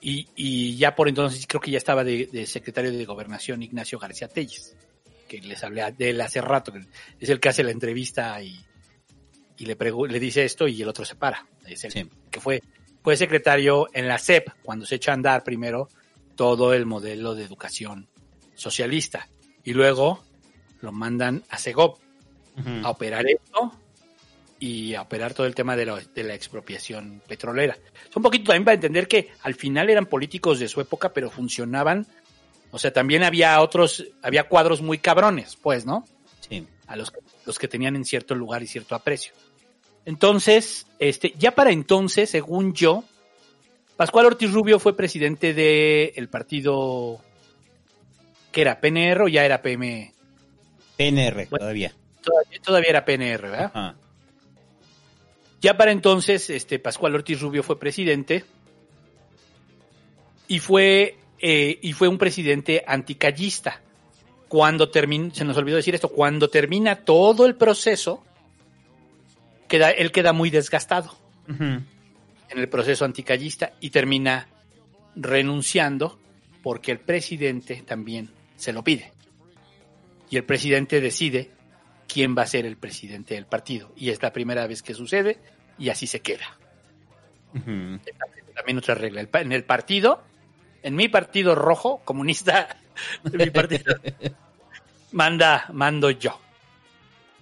Y ya por entonces creo que ya estaba de secretario de Gobernación Ignacio García Téllez, que les hablé de él hace rato, que es el que hace la entrevista y le dice esto y el otro se para. Es el, sí, que fue secretario en la SEP cuando se echa a andar primero todo el modelo de educación socialista. Y luego lo mandan a CEGOP, uh-huh, a operar esto y a operar todo el tema de la expropiación petrolera. Es un poquito también para entender que al final eran políticos de su época, pero funcionaban. O sea, también había cuadros muy cabrones, pues, ¿no? Sí. A los que tenían en cierto lugar y cierto aprecio. Entonces, ya para entonces, según yo, Pascual Ortiz Rubio fue presidente del partido... que era PNR o ya era PM, PNR, bueno, todavía. Todavía era PNR, ¿verdad? Ajá. Ya para entonces, Pascual Ortiz Rubio fue presidente y fue un presidente anticallista. Se nos olvidó decir esto, cuando termina todo el proceso, él queda muy desgastado. Uh-huh. En el proceso anticallista y termina renunciando porque el presidente también se lo pide. Y el presidente decide quién va a ser el presidente del partido. Y es la primera vez que sucede y así se queda. Uh-huh. También otra regla. En el partido, en mi partido rojo, comunista, en mi partido, mando yo.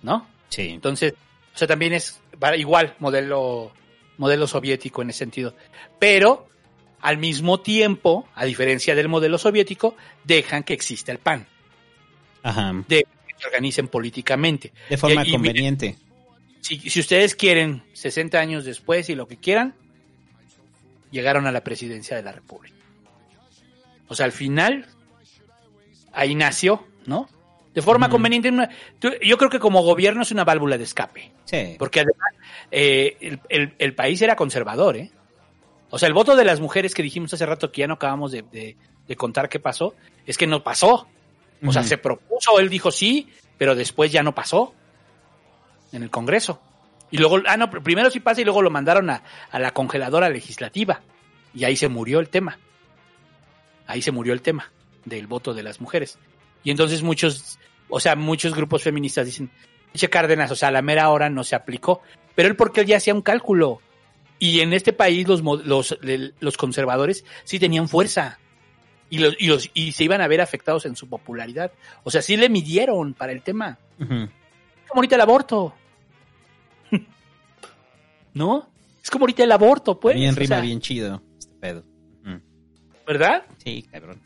¿No? Sí. Entonces, o sea, también es igual modelo soviético en ese sentido, pero al mismo tiempo, a diferencia del modelo soviético, dejan que exista el PAN. Ajá. De que se organicen políticamente. De forma conveniente. Miren, si ustedes quieren, 60 años después y lo que quieran, llegaron a la presidencia de la República. O sea, al final, ahí nació, ¿no? De forma conveniente. Yo creo que como gobierno es una válvula de escape. Sí. Porque además el país era conservador, ¿eh? O sea, el voto de las mujeres que dijimos hace rato que ya no acabamos de contar qué pasó, es que no pasó. O sea, se propuso, él dijo sí, pero después ya no pasó en el Congreso. Y luego, primero sí pasa y luego lo mandaron a la congeladora legislativa. Y ahí se murió el tema. Ahí se murió el tema del voto de las mujeres. Y entonces muchos grupos feministas dicen, che Cárdenas, o sea, a la mera hora no se aplicó. Pero él porque él ya hacía un cálculo. Y en este país los conservadores sí tenían fuerza. Y se iban a ver afectados en su popularidad. O sea, sí le midieron para el tema. Uh-huh. Es como ahorita el aborto. ¿No? Es como ahorita el aborto, pues. Bien rima, o sea, bien chido este pedo. Uh-huh. ¿Verdad? Sí, cabrón.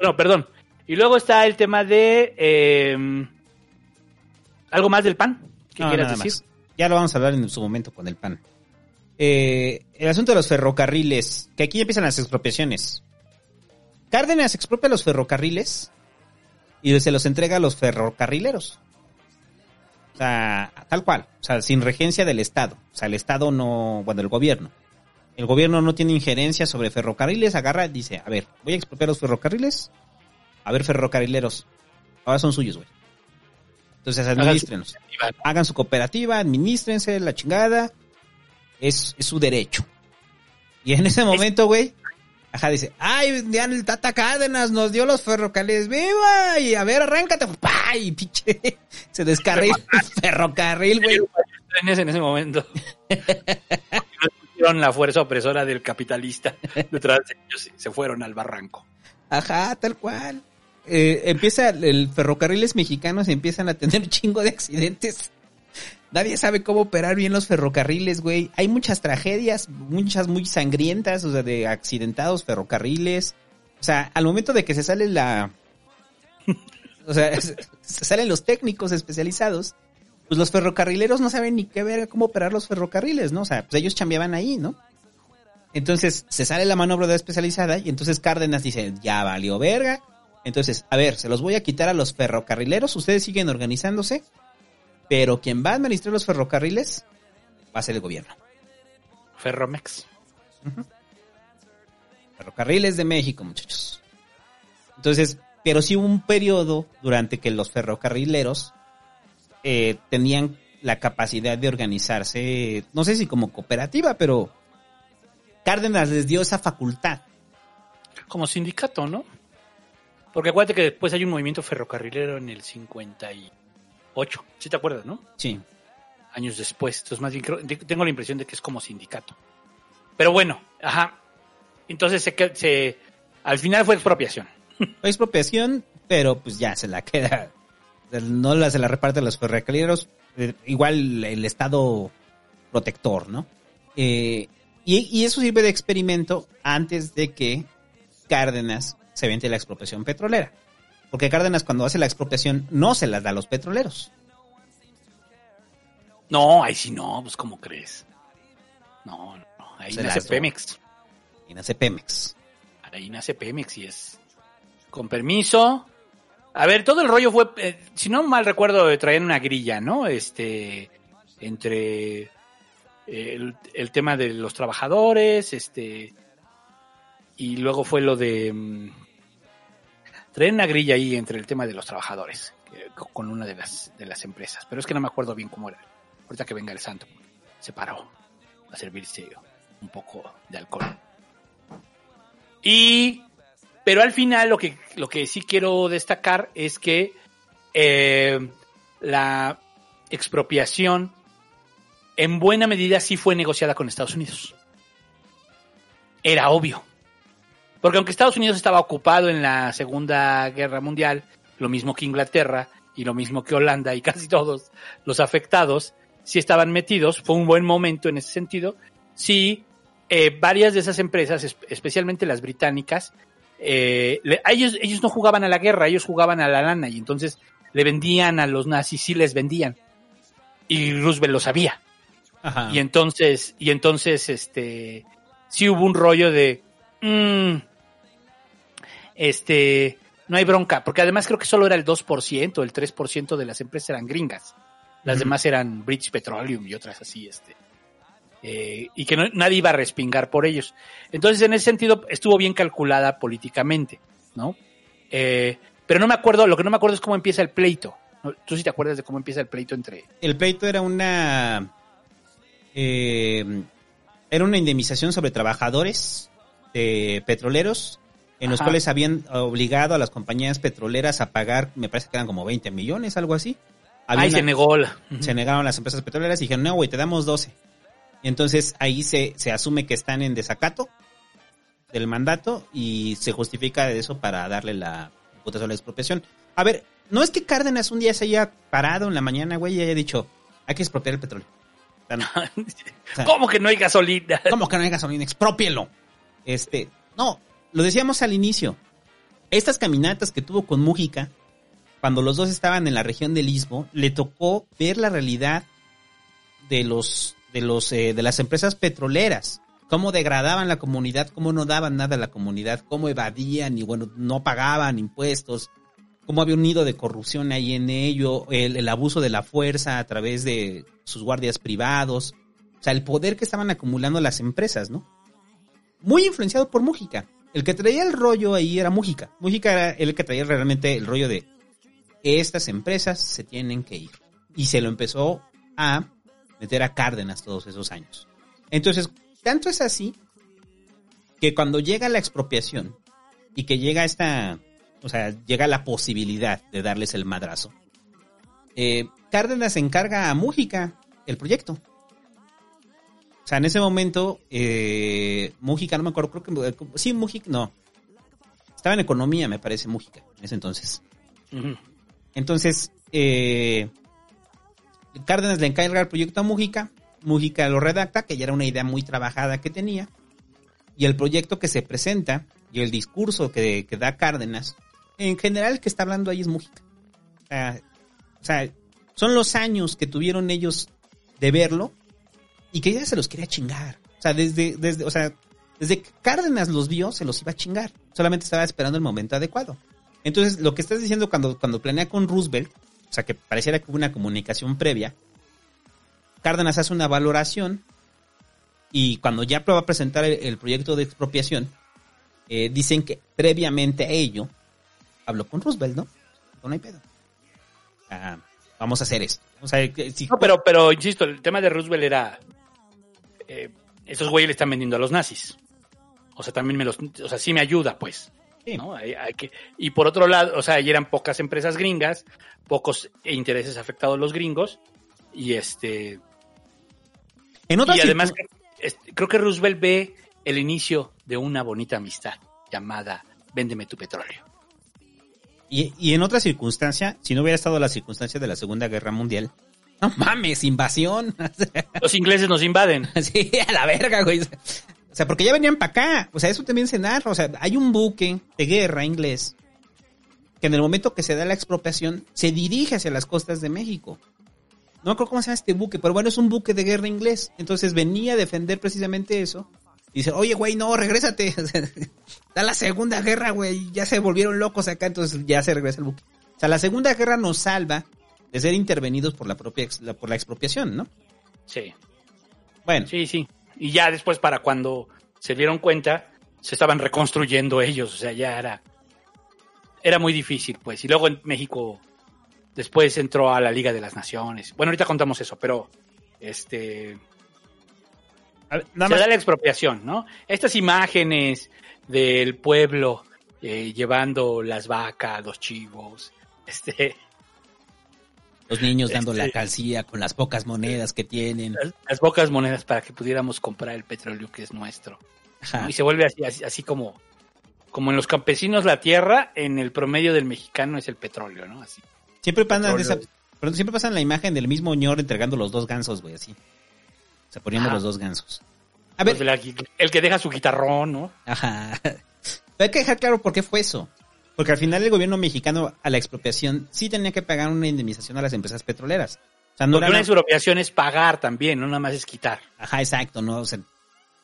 No, perdón. Y luego está el tema de algo más del PAN. ¿Qué quieras decir? Más. Ya lo vamos a hablar en su momento con el PAN. El asunto de los ferrocarriles, que aquí empiezan las expropiaciones. Cárdenas expropia los ferrocarriles y se los entrega a los ferrocarrileros. O sea, tal cual. O sea, sin regencia del Estado. O sea, el Estado no... Bueno, el gobierno. El gobierno no tiene injerencia sobre ferrocarriles. Agarra y dice, a ver, voy a expropiar los ferrocarriles... A ver, ferrocarrileros, ahora son suyos, güey. Entonces, administrenlos. Hagan su cooperativa, administrense la chingada. Es su derecho. Y en ese momento, güey, ajá, dice, ay, ya el Tata Cárdenas nos dio los ferrocarriles, viva, y a ver, arráncate, ¡pay! Piche, se descarrila el ferrocarril, güey. En ese momento. Pusieron la fuerza opresora del capitalista. Detrás de ellos se fueron al barranco. Ajá, tal cual. Empieza el ferrocarriles mexicanos y empiezan a tener un chingo de accidentes. Nadie sabe cómo operar bien los ferrocarriles, güey. Hay muchas tragedias, muchas muy sangrientas, o sea, de accidentados ferrocarriles. O sea, al momento de que se sale o sea, se salen los técnicos especializados, pues los ferrocarrileros no saben ni qué ver cómo operar los ferrocarriles, ¿no? O sea, pues ellos chambeaban ahí, ¿no? Entonces, se sale la maniobra especializada y entonces Cárdenas dice, ya valió verga. Entonces, a ver, se los voy a quitar a los ferrocarrileros, ustedes siguen organizándose, pero quien va a administrar los ferrocarriles va a ser el gobierno. Ferromex. Uh-huh. Ferrocarriles de México, muchachos. Entonces, pero sí hubo un periodo durante que los ferrocarrileros tenían la capacidad de organizarse, no sé si como cooperativa, pero... Cárdenas les dio esa facultad. Como sindicato, ¿no? Porque acuérdate que después hay un movimiento ferrocarrilero en el 58. ¿Sí te acuerdas, no? Sí. Años después. Entonces, más bien, tengo la impresión de que es como sindicato. Pero bueno, ajá. Entonces, al final fue expropiación. Fue expropiación, pero pues ya se la queda. No se la reparten los ferrocarrileros. Igual el Estado protector, ¿no? Y eso sirve de experimento antes de que Cárdenas se vente la expropiación petrolera. Porque Cárdenas, cuando hace la expropiación, no se las da a los petroleros. No, ahí sí no, pues ¿cómo crees? No, ahí nace Pemex. Ahí nace Pemex. Ahí nace Pemex y es con permiso, A ver, todo el rollo fue, si no mal recuerdo, traían una grilla, ¿no? Entre el tema de los trabajadores, y luego fue lo de traían una grilla ahí entre el tema de los trabajadores con una de las empresas, pero es que no me acuerdo bien cómo era. Ahorita que venga el santo, se paró a servirse un poco de alcohol. Pero al final lo que sí quiero destacar es que la expropiación en buena medida sí fue negociada con Estados Unidos. Era obvio. Porque aunque Estados Unidos estaba ocupado en la Segunda Guerra Mundial, lo mismo que Inglaterra y lo mismo que Holanda y casi todos los afectados sí estaban metidos, fue un buen momento en ese sentido. Sí, varias de esas empresas, especialmente las británicas, ellos no jugaban a la guerra, ellos jugaban a la lana, y entonces le vendían a los nazis, sí les vendían, y Roosevelt lo sabía. Ajá. Y entonces sí hubo un rollo de no hay bronca, porque además creo que solo era el 2%, el 3% de las empresas eran gringas, las demás eran British Petroleum y otras así, y que nadie iba a respingar por ellos. Entonces, en ese sentido, estuvo bien calculada políticamente, ¿no? Pero no me acuerdo, lo que no me acuerdo es cómo empieza el pleito. ¿Tú sí te acuerdas de cómo empieza el pleito entre...? El pleito era una indemnización sobre trabajadores petroleros, en los cuales habían obligado a las compañías petroleras a pagar, me parece que eran como 20 millones, algo así. Se negó. Se negaron las empresas petroleras y dijeron, no, güey, te damos 12. Entonces ahí se asume que están en desacato del mandato y se justifica eso para darle la imputación a la expropiación. A ver, no es que Cárdenas un día se haya parado en la mañana, güey, y haya dicho, hay que expropiar el petróleo. O sea, ¿cómo que no hay gasolina? ¿Cómo que no hay gasolina? Exprópienlo. No, lo decíamos al inicio. Estas caminatas que tuvo con Múgica, cuando los dos estaban en la región del Istmo, le tocó ver la realidad de las empresas petroleras, cómo degradaban la comunidad, cómo no daban nada a la comunidad, cómo evadían y no pagaban impuestos, cómo había un nido de corrupción ahí en ello, el abuso de la fuerza a través de sus guardias privados, o sea, el poder que estaban acumulando las empresas, ¿no? Muy influenciado por Múgica. El que traía el rollo ahí era Múgica. Múgica era el que traía realmente el rollo de estas empresas se tienen que ir. Y se lo empezó a meter a Cárdenas todos esos años. Entonces, tanto es así que cuando llega la expropiación y que llega llega la posibilidad de darles el madrazo, Cárdenas encarga a Múgica el proyecto. O sea, en ese momento, Múgica, no me acuerdo, creo que... Sí, Múgica, no. Estaba en economía, me parece, Múgica, en ese entonces. Uh-huh. Entonces, Cárdenas le encarga el proyecto a Múgica, Múgica lo redacta, que ya era una idea muy trabajada que tenía, y el proyecto que se presenta y el discurso que da Cárdenas, en general el que está hablando ahí es Múgica. O sea, son los años que tuvieron ellos de verlo y que ya se los quería chingar. O sea, desde que Cárdenas los vio, se los iba a chingar. Solamente estaba esperando el momento adecuado. Entonces, lo que estás diciendo cuando planea con Roosevelt, o sea, que pareciera que hubo una comunicación previa. Cárdenas hace una valoración y cuando ya va a presentar el proyecto de expropiación, dicen que previamente a ello habló con Roosevelt, ¿no? No hay pedo. Ah, vamos a hacer esto. O sea, no, pero insisto, el tema de Roosevelt era... esos güeyes le están vendiendo a los nazis. O sea, también o sea, sí me ayuda, pues. Sí. ¿No? Y por otro lado, o sea, ahí eran pocas empresas gringas, pocos intereses afectados los gringos, y y además creo que Roosevelt ve el inicio de una bonita amistad llamada Véndeme tu petróleo. Y en otra circunstancia, si no hubiera estado la circunstancia de la Segunda Guerra Mundial, no mames, invasión. Los ingleses nos invaden. Sí, a la verga, güey. O sea, porque ya venían para acá. O sea, eso también se narra. O sea, hay un buque de guerra inglés que en el momento que se da la expropiación se dirige hacia las costas de México. No me acuerdo cómo se llama este buque, pero bueno, es un buque de guerra inglés. Entonces venía a defender precisamente eso. Y dice, oye, güey, no, regrésate. Está la Segunda Guerra, güey. Ya se volvieron locos acá, entonces ya se regresa el buque. sea, la Segunda Guerra nos salva de ser intervenidos por la expropiación, ¿no? Sí. Bueno. Sí, sí. Y ya después, para cuando se dieron cuenta, se estaban reconstruyendo ellos. O sea, ya era muy difícil, pues. Y luego en México después entró a la Liga de las Naciones. Bueno, ahorita contamos eso, pero da la expropiación, ¿no? Estas imágenes del pueblo llevando las vacas, los chivos, los niños dando la calcía con las pocas monedas que tienen. Las pocas monedas para que pudiéramos comprar el petróleo que es nuestro. Ajá. Y se vuelve así como en los campesinos la tierra, en el promedio del mexicano es el petróleo, ¿no? Así. Siempre pasan la imagen del mismo ñor entregando los dos gansos, güey, así. O sea, poniendo los dos gansos. A ver. El que deja su guitarrón, ¿no? Ajá. Pero hay que dejar claro por qué fue eso. Porque al final el gobierno mexicano a la expropiación sí tenía que pagar una indemnización a las empresas petroleras. O sea, no era una expropiación, es pagar también, no nada más es quitar. Ajá, exacto, no, o sea,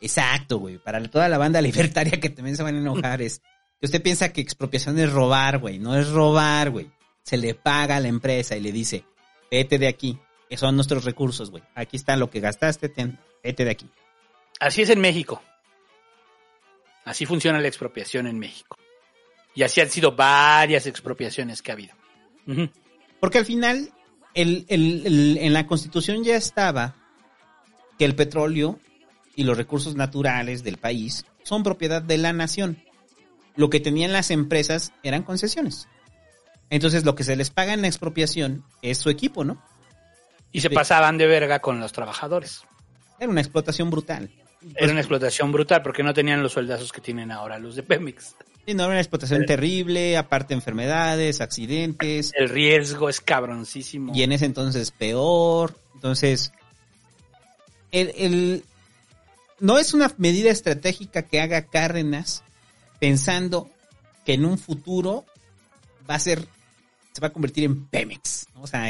exacto, güey. Para toda la banda libertaria que también se van a enojar es que usted piensa que expropiación es robar, güey. No es robar, güey. Se le paga a la empresa y le dice, vete de aquí. Que son nuestros recursos, güey. Aquí está lo que gastaste, vete de aquí. Así es en México. Así funciona la expropiación en México. Y así han sido varias expropiaciones que ha habido. Uh-huh. Porque al final, en la Constitución ya estaba que el petróleo y los recursos naturales del país son propiedad de la nación. Lo que tenían las empresas eran concesiones. Entonces, lo que se les paga en la expropiación es su equipo, ¿no? Y se pasaban de verga con los trabajadores. Era una explotación brutal. Era una explotación brutal porque no tenían los sueldazos que tienen ahora los de Pemex. Sí, no, era una explotación terrible, aparte enfermedades, accidentes. El riesgo es cabroncísimo. Y en ese entonces peor. Entonces, no es una medida estratégica que haga Cárdenas pensando que en un futuro se va a convertir en Pemex, ¿no? O sea,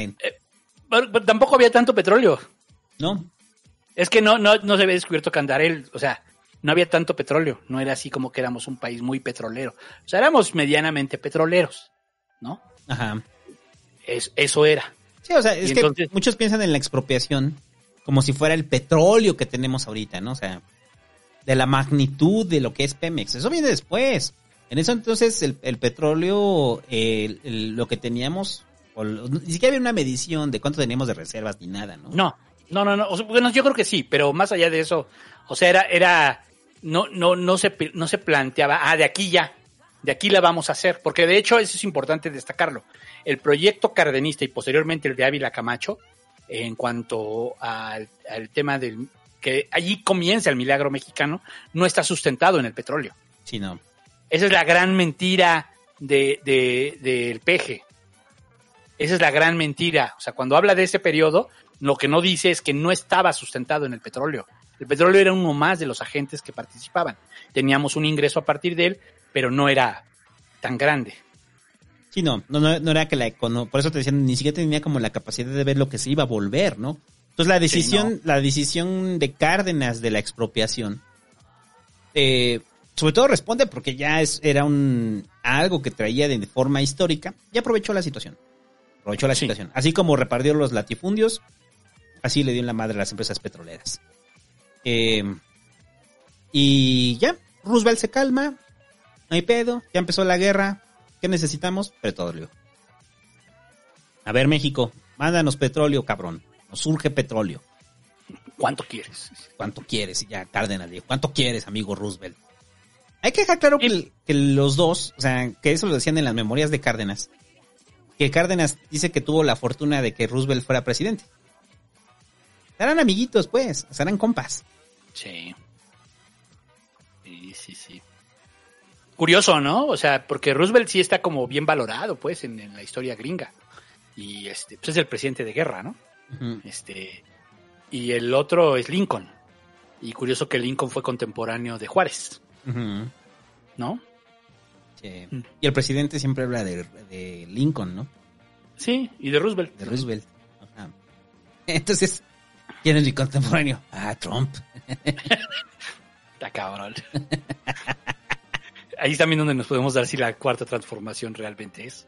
pero tampoco había tanto petróleo. No. Es que no se había descubierto Candarel, o sea, no había tanto petróleo, no era así como que éramos un país muy petrolero. O sea, éramos medianamente petroleros, ¿no? Ajá. Eso era. Sí, o sea, es que muchos piensan en la expropiación como si fuera el petróleo que tenemos ahorita, ¿no? O sea, de la magnitud de lo que es Pemex. Eso viene después. En eso entonces el petróleo, lo que teníamos, ni siquiera había una medición de cuánto teníamos de reservas ni nada, ¿no? No. O sea, bueno, yo creo que sí, pero más allá de eso, o sea, no se planteaba, de aquí la vamos a hacer, porque de hecho eso es importante destacarlo. El proyecto cardenista y posteriormente el de Ávila Camacho, en cuanto al tema del que allí comienza el milagro mexicano, no está sustentado en el petróleo. Sí, no. Esa es la gran mentira del peje. Esa es la gran mentira. O sea, cuando habla de ese periodo, lo que no dice es que no estaba sustentado en el petróleo. El petróleo era uno más de los agentes que participaban. Teníamos un ingreso a partir de él, pero no era tan grande. Sí, no era que por eso te decían, ni siquiera tenía como la capacidad de ver lo que se iba a volver, ¿no? Entonces la decisión de Cárdenas de la expropiación, sobre todo responde porque ya era algo que traía de forma histórica y aprovechó la situación. Situación. Así como repartió los latifundios, así le dio en la madre a las empresas petroleras. Y ya, Roosevelt se calma, no hay pedo, ya empezó la guerra. ¿Qué necesitamos? Petróleo. A ver, México, mándanos petróleo, cabrón. Nos surge petróleo. ¿Cuánto quieres? ¿Cuánto quieres? Y ya Cárdenas dijo, ¿cuánto quieres, amigo Roosevelt? Hay que dejar claro que los dos, o sea, que eso lo decían en las memorias de Cárdenas, que Cárdenas dice que tuvo la fortuna de que Roosevelt fuera presidente. Serán amiguitos, pues. Serán compas. Sí. Sí. Curioso, ¿no? O sea, porque Roosevelt sí está como bien valorado, pues, en la historia gringa. Y pues es el presidente de guerra, ¿no? Uh-huh. Y el otro es Lincoln. Y curioso que Lincoln fue contemporáneo de Juárez. Uh-huh. ¿No? Sí. Y el presidente siempre habla de Lincoln, ¿no? Sí, y de Roosevelt. Ajá. Entonces, ¿quién es mi contemporáneo? Ah, Trump. Está cabrón. Ahí es también donde nos podemos dar si la cuarta transformación realmente es.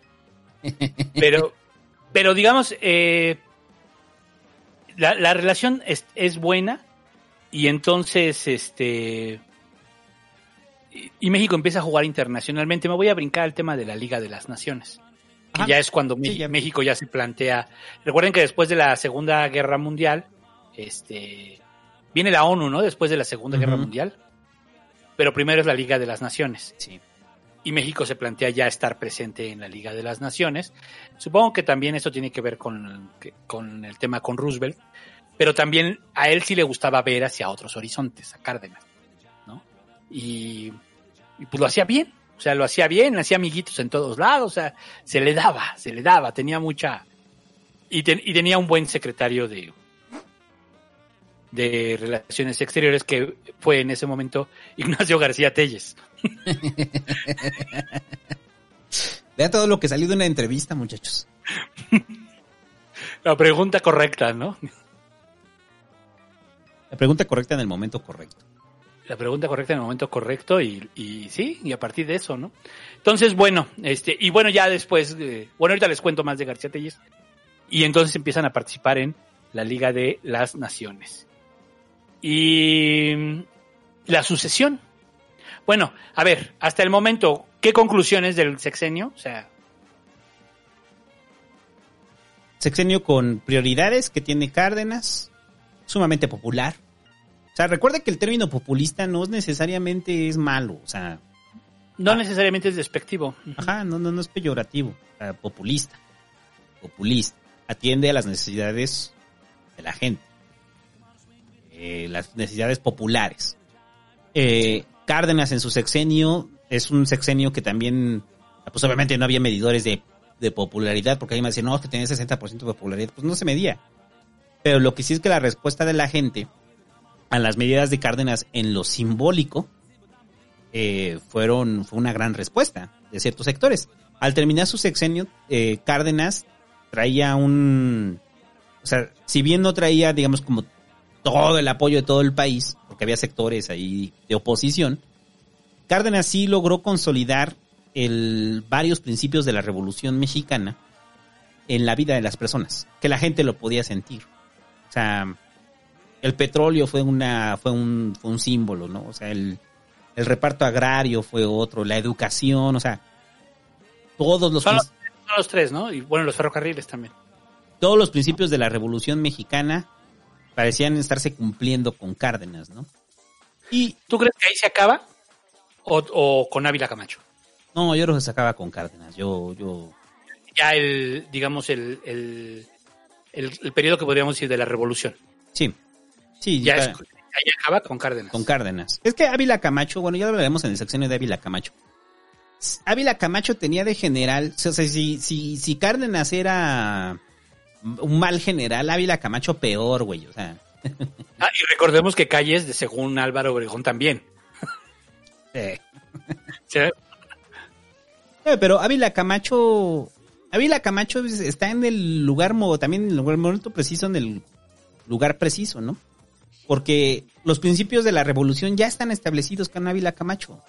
Pero digamos, la relación es buena, y entonces y México empieza a jugar internacionalmente. Me voy a brincar al tema de la Liga de las Naciones. Ajá. Que ya es cuando México ya se plantea. Recuerden que después de la Segunda Guerra Mundial, viene la ONU, ¿no? Después de la Segunda Guerra Mundial. Pero primero es la Liga de las Naciones. Sí. Y México se plantea ya estar presente en la Liga de las Naciones. Supongo que también esto tiene que ver con el tema con Roosevelt. Pero también a él sí le gustaba ver hacia otros horizontes, a Cárdenas, ¿no? Y pues lo hacía bien. O sea, lo hacía bien, hacía amiguitos en todos lados. O sea, se le daba. Tenía mucha... Y tenía un buen secretario de Relaciones Exteriores, que fue en ese momento Ignacio García Téllez. Vea todo lo que salió de una entrevista, muchachos. La pregunta correcta, ¿no? La pregunta correcta en el momento correcto. La pregunta correcta en el momento correcto y sí, y a partir de eso, ¿no? Entonces, bueno, y bueno, ya después, bueno, ahorita les cuento más de García Téllez, y entonces empiezan a participar en la Liga de las Naciones. Y la sucesión. Bueno, a ver, hasta el momento, ¿qué conclusiones del sexenio? O sea, sexenio con prioridades que tiene Cárdenas, sumamente popular. O sea, recuerda que el término populista no necesariamente es malo, o sea, no necesariamente es despectivo. Ajá, no es peyorativo. O sea, populista, atiende a las necesidades de la gente. Las necesidades populares. Cárdenas en su sexenio es un sexenio que también, pues obviamente no había medidores de popularidad, porque ahí me decían, no, es que tenía 60% de popularidad, pues no se medía. Pero lo que sí es que la respuesta de la gente a las medidas de Cárdenas en lo simbólico fue una gran respuesta de ciertos sectores. Al terminar su sexenio, Cárdenas traía o sea, si bien no traía, digamos, como todo el apoyo de todo el país, porque había sectores ahí de oposición, Cárdenas sí logró consolidar varios principios de la Revolución Mexicana en la vida de las personas, que la gente lo podía sentir. O sea, el petróleo fue un símbolo, ¿no? O sea, el reparto agrario fue otro, la educación, o sea, todos los... Son los tres, ¿no? Y bueno, los ferrocarriles también. Todos los principios de la Revolución Mexicana parecían estarse cumpliendo con Cárdenas, ¿no? ¿Y tú crees que ahí se acaba? ¿O con Ávila Camacho? No, yo creo que se acaba con Cárdenas. Yo... Ya el periodo que podríamos decir de la Revolución. Sí. Sí, ya acaba con Cárdenas. Con Cárdenas. Es que Ávila Camacho, bueno, ya lo hablaremos en el sexenio de Ávila Camacho. Ávila Camacho tenía de general, o sea, si Cárdenas era un mal general, Ávila Camacho peor, güey, o sea. Ah, y recordemos que Calles, según Álvaro Obregón, también. Sí. Pero Ávila Camacho está en el lugar, también en el momento preciso, ¿no? Porque los principios de la revolución ya están establecidos con Ávila Camacho.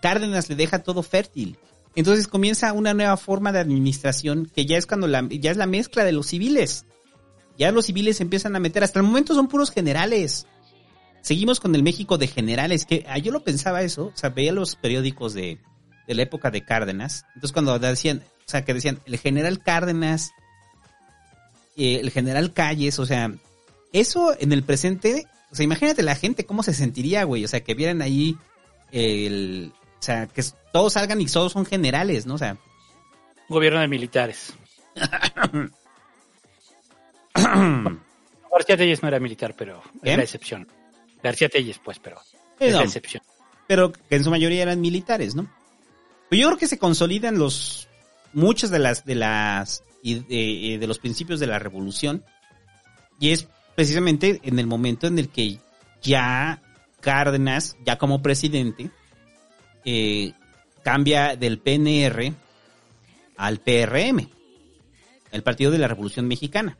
Cárdenas le deja todo fértil. Entonces comienza una nueva forma de administración que ya es cuando ya es la mezcla de los civiles. Ya los civiles se empiezan a meter. Hasta el momento son puros generales. Seguimos con el México de generales, que yo lo pensaba eso, o sea, veía los periódicos de la época de Cárdenas. Entonces cuando decían el general Cárdenas, el general Calles, o sea, eso en el presente, o sea, imagínate la gente cómo se sentiría, güey, o sea, que vieran ahí o sea, que todos salgan y todos son generales, ¿no? O sea, gobierno de militares. García Téllez no era militar, pero era la excepción. García Téllez, pues, pero es la excepción. Pero que en su mayoría eran militares, ¿no? Pero yo creo que se consolidan muchas de los principios de la revolución, y es precisamente en el momento en el que ya Cárdenas, ya como presidente, cambia del PNR al PRM, el Partido de la Revolución Mexicana.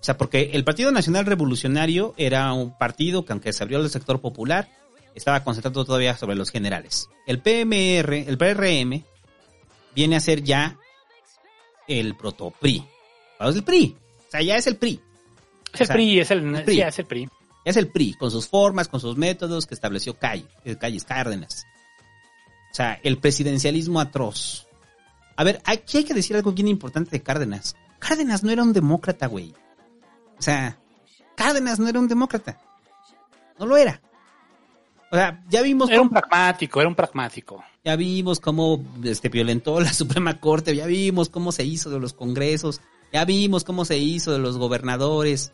O sea, porque el Partido Nacional Revolucionario era un partido que, aunque se abrió al sector popular, estaba concentrado todavía sobre los generales. El PRM viene a ser ya el proto-PRI. Pero es el PRI. O sea, ya es el PRI. Es el PRI. Es el PRI, con sus formas, con sus métodos que estableció Calles Cárdenas. O sea, el presidencialismo atroz. A ver, aquí hay que decir algo bien importante de Cárdenas. Cárdenas no era un demócrata, güey. O sea, Cárdenas no era un demócrata. No lo era. O sea, ya vimos... Era un pragmático. Ya vimos cómo violentó la Suprema Corte, ya vimos cómo se hizo de los congresos, ya vimos cómo se hizo de los gobernadores.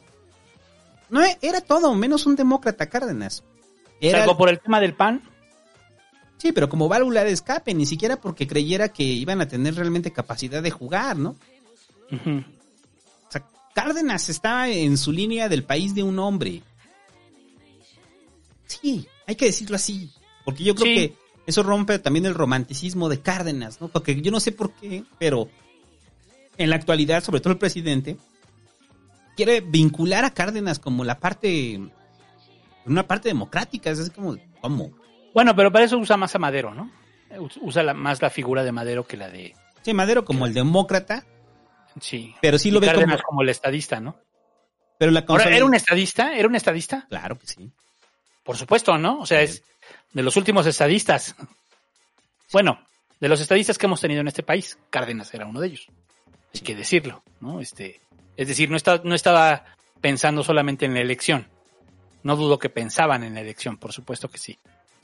No, era todo menos un demócrata Cárdenas. ¿Salvo por el tema del PAN? Sí, pero como válvula de escape, ni siquiera porque creyera que iban a tener realmente capacidad de jugar, ¿no? Uh-huh. O sea, Cárdenas estaba en su línea del país de un hombre. Sí, hay que decirlo así, porque yo creo que eso rompe también el romanticismo de Cárdenas, ¿no? Porque yo no sé por qué, pero en la actualidad, sobre todo el presidente, quiere vincular a Cárdenas como la parte, una parte democrática, es así como, ¿cómo? Bueno, pero para eso usa más a Madero, ¿no? Usa más la figura de Madero que la de... Sí, Madero como el demócrata. Sí. Pero sí lo ve Cárdenas como el estadista, ¿no? Pero la cosa... Ahora, ¿era un estadista? Claro que sí. Por supuesto, ¿no? O sea, es de los últimos estadistas. Bueno, de los estadistas que hemos tenido en este país, Cárdenas era uno de ellos. Hay que decirlo, ¿no? Es decir, no estaba pensando solamente en la elección. No dudo que pensaban en la elección, por supuesto que sí.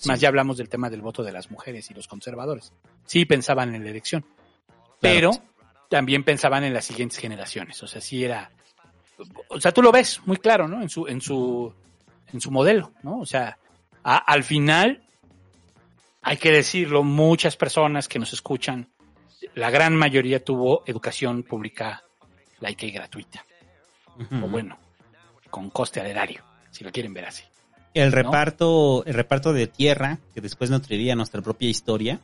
Más ya hablamos del tema del voto de las mujeres y los conservadores. Sí pensaban en la elección, pero también pensaban en las siguientes generaciones. O sea, sí era... O sea, tú lo ves muy claro, ¿no? En su modelo, ¿no? O sea, al final, hay que decirlo, muchas personas que nos escuchan, la gran mayoría tuvo educación pública laica y gratuita. Uh-huh. O bueno, con coste al erario, si lo quieren ver así. El reparto, ¿no? El reparto de tierra, que después nutriría nuestra propia historia,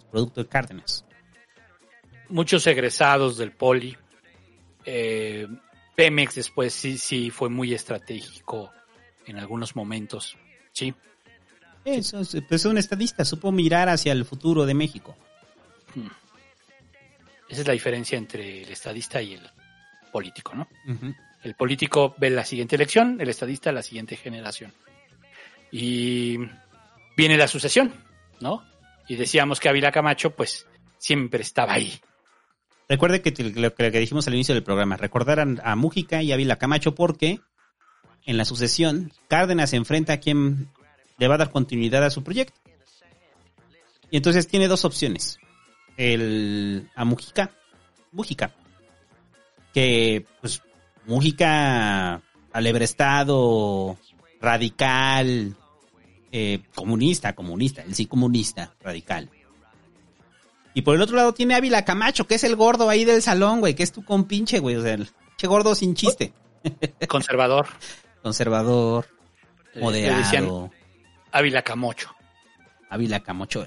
es producto de Cárdenas. Muchos egresados del Poli. Pemex después sí fue muy estratégico en algunos momentos, sí. Eso, pues un estadista, supo mirar hacia el futuro de México. Esa es la diferencia entre el estadista y el político, ¿no? Uh-huh. El político ve la siguiente elección, el estadista la siguiente generación. Y viene la sucesión, ¿no? Y decíamos que Ávila Camacho, pues, siempre estaba ahí. Recuerde que lo que dijimos al inicio del programa, recordar a Múgica y Ávila Camacho porque... En la sucesión, Cárdenas se enfrenta a quien le va a dar continuidad a su proyecto. Y entonces tiene dos opciones. A Múgica. Que, pues, Múgica, alebrestado, radical, comunista. Él sí, comunista, radical. Y por el otro lado tiene a Ávila Camacho, que es el gordo ahí del salón, güey. Que es tu compinche, güey. O sea, el che gordo sin chiste. Conservador, moderado. Ávila Camacho,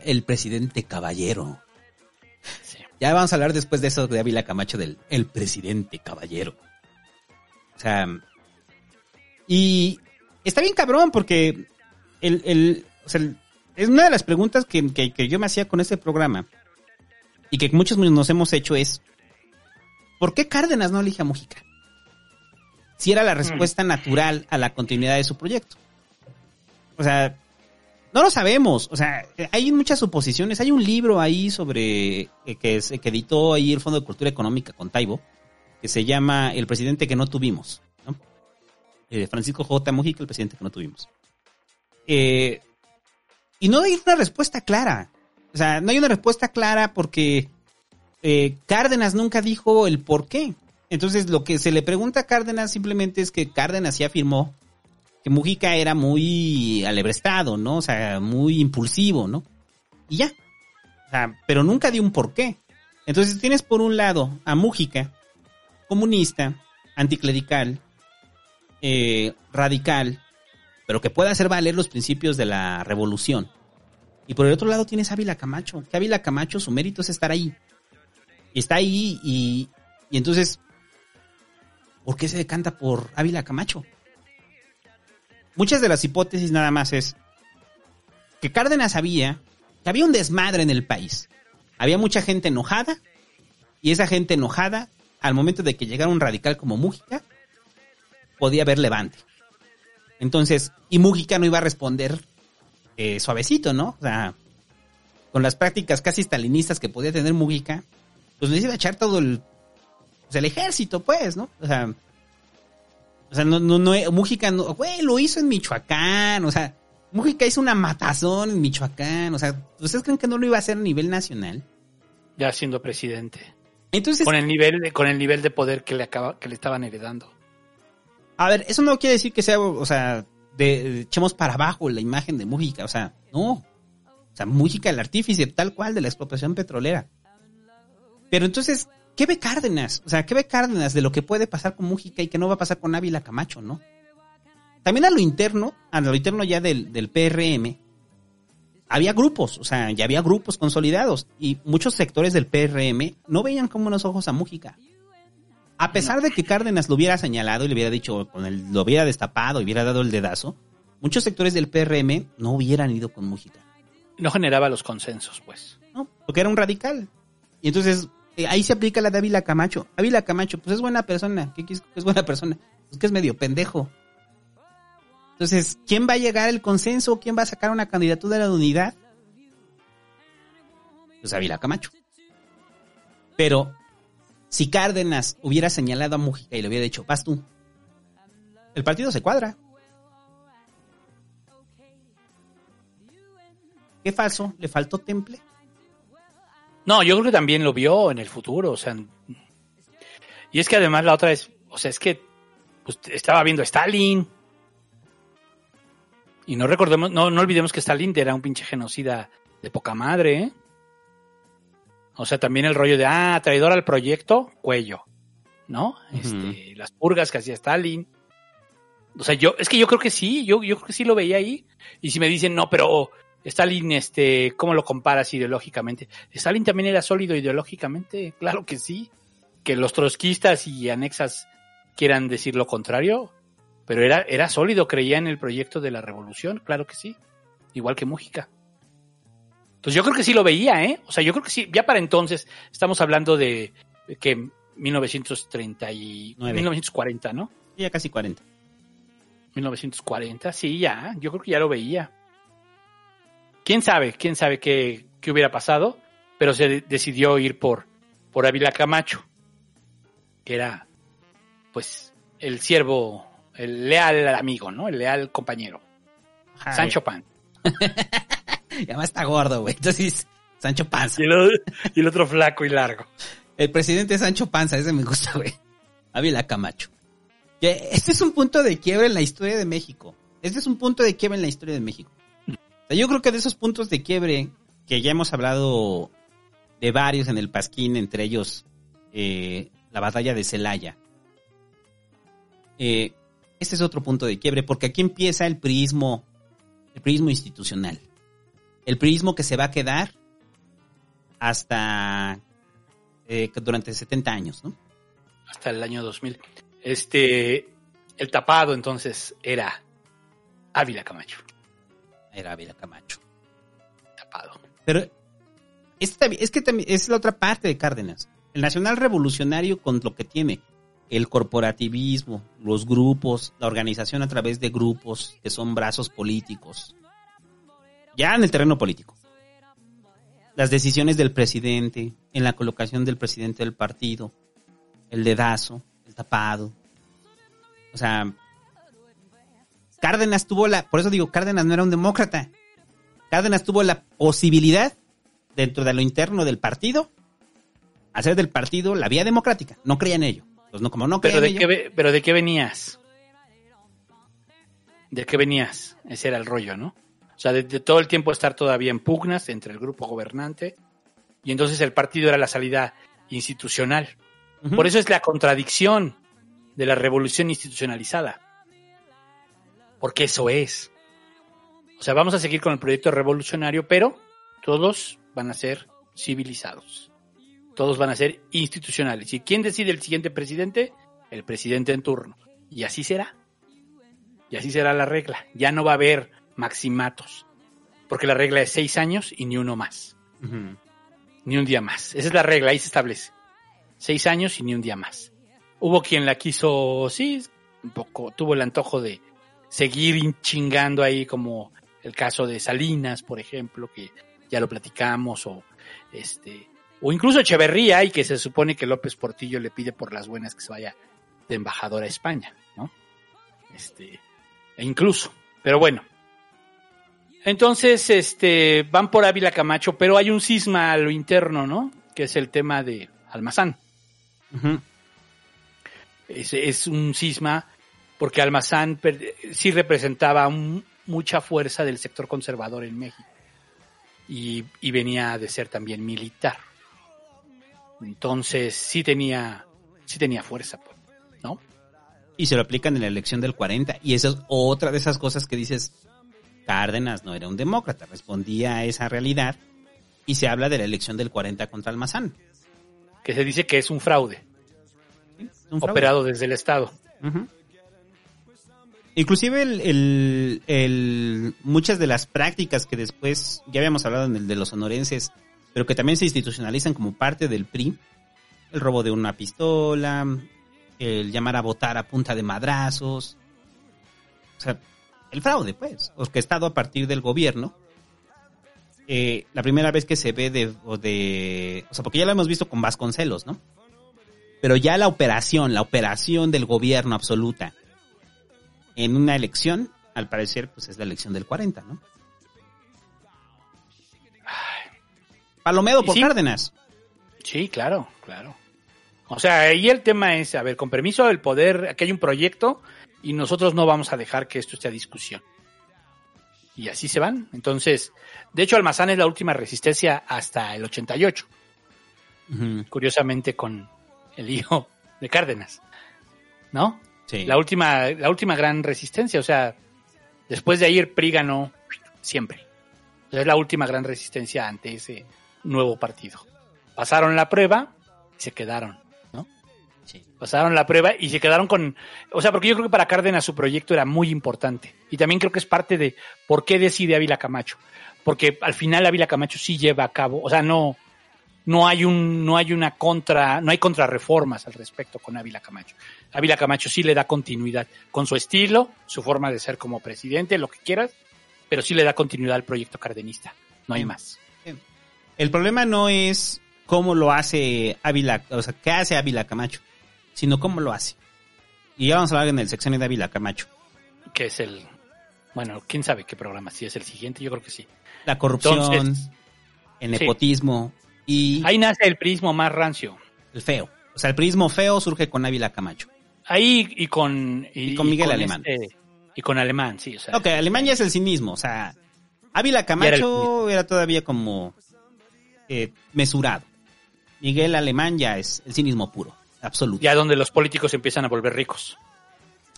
el presidente caballero. Sí. Ya vamos a hablar después de eso de Ávila Camacho, del el presidente caballero. O sea, y está bien cabrón porque es una de las preguntas que yo me hacía con este programa y que muchos nos hemos hecho es ¿por qué Cárdenas no elige a Múgica? Si era la respuesta natural a la continuidad de su proyecto. O sea, no lo sabemos. O sea, hay muchas suposiciones. Hay un libro ahí sobre que editó ahí el Fondo de Cultura Económica con Taibo, que se llama El presidente que no tuvimos, ¿no? Francisco J. Múgica, el presidente que no tuvimos. Y no hay una respuesta clara. O sea, no hay una respuesta clara porque Cárdenas nunca dijo el por qué. Entonces, lo que se le pregunta a Cárdenas simplemente es que Cárdenas sí afirmó que Múgica era muy alebrestado, ¿no? O sea, muy impulsivo, ¿no? Y ya. O sea, pero nunca dio un porqué. Entonces, tienes por un lado a Múgica, comunista, anticlerical, radical, pero que puede hacer valer los principios de la revolución. Y por el otro lado tienes a Ávila Camacho. Que Ávila Camacho, su mérito es estar ahí. Y está ahí y entonces... ¿Por qué se decanta por Ávila Camacho? Muchas de las hipótesis nada más es que Cárdenas sabía que había un desmadre en el país. Había mucha gente enojada Y esa gente enojada, al momento de que llegara un radical como Múgica, podía haber levante. Entonces, y Múgica no iba a responder suavecito, ¿no? O sea, con las prácticas casi stalinistas que podía tener Múgica, pues les iba a echar todo el ejército, pues, ¿no? O sea no Múgica no, güey, lo hizo en Michoacán, o sea, Múgica hizo una matazón en Michoacán, o sea, ¿ustedes creen que no lo iba a hacer a nivel nacional? Ya siendo presidente. Entonces, con el nivel de poder que le estaban heredando. A ver, eso no quiere decir que sea, o sea, echemos para abajo la imagen de Múgica, o sea, no. O sea, Múgica, el artífice tal cual de la expropiación petrolera. Pero entonces, ¿qué ve Cárdenas? O sea, ¿qué ve Cárdenas de lo que puede pasar con Múgica y que no va a pasar con Ávila Camacho, no? También a lo interno ya del PRM, había grupos, o sea, ya había grupos consolidados y muchos sectores del PRM no veían con buenos ojos a Múgica. A pesar de que Cárdenas lo hubiera señalado y le hubiera dicho, lo hubiera destapado y hubiera dado el dedazo, muchos sectores del PRM no hubieran ido con Múgica. No generaba los consensos, pues. No, porque era un radical. Y entonces, ahí se aplica la de Ávila Camacho. Ávila Camacho, pues es buena persona. ¿Qué es buena persona? Pues que es medio pendejo. Entonces, ¿quién va a llegar al consenso? ¿Quién va a sacar una candidatura de la unidad? Pues Ávila Camacho. Pero, si Cárdenas hubiera señalado a Múgica y le hubiera dicho, vas tú, el partido se cuadra. ¿Qué falso? ¿Le faltó temple? No, yo creo que también lo vio en el futuro, o sea, y es que además la otra es, o sea, es que pues, estaba viendo a Stalin y no olvidemos que Stalin era un pinche genocida de poca madre, ¿eh? O sea, también el rollo de traidor al proyecto, cuello, ¿no? Uh-huh. Las purgas que hacía Stalin. O sea, yo creo que sí, yo creo que sí lo veía ahí. Y si me dicen, no, pero Stalin, ¿cómo lo comparas ideológicamente? Stalin también era sólido ideológicamente, claro que sí. Que los trotskistas y anexas quieran decir lo contrario, pero era sólido, creía en el proyecto de la revolución, claro que sí. Igual que Múgica. Entonces yo creo que sí lo veía, ¿eh? O sea, yo creo que sí, ya para entonces, estamos hablando de que 1940, ¿no? Ya casi 40. 1940, sí, ya, yo creo que ya lo veía. ¿Quién sabe qué hubiera pasado? Pero se decidió ir por Ávila Camacho, que era, pues, el siervo, el leal amigo, ¿no? El leal compañero. Ay. Sancho Panza. Y además está gordo, güey. Entonces, Sancho Panza. Y el otro flaco y largo. El presidente Sancho Panza, ese me gusta, güey. Ávila Camacho. Que este es un punto de quiebre en la historia de México. Yo creo que de esos puntos de quiebre, que ya hemos hablado de varios en el Pasquín, entre ellos la batalla de Celaya, este es otro punto de quiebre, porque aquí empieza el priismo institucional, el priismo que se va a quedar hasta durante 70 años, ¿no? Hasta el año 2000. El tapado entonces era Ávila Camacho. Tapado. Pero es que también es la otra parte de Cárdenas. El nacional revolucionario, con lo que tiene el corporativismo, los grupos, la organización a través de grupos que son brazos políticos. Ya en el terreno político. Las decisiones del presidente, en la colocación del presidente del partido, el dedazo, el tapado. O sea, Cárdenas tuvo por eso digo, Cárdenas no era un demócrata. Cárdenas tuvo la posibilidad, dentro de lo interno del partido, hacer del partido la vía democrática. No creía en ello. Pues no, como no creía en ello. Pero ¿de qué venías? Ese era el rollo, ¿no? O sea, de todo el tiempo estar todavía en pugnas entre el grupo gobernante, y entonces el partido era la salida institucional. Uh-huh. Por eso es la contradicción de la revolución institucionalizada. Porque eso es. O sea, vamos a seguir con el proyecto revolucionario, pero todos van a ser civilizados. Todos van a ser institucionales. ¿Y quién decide el siguiente presidente? El presidente en turno. Y así será. Y así será la regla. Ya no va a haber maximatos. Porque la regla es 6 años y ni uno más. Uh-huh. Ni un día más. Esa es la regla, ahí se establece. 6 años y ni un día más. Hubo quien la quiso, sí, un poco, tuvo el antojo de seguir chingando ahí, como el caso de Salinas, por ejemplo, que ya lo platicamos, o incluso Echeverría, y que se supone que López Portillo le pide por las buenas que se vaya de embajador a España, ¿no? E incluso, pero bueno. Entonces, van por Ávila Camacho, pero hay un cisma a lo interno, ¿no? Que es el tema de Almazán. Uh-huh. Es un cisma porque Almazán sí representaba mucha fuerza del sector conservador en México y venía de ser también militar. Entonces, sí tenía fuerza, ¿no? Y se lo aplican en la elección del 40, y esa es otra de esas cosas que dices, Cárdenas no era un demócrata, respondía a esa realidad, y se habla de la elección del 40 contra Almazán. Que se dice que es un fraude. Sí, es un fraude operado desde el Estado. Uh-huh. Inclusive muchas de las prácticas que después, ya habíamos hablado en el de los sonorenses, pero que también se institucionalizan como parte del PRI, el robo de una pistola, el llamar a votar a punta de madrazos, o sea, el fraude, pues, orquestado a partir del gobierno. La primera vez que se ve o sea, porque ya lo hemos visto con Vasconcelos, ¿no? Pero ya la operación del gobierno absoluta en una elección, al parecer, pues es la elección del 40, ¿no? Palomeado por Cárdenas. Sí, claro. O sea, ahí el tema es, a ver, con permiso del poder, aquí hay un proyecto y nosotros no vamos a dejar que esto esté a discusión. Y así se van. Entonces, de hecho, Almazán es la última resistencia hasta el 88. Uh-huh. Curiosamente con el hijo de Cárdenas, ¿no? Sí. La última gran resistencia, o sea, después de ahí el PRI ganó siempre. Es la última gran resistencia ante ese nuevo partido. Pasaron la prueba y se quedaron, ¿no? Sí. Pasaron la prueba y se quedaron con... O sea, porque yo creo que para Cárdenas su proyecto era muy importante. Y también creo que es parte de por qué decide Ávila Camacho. Porque al final Ávila Camacho sí lleva a cabo... O sea, no hay contrarreformas al respecto con Ávila Camacho. Ávila Camacho sí le da continuidad con su estilo, su forma de ser como presidente, lo que quieras, pero sí le da continuidad al proyecto cardenista. No hay más. El problema no es cómo lo hace Ávila, o sea, qué hace Ávila Camacho, sino cómo lo hace. Y ya vamos a hablar en el sexenio de Ávila Camacho. Que es bueno, quién sabe qué programa, si es el siguiente, yo creo que sí. La corrupción, entonces, el nepotismo... Sí. Y ahí nace el prismo más rancio. El feo. O sea, el prismo feo surge con Ávila Camacho. Ahí y con Miguel Alemán. Y con Alemán, sí. O sea, Alemán ya es el cinismo. O sea, Ávila Camacho era todavía como mesurado. Miguel Alemán ya es el cinismo puro, absoluto. Ya donde los políticos empiezan a volver ricos.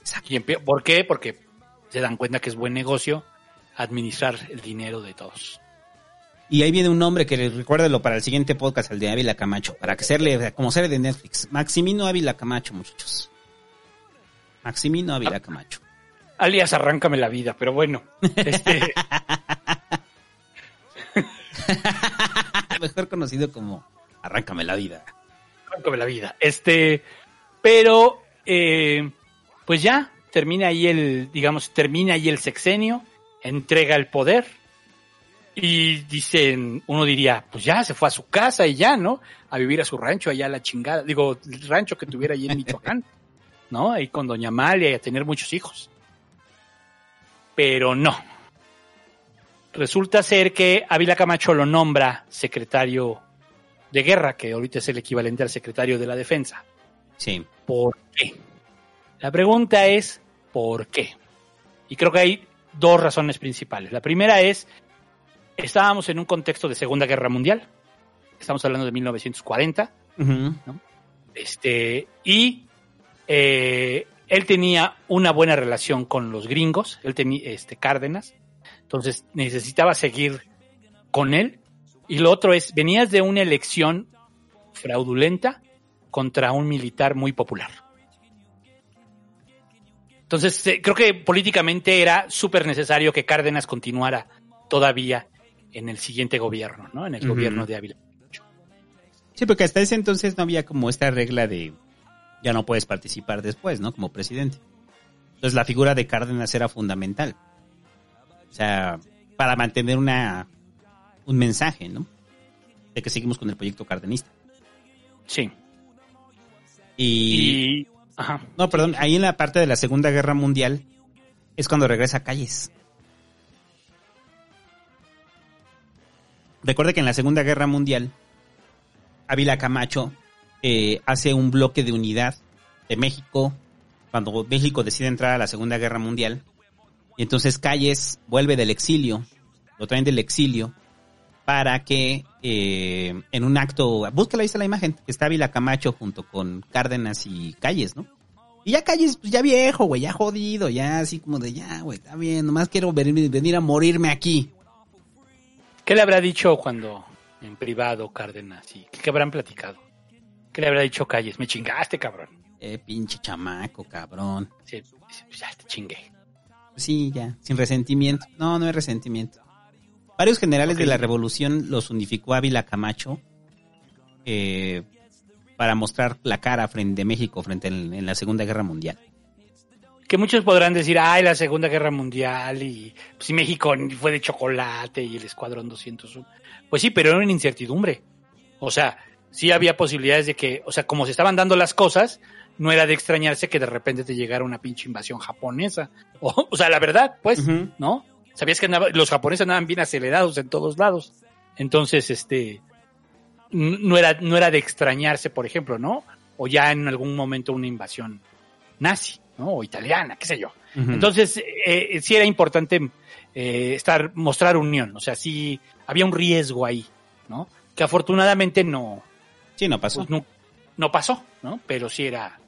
Exacto. ¿Por qué? Porque se dan cuenta que es buen negocio administrar el dinero de todos. Y ahí viene un nombre que recuérdelo para el siguiente podcast, el de Ávila Camacho, para que como serie de Netflix. Maximino Ávila Camacho, muchachos. Maximino Ávila Camacho. Alias Arráncame la Vida, pero bueno. Mejor conocido como Arráncame la Vida. Arráncame la Vida. Pero, pues ya, termina ahí el sexenio, entrega el poder. Y dicen, uno diría, pues ya, se fue a su casa y ya, ¿no? A vivir a su rancho allá a la chingada. Digo, el rancho que tuviera allí en Michoacán, ¿no? Ahí con Doña Amalia y a tener muchos hijos. Pero no. Resulta ser que Ávila Camacho lo nombra secretario de guerra, que ahorita es el equivalente al secretario de la defensa. Sí. ¿Por qué? La pregunta es, ¿por qué? Y creo que hay dos razones principales. La primera es... Estábamos en un contexto de Segunda Guerra Mundial. Estamos hablando de 1940. Uh-huh. ¿No? Y él tenía una buena relación con los gringos. Él tenía Cárdenas. Entonces necesitaba seguir con él. Y lo otro es, venías de una elección fraudulenta contra un militar muy popular. Entonces creo que políticamente era súper necesario que Cárdenas continuara todavía en el siguiente gobierno, ¿no? En el gobierno de Ávila Camacho. Sí, porque hasta ese entonces no había como esta regla de ya no puedes participar después, ¿no? Como presidente. Entonces la figura de Cárdenas era fundamental. O sea, para mantener un mensaje, ¿no? De que seguimos con el proyecto cardenista. Sí. Y... Ajá. No, perdón, ahí en la parte de la Segunda Guerra Mundial es cuando regresa Calles. Recuerde que en la Segunda Guerra Mundial Ávila Camacho hace un bloque de unidad de México cuando México decide entrar a la Segunda Guerra Mundial, y entonces Calles vuelve del exilio, lo traen del exilio para que en un acto, búscala, ahí está la imagen, está Ávila Camacho junto con Cárdenas y Calles, ¿no? Y ya Calles, pues ya viejo, güey, ya jodido, ya así como de ya, güey, está bien, nomás quiero venir a morirme aquí. ¿Qué le habrá dicho cuando en privado Cárdenas? Y ¿qué habrán platicado? ¿Qué le habrá dicho Calles? Me chingaste, cabrón. Pinche chamaco, cabrón. Sí, pues ya te chingué. Sí, ya, sin resentimiento. No, no hay resentimiento. Varios generales de la revolución los unificó Ávila Camacho para mostrar la cara frente a México, frente en la Segunda Guerra Mundial. Que muchos podrán decir, ay, la Segunda Guerra Mundial y pues, México fue de chocolate y el Escuadrón 201. Pues sí, pero era una incertidumbre. O sea, sí había posibilidades de que, o sea, como se estaban dando las cosas, no era de extrañarse que de repente te llegara una pinche invasión japonesa. O sea, la verdad, pues, uh-huh. ¿No? Sabías que los japoneses andaban bien acelerados en todos lados. Entonces, no era de extrañarse, por ejemplo, ¿no? O ya en algún momento una invasión nazi, ¿no? O italiana, qué sé yo. Uh-huh. Entonces, sí era importante mostrar unión. O sea, sí había un riesgo ahí, ¿no? Que afortunadamente no... Sí, no pasó. Pues, no pasó, ¿no? Pero sí era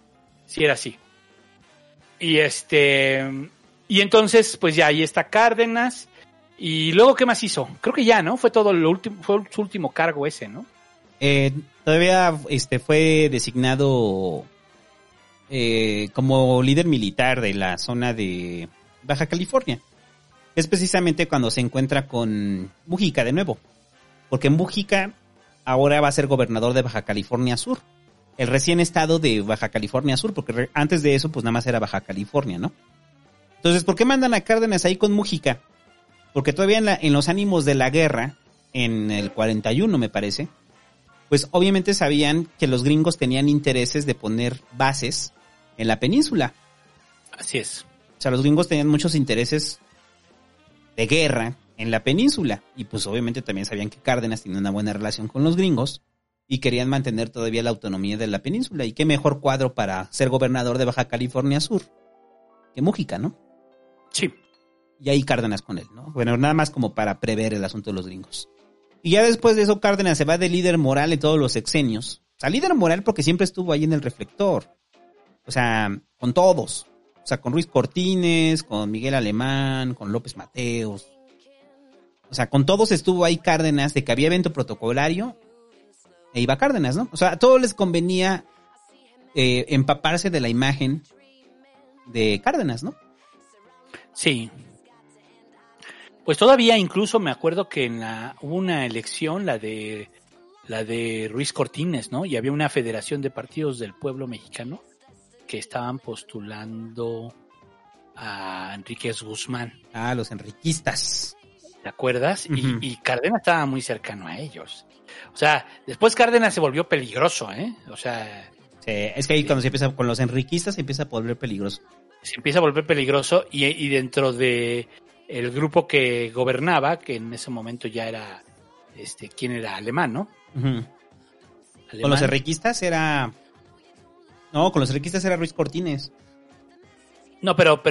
así. Y y entonces, pues ya ahí está Cárdenas. Y luego, ¿qué más hizo? Creo que ya, ¿no? Fue todo lo último, fue su último cargo ese, ¿no? Todavía fue designado como líder militar de la zona de Baja California. Es precisamente cuando se encuentra con Múgica de nuevo. Porque Múgica ahora va a ser gobernador de Baja California Sur. El recién estado de Baja California Sur, porque antes de eso, pues nada más era Baja California, ¿no? Entonces, ¿por qué mandan a Cárdenas ahí con Múgica? Porque todavía en los ánimos de la guerra, en el 41 me parece, pues obviamente sabían que los gringos tenían intereses de poner bases en la península. Así es. O sea, los gringos tenían muchos intereses de guerra en la península. Y pues obviamente también sabían que Cárdenas tenía una buena relación con los gringos y querían mantener todavía la autonomía de la península. Y qué mejor cuadro para ser gobernador de Baja California Sur que Múgica, ¿no? Sí. Y ahí Cárdenas con él, ¿no? Bueno, nada más como para prever el asunto de los gringos. Y ya después de eso Cárdenas se va de líder moral en todos los sexenios. O sea, líder moral porque siempre estuvo ahí en el reflector. O sea, con todos. O sea, con Ruiz Cortines, con Miguel Alemán, con López Mateos. O sea, con todos estuvo ahí Cárdenas, de que había evento protocolario e iba Cárdenas, ¿no? O sea, a todos les convenía empaparse de la imagen de Cárdenas, ¿no? Sí. Pues todavía incluso me acuerdo que hubo una elección, la de Ruiz Cortines, ¿no? Y había una federación de partidos del pueblo mexicano que estaban postulando a Enríquez Guzmán. Ah, los enriquistas. ¿Te acuerdas? Uh-huh. Y Cárdenas estaba muy cercano a ellos. O sea, después Cárdenas se volvió peligroso, ¿eh? O sea... Sí, es que ahí cuando se empieza con los enriquistas se empieza a volver peligroso. Se empieza a volver peligroso y dentro de el grupo que gobernaba, que en ese momento ya era quién era, Alemán, ¿no? Uh-huh. Alemán. Con los enriquistas era Ruiz Cortines. No, pero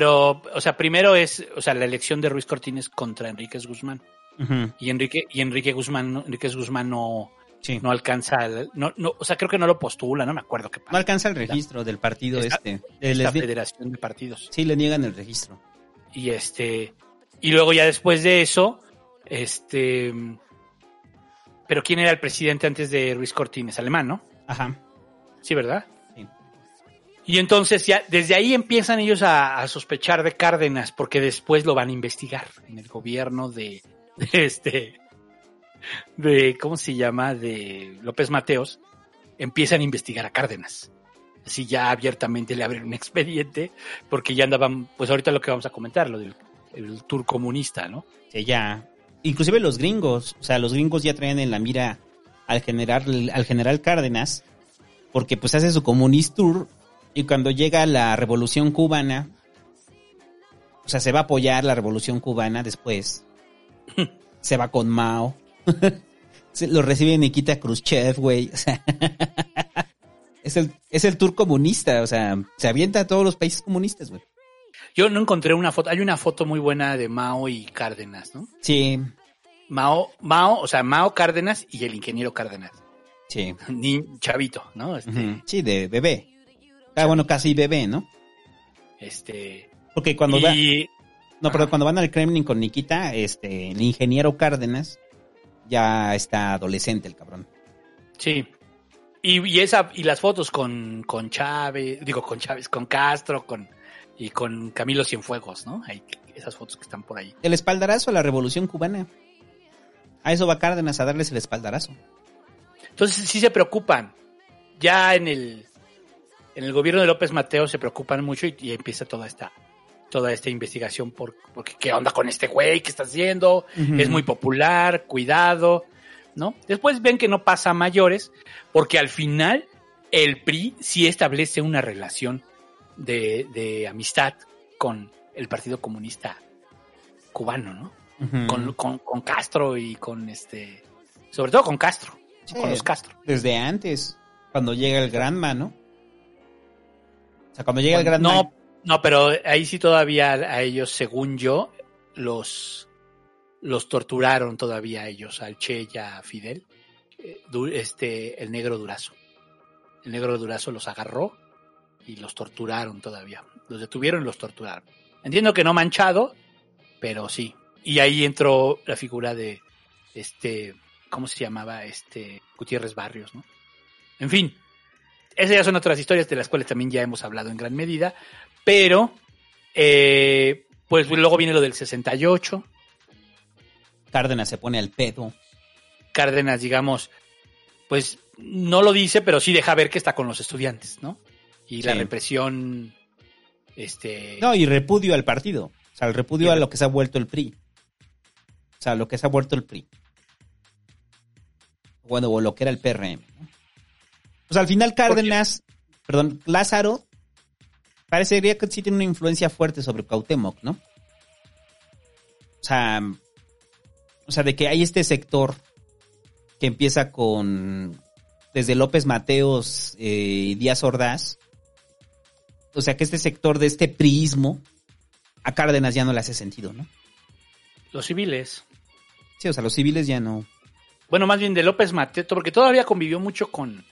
o sea, primero es, o sea, la elección de Ruiz Cortines contra Enríquez Guzmán. Uh-huh. Y Enrique Guzmán no, sí. No alcanza, o sea, creo que no lo postula, no me acuerdo qué pasa. No alcanza el registro del partido de la federación de partidos. Sí, le niegan el registro. Y y luego ya después de eso, pero ¿quién era el presidente antes de Ruiz Cortines? Alemán, ¿no? Ajá. Sí, ¿verdad? Sí. Y entonces ya desde ahí empiezan ellos a sospechar de Cárdenas, porque después lo van a investigar en el gobierno de de ¿cómo se llama? De López Mateos, empiezan a investigar a Cárdenas. Así ya abiertamente le abren un expediente, porque ya andaban, pues ahorita lo que vamos a comentar, lo del el tour comunista, ¿no? Sí, ya. Inclusive los gringos, o sea, los gringos ya traen en la mira al general Cárdenas, porque pues hace su comunist tour, y cuando llega la Revolución Cubana, o sea, se va a apoyar la Revolución Cubana después. Se va con Mao. Lo recibe Nikita Khrushchev, güey. O sea, es el tour comunista, o sea, se avienta a todos los países comunistas, güey. Yo no encontré una foto. Hay una foto muy buena de Mao y Cárdenas, ¿no? Sí. Mao, o sea, Mao Cárdenas y el ingeniero Cárdenas. Sí. Ni chavito, ¿no? Uh-huh. Sí, de bebé. Ah, bueno, casi bebé, ¿no? Porque cuando cuando van al Kremlin con Nikita, el ingeniero Cárdenas ya está adolescente, el cabrón. Sí. Y las fotos con Chávez, con Castro, y con Camilo Cienfuegos, ¿no? Hay esas fotos que están por ahí. El espaldarazo a la Revolución Cubana. A eso va Cárdenas, a darles el espaldarazo. Entonces sí se preocupan. Ya en el gobierno de López Mateo se preocupan mucho y empieza toda esta investigación porque ¿qué onda con este güey? ¿Qué está haciendo? Uh-huh. Es muy popular, cuidado, ¿no? Después ven que no pasa a mayores, porque al final el PRI sí establece una relación de amistad con el Partido Comunista Cubano, ¿no? Uh-huh. Con Castro y con sobre todo con Castro, sí, con los Castro. Desde antes, cuando llega el Granma, ¿no? O sea, cuando llega el Granma. No, pero ahí sí todavía a ellos, según yo, los torturaron todavía a ellos, al Che y a Fidel. El negro Durazo. El negro Durazo los agarró y los torturaron todavía. Los detuvieron y los torturaron. Entiendo que no Manchado, pero sí. Y ahí entró la figura de ¿cómo se llamaba? Gutiérrez Barrios, ¿no? En fin, esas ya son otras historias de las cuales también ya hemos hablado en gran medida, pero pues luego viene lo del 68. Cárdenas se pone al pedo. Cárdenas, digamos, pues no lo dice, pero sí deja ver que está con los estudiantes, ¿no? Y sí. La represión, No, y repudio al partido. O sea, el repudio a lo que se ha vuelto el PRI. O sea, lo que se ha vuelto el PRI. Bueno, o lo que era el PRM, ¿no? Pues al final Cárdenas, Lázaro, parecería que sí tiene una influencia fuerte sobre Cuauhtémoc, ¿no? O sea, de que hay este sector que empieza desde López Mateos y Díaz Ordaz. O sea, que este sector de este priismo a Cárdenas ya no le hace sentido, ¿no? Los civiles. Sí, o sea, los civiles ya no. Bueno, más bien de López Mateos, porque todavía convivió mucho con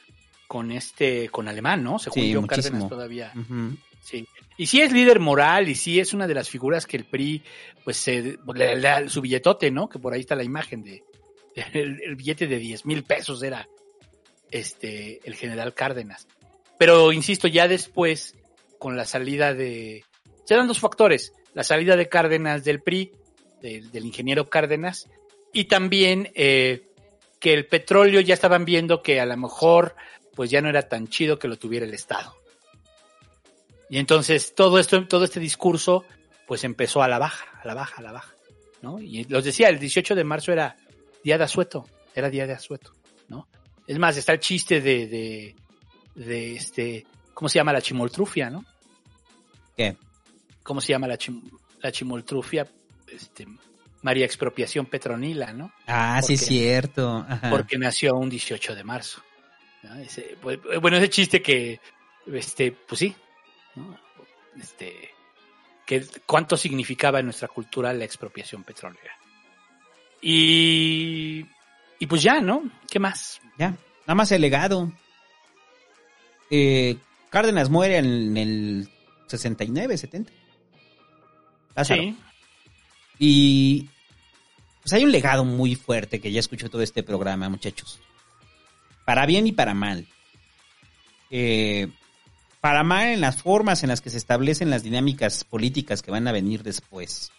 Alemán, ¿no? Se jugó con Cárdenas todavía. Uh-huh. Sí. Y sí es líder moral y sí es una de las figuras que el PRI, pues, le da su billetote, ¿no? Que por ahí está la imagen de el billete de 10,000 pesos era el general Cárdenas. Pero, insisto, ya después, con la salida se dan dos factores. La salida de Cárdenas del PRI, del ingeniero Cárdenas, y también que el petróleo ya estaban viendo que a lo mejor pues ya no era tan chido que lo tuviera el Estado. Y entonces todo este discurso pues empezó a la baja, ¿no? Y los decía, el 18 de marzo era día de asueto, ¿no? Es más, está el chiste de ¿cómo se llama? La chimoltrufia, ¿no? ¿Qué? ¿Cómo se llama la chimoltrufia? María Expropiación Petronila, ¿no? Ah, porque, sí, es cierto. Ajá. Porque nació un 18 de marzo. ¿No? Ese chiste que, pues sí, ¿no? Que cuánto significaba en nuestra cultura la expropiación petrolera. Y pues ya, ¿no? ¿Qué más? Ya, nada más el legado. Cárdenas muere en el 69, 70. Lázaro. Sí. Y pues hay un legado muy fuerte que ya escuchó todo este programa, muchachos. Para bien y para mal. Para mal en las formas en las que se establecen las dinámicas políticas que van a venir después.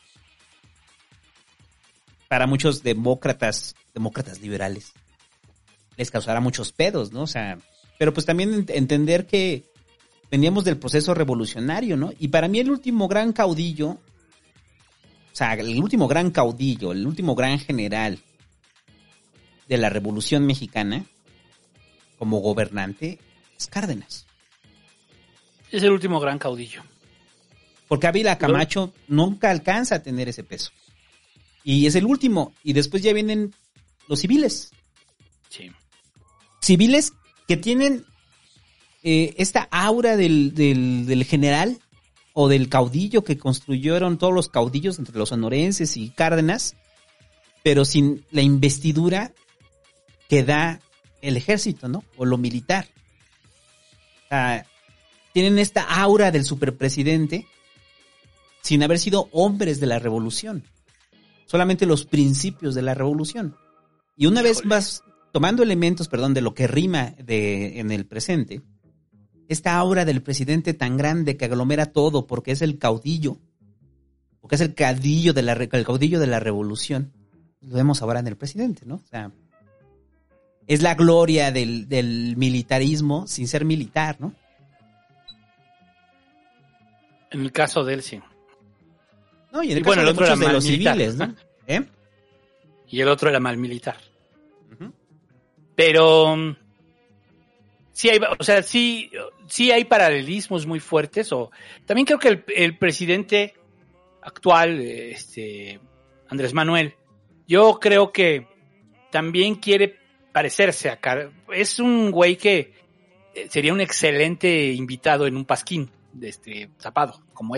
para muchos demócratas liberales, les causará muchos pedos, ¿no? O sea, pero pues también entender que veníamos del proceso revolucionario, ¿no? Y para mí el último gran caudillo, o sea, el último gran caudillo, el último gran general de la Revolución Mexicana como gobernante es Cárdenas. Es el último gran caudillo. Porque Ávila Camacho nunca alcanza a tener ese peso. Y es el último. Y después ya vienen los civiles. Sí. Civiles que tienen esta aura del general o del caudillo que construyeron todos los caudillos entre los sonorenses y Cárdenas, pero sin la investidura que da el ejército, ¿no? O lo militar. O sea, tienen esta aura del superpresidente sin haber sido hombres de la revolución. Solamente los principios de la revolución. Y una vez más, tomando elementos, de lo que rima en el presente, esta aura del presidente tan grande que aglomera todo porque es el caudillo, porque es el caudillo de la revolución, lo vemos ahora en el presidente, ¿no? O sea, es la gloria del militarismo sin ser militar, ¿no? En el caso de él, sí. No, y en el caso de muchos de los civiles, ¿no? ¿Eh? Y el otro era mal militar. Uh-huh. Pero sí hay, sí hay paralelismos muy fuertes. También creo que el presidente actual, Andrés Manuel, yo creo que también quiere parecerse a es un güey que sería un excelente invitado en un pasquín de tapado como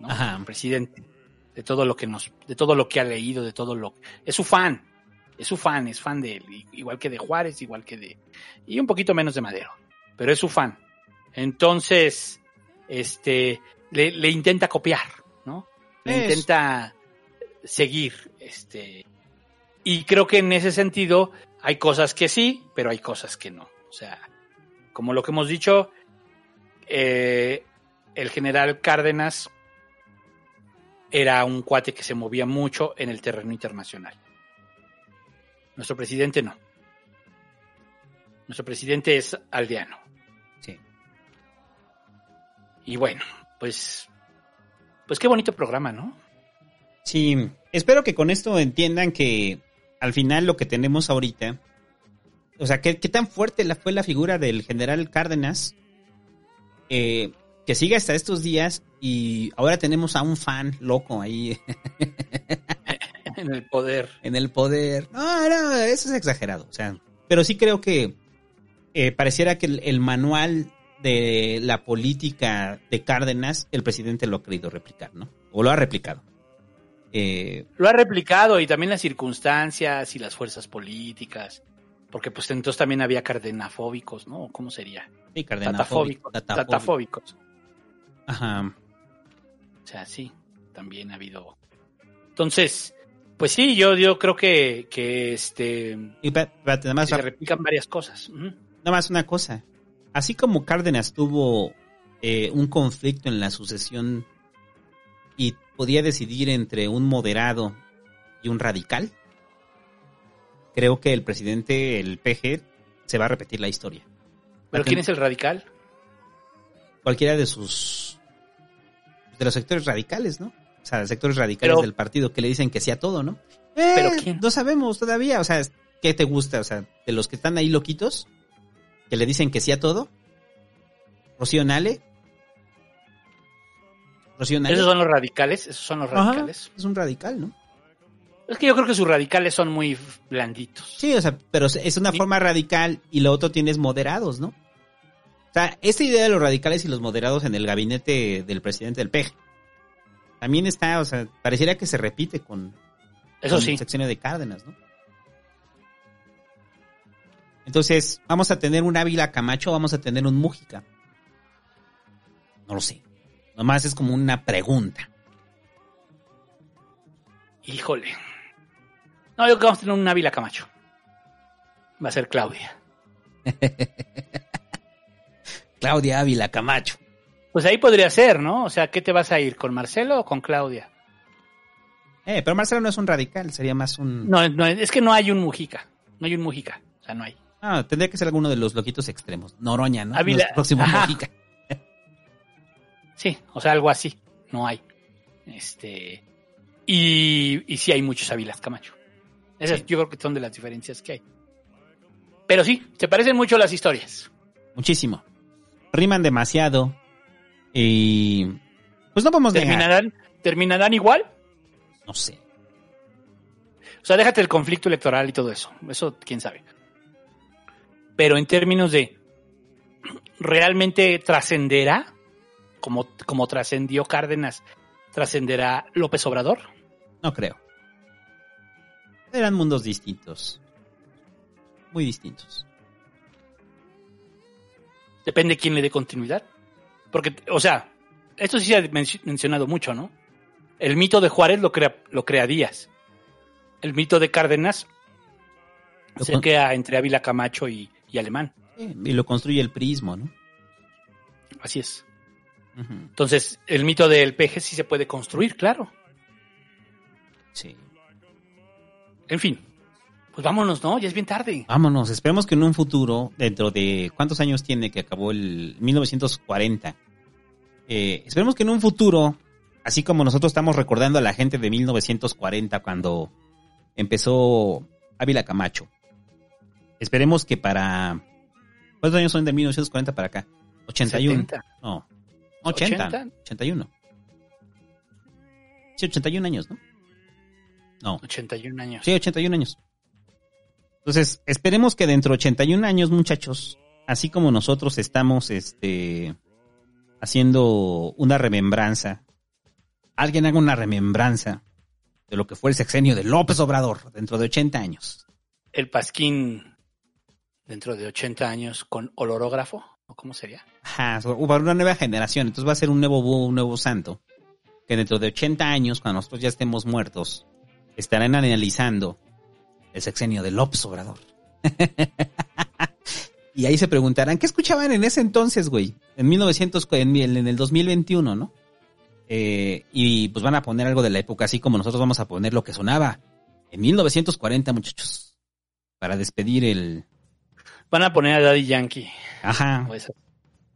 ¿no? Ajá. Un presidente de todo lo que de todo lo que ha leído, de todo lo es su fan. Es fan de él, igual que de Juárez, y un poquito menos de Madero, pero es su fan. Entonces, le intenta copiar, ¿no? Intenta seguir, y creo que en ese sentido hay cosas que sí, pero hay cosas que no. O sea, como lo que hemos dicho, el general Cárdenas era un cuate que se movía mucho en el terreno internacional. Nuestro presidente no. Nuestro presidente es aldeano. Sí. Y bueno, pues qué bonito programa, ¿no? Sí, espero que con esto entiendan que al final lo que tenemos ahorita, o sea, qué tan fuerte fue la figura del general Cárdenas, que sigue hasta estos días y ahora tenemos a un fan loco ahí. En el poder. No, eso es exagerado. O sea, pero sí creo que pareciera que el manual de la política de Cárdenas, el presidente lo ha querido replicar, ¿no? O lo ha replicado. Lo ha replicado y también las circunstancias y las fuerzas políticas. Porque pues entonces también había cardenafóbicos, ¿no? ¿Cómo sería? Sí, cardenafóbicos. Tatafóbicos. Ajá. O sea, sí, también ha habido. Entonces, pues sí, yo creo que y espérate, nada más, se replican varias cosas. Uh-huh. Nada más una cosa. Así como Cárdenas tuvo un conflicto en la sucesión y podía decidir entre un moderado y un radical, creo que el presidente, el PG, se va a repetir la historia. ¿Pero quién es el radical? Cualquiera de los sectores radicales, ¿no? O sea, sectores radicales del partido que le dicen que sí a todo, ¿no? ¿Pero quién? No sabemos todavía, o sea, ¿qué te gusta? O sea, de los que están ahí loquitos, que le dicen que sí a todo. Rocío Nale. Esos son los radicales. Ajá, es un radical, ¿no? Es que yo creo que sus radicales son muy blanditos. Sí, o sea, pero es una forma radical y lo otro tienes moderados, ¿no? O sea, esta idea de los radicales y los moderados en el gabinete del presidente del PG también está, o sea, pareciera que se repite con secciones de Cárdenas, ¿no? Entonces, vamos a tener un Ávila Camacho, vamos a tener un Múgica. No lo sé. Nomás es como una pregunta. Híjole. No, yo creo que vamos a tener un Ávila Camacho. Va a ser Claudia. Claudia Ávila Camacho. Pues ahí podría ser, ¿no? O sea, ¿qué te vas a ir? ¿Con Marcelo o con Claudia? Pero Marcelo no es un radical, sería más un... No, es que no hay un Múgica. No hay un Múgica, o sea, no hay. Ah, tendría que ser alguno de los loquitos extremos. Noroña, ¿no? Ávila. Nuestro próximo Múgica. Sí, o sea, algo así. No hay. Y sí hay muchos Ávilas Camacho. Esas sí. Yo creo que son de las diferencias que hay. Pero sí, se parecen mucho las historias. Muchísimo. Riman demasiado. Y... pues no podemos ¿terminarán, dejar. ¿Terminarán igual? No sé. O sea, déjate el conflicto electoral y todo eso. Eso, quién sabe. Pero en términos de... ¿realmente trascenderá? Como trascendió Cárdenas, ¿trascenderá López Obrador? No creo. Eran mundos distintos. Muy distintos. Depende quién le dé continuidad. Porque, o sea, esto sí se ha mencionado mucho, ¿no? El mito de Juárez lo crea Díaz. El mito de Cárdenas se queda entre Ávila Camacho y Alemán. Y lo construye el priismo, ¿no? Así es. Entonces, el mito del PG sí se puede construir, claro. Sí. En fin, pues vámonos, ¿no? Ya es bien tarde. Vámonos, esperemos que en un futuro, dentro de... ¿cuántos años tiene que acabó el 1940? Esperemos que en un futuro, así como nosotros estamos recordando a la gente de 1940 cuando empezó Ávila Camacho. Esperemos que para... ¿cuántos años son de 1940 para acá? 81. 70. No. 80, 81. Sí, 81 años, ¿no? No. 81 años. Sí, 81 años. Entonces, esperemos que dentro de 81 años, muchachos, así como nosotros estamos haciendo una remembranza, alguien haga una remembranza de lo que fue el sexenio de López Obrador dentro de 80 años. El Pasquín dentro de 80 años con olorógrafo. ¿Cómo sería? Ajá, para una nueva generación. Entonces va a ser un nuevo búho, un nuevo santo. Que dentro de 80 años, cuando nosotros ya estemos muertos, estarán analizando el sexenio de López Obrador. Y ahí se preguntarán, ¿qué escuchaban en ese entonces, güey? En el 2021, ¿no? Y pues van a poner algo de la época, así como nosotros vamos a poner lo que sonaba en 1940, muchachos. Para despedir el... van a poner a Daddy Yankee. Ajá,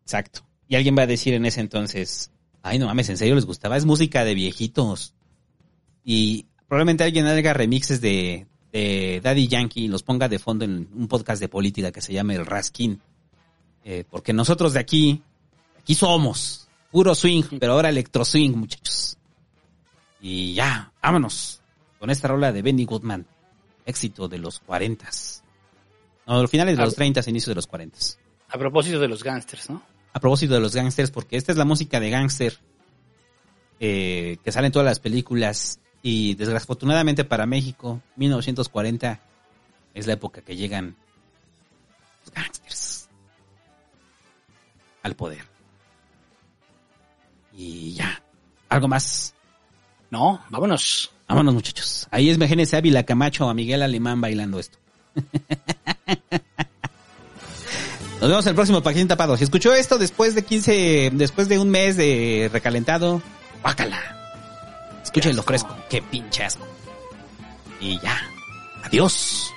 exacto. Y alguien va a decir en ese entonces, ay, no mames, en serio les gustaba, es música de viejitos. Y probablemente alguien haga remixes de Daddy Yankee y los ponga de fondo en un podcast de política que se llama El Raskin. Porque nosotros de aquí somos, puro swing, pero ahora electro swing, muchachos. Y ya, vámonos con esta rola de Benny Goodman, éxito de los 40s. No, finales de los 30, inicios de los 40. A propósito de los gángsters, ¿no? A propósito de los gángsters, porque esta es la música de gángster que sale en todas las películas. Y desafortunadamente para México, 1940 es la época que llegan los gángsters al poder. Y ya. ¿Algo más? No, vámonos. Vámonos, muchachos. Ahí es, imagínense a Ávila Camacho o a Miguel Alemán bailando esto. Nos vemos en el próximo Paquín Tapado. Si escuchó esto después de un mes de recalentado, bácala. Escúchenlo fresco, qué pinche asco. Y ya. Adiós.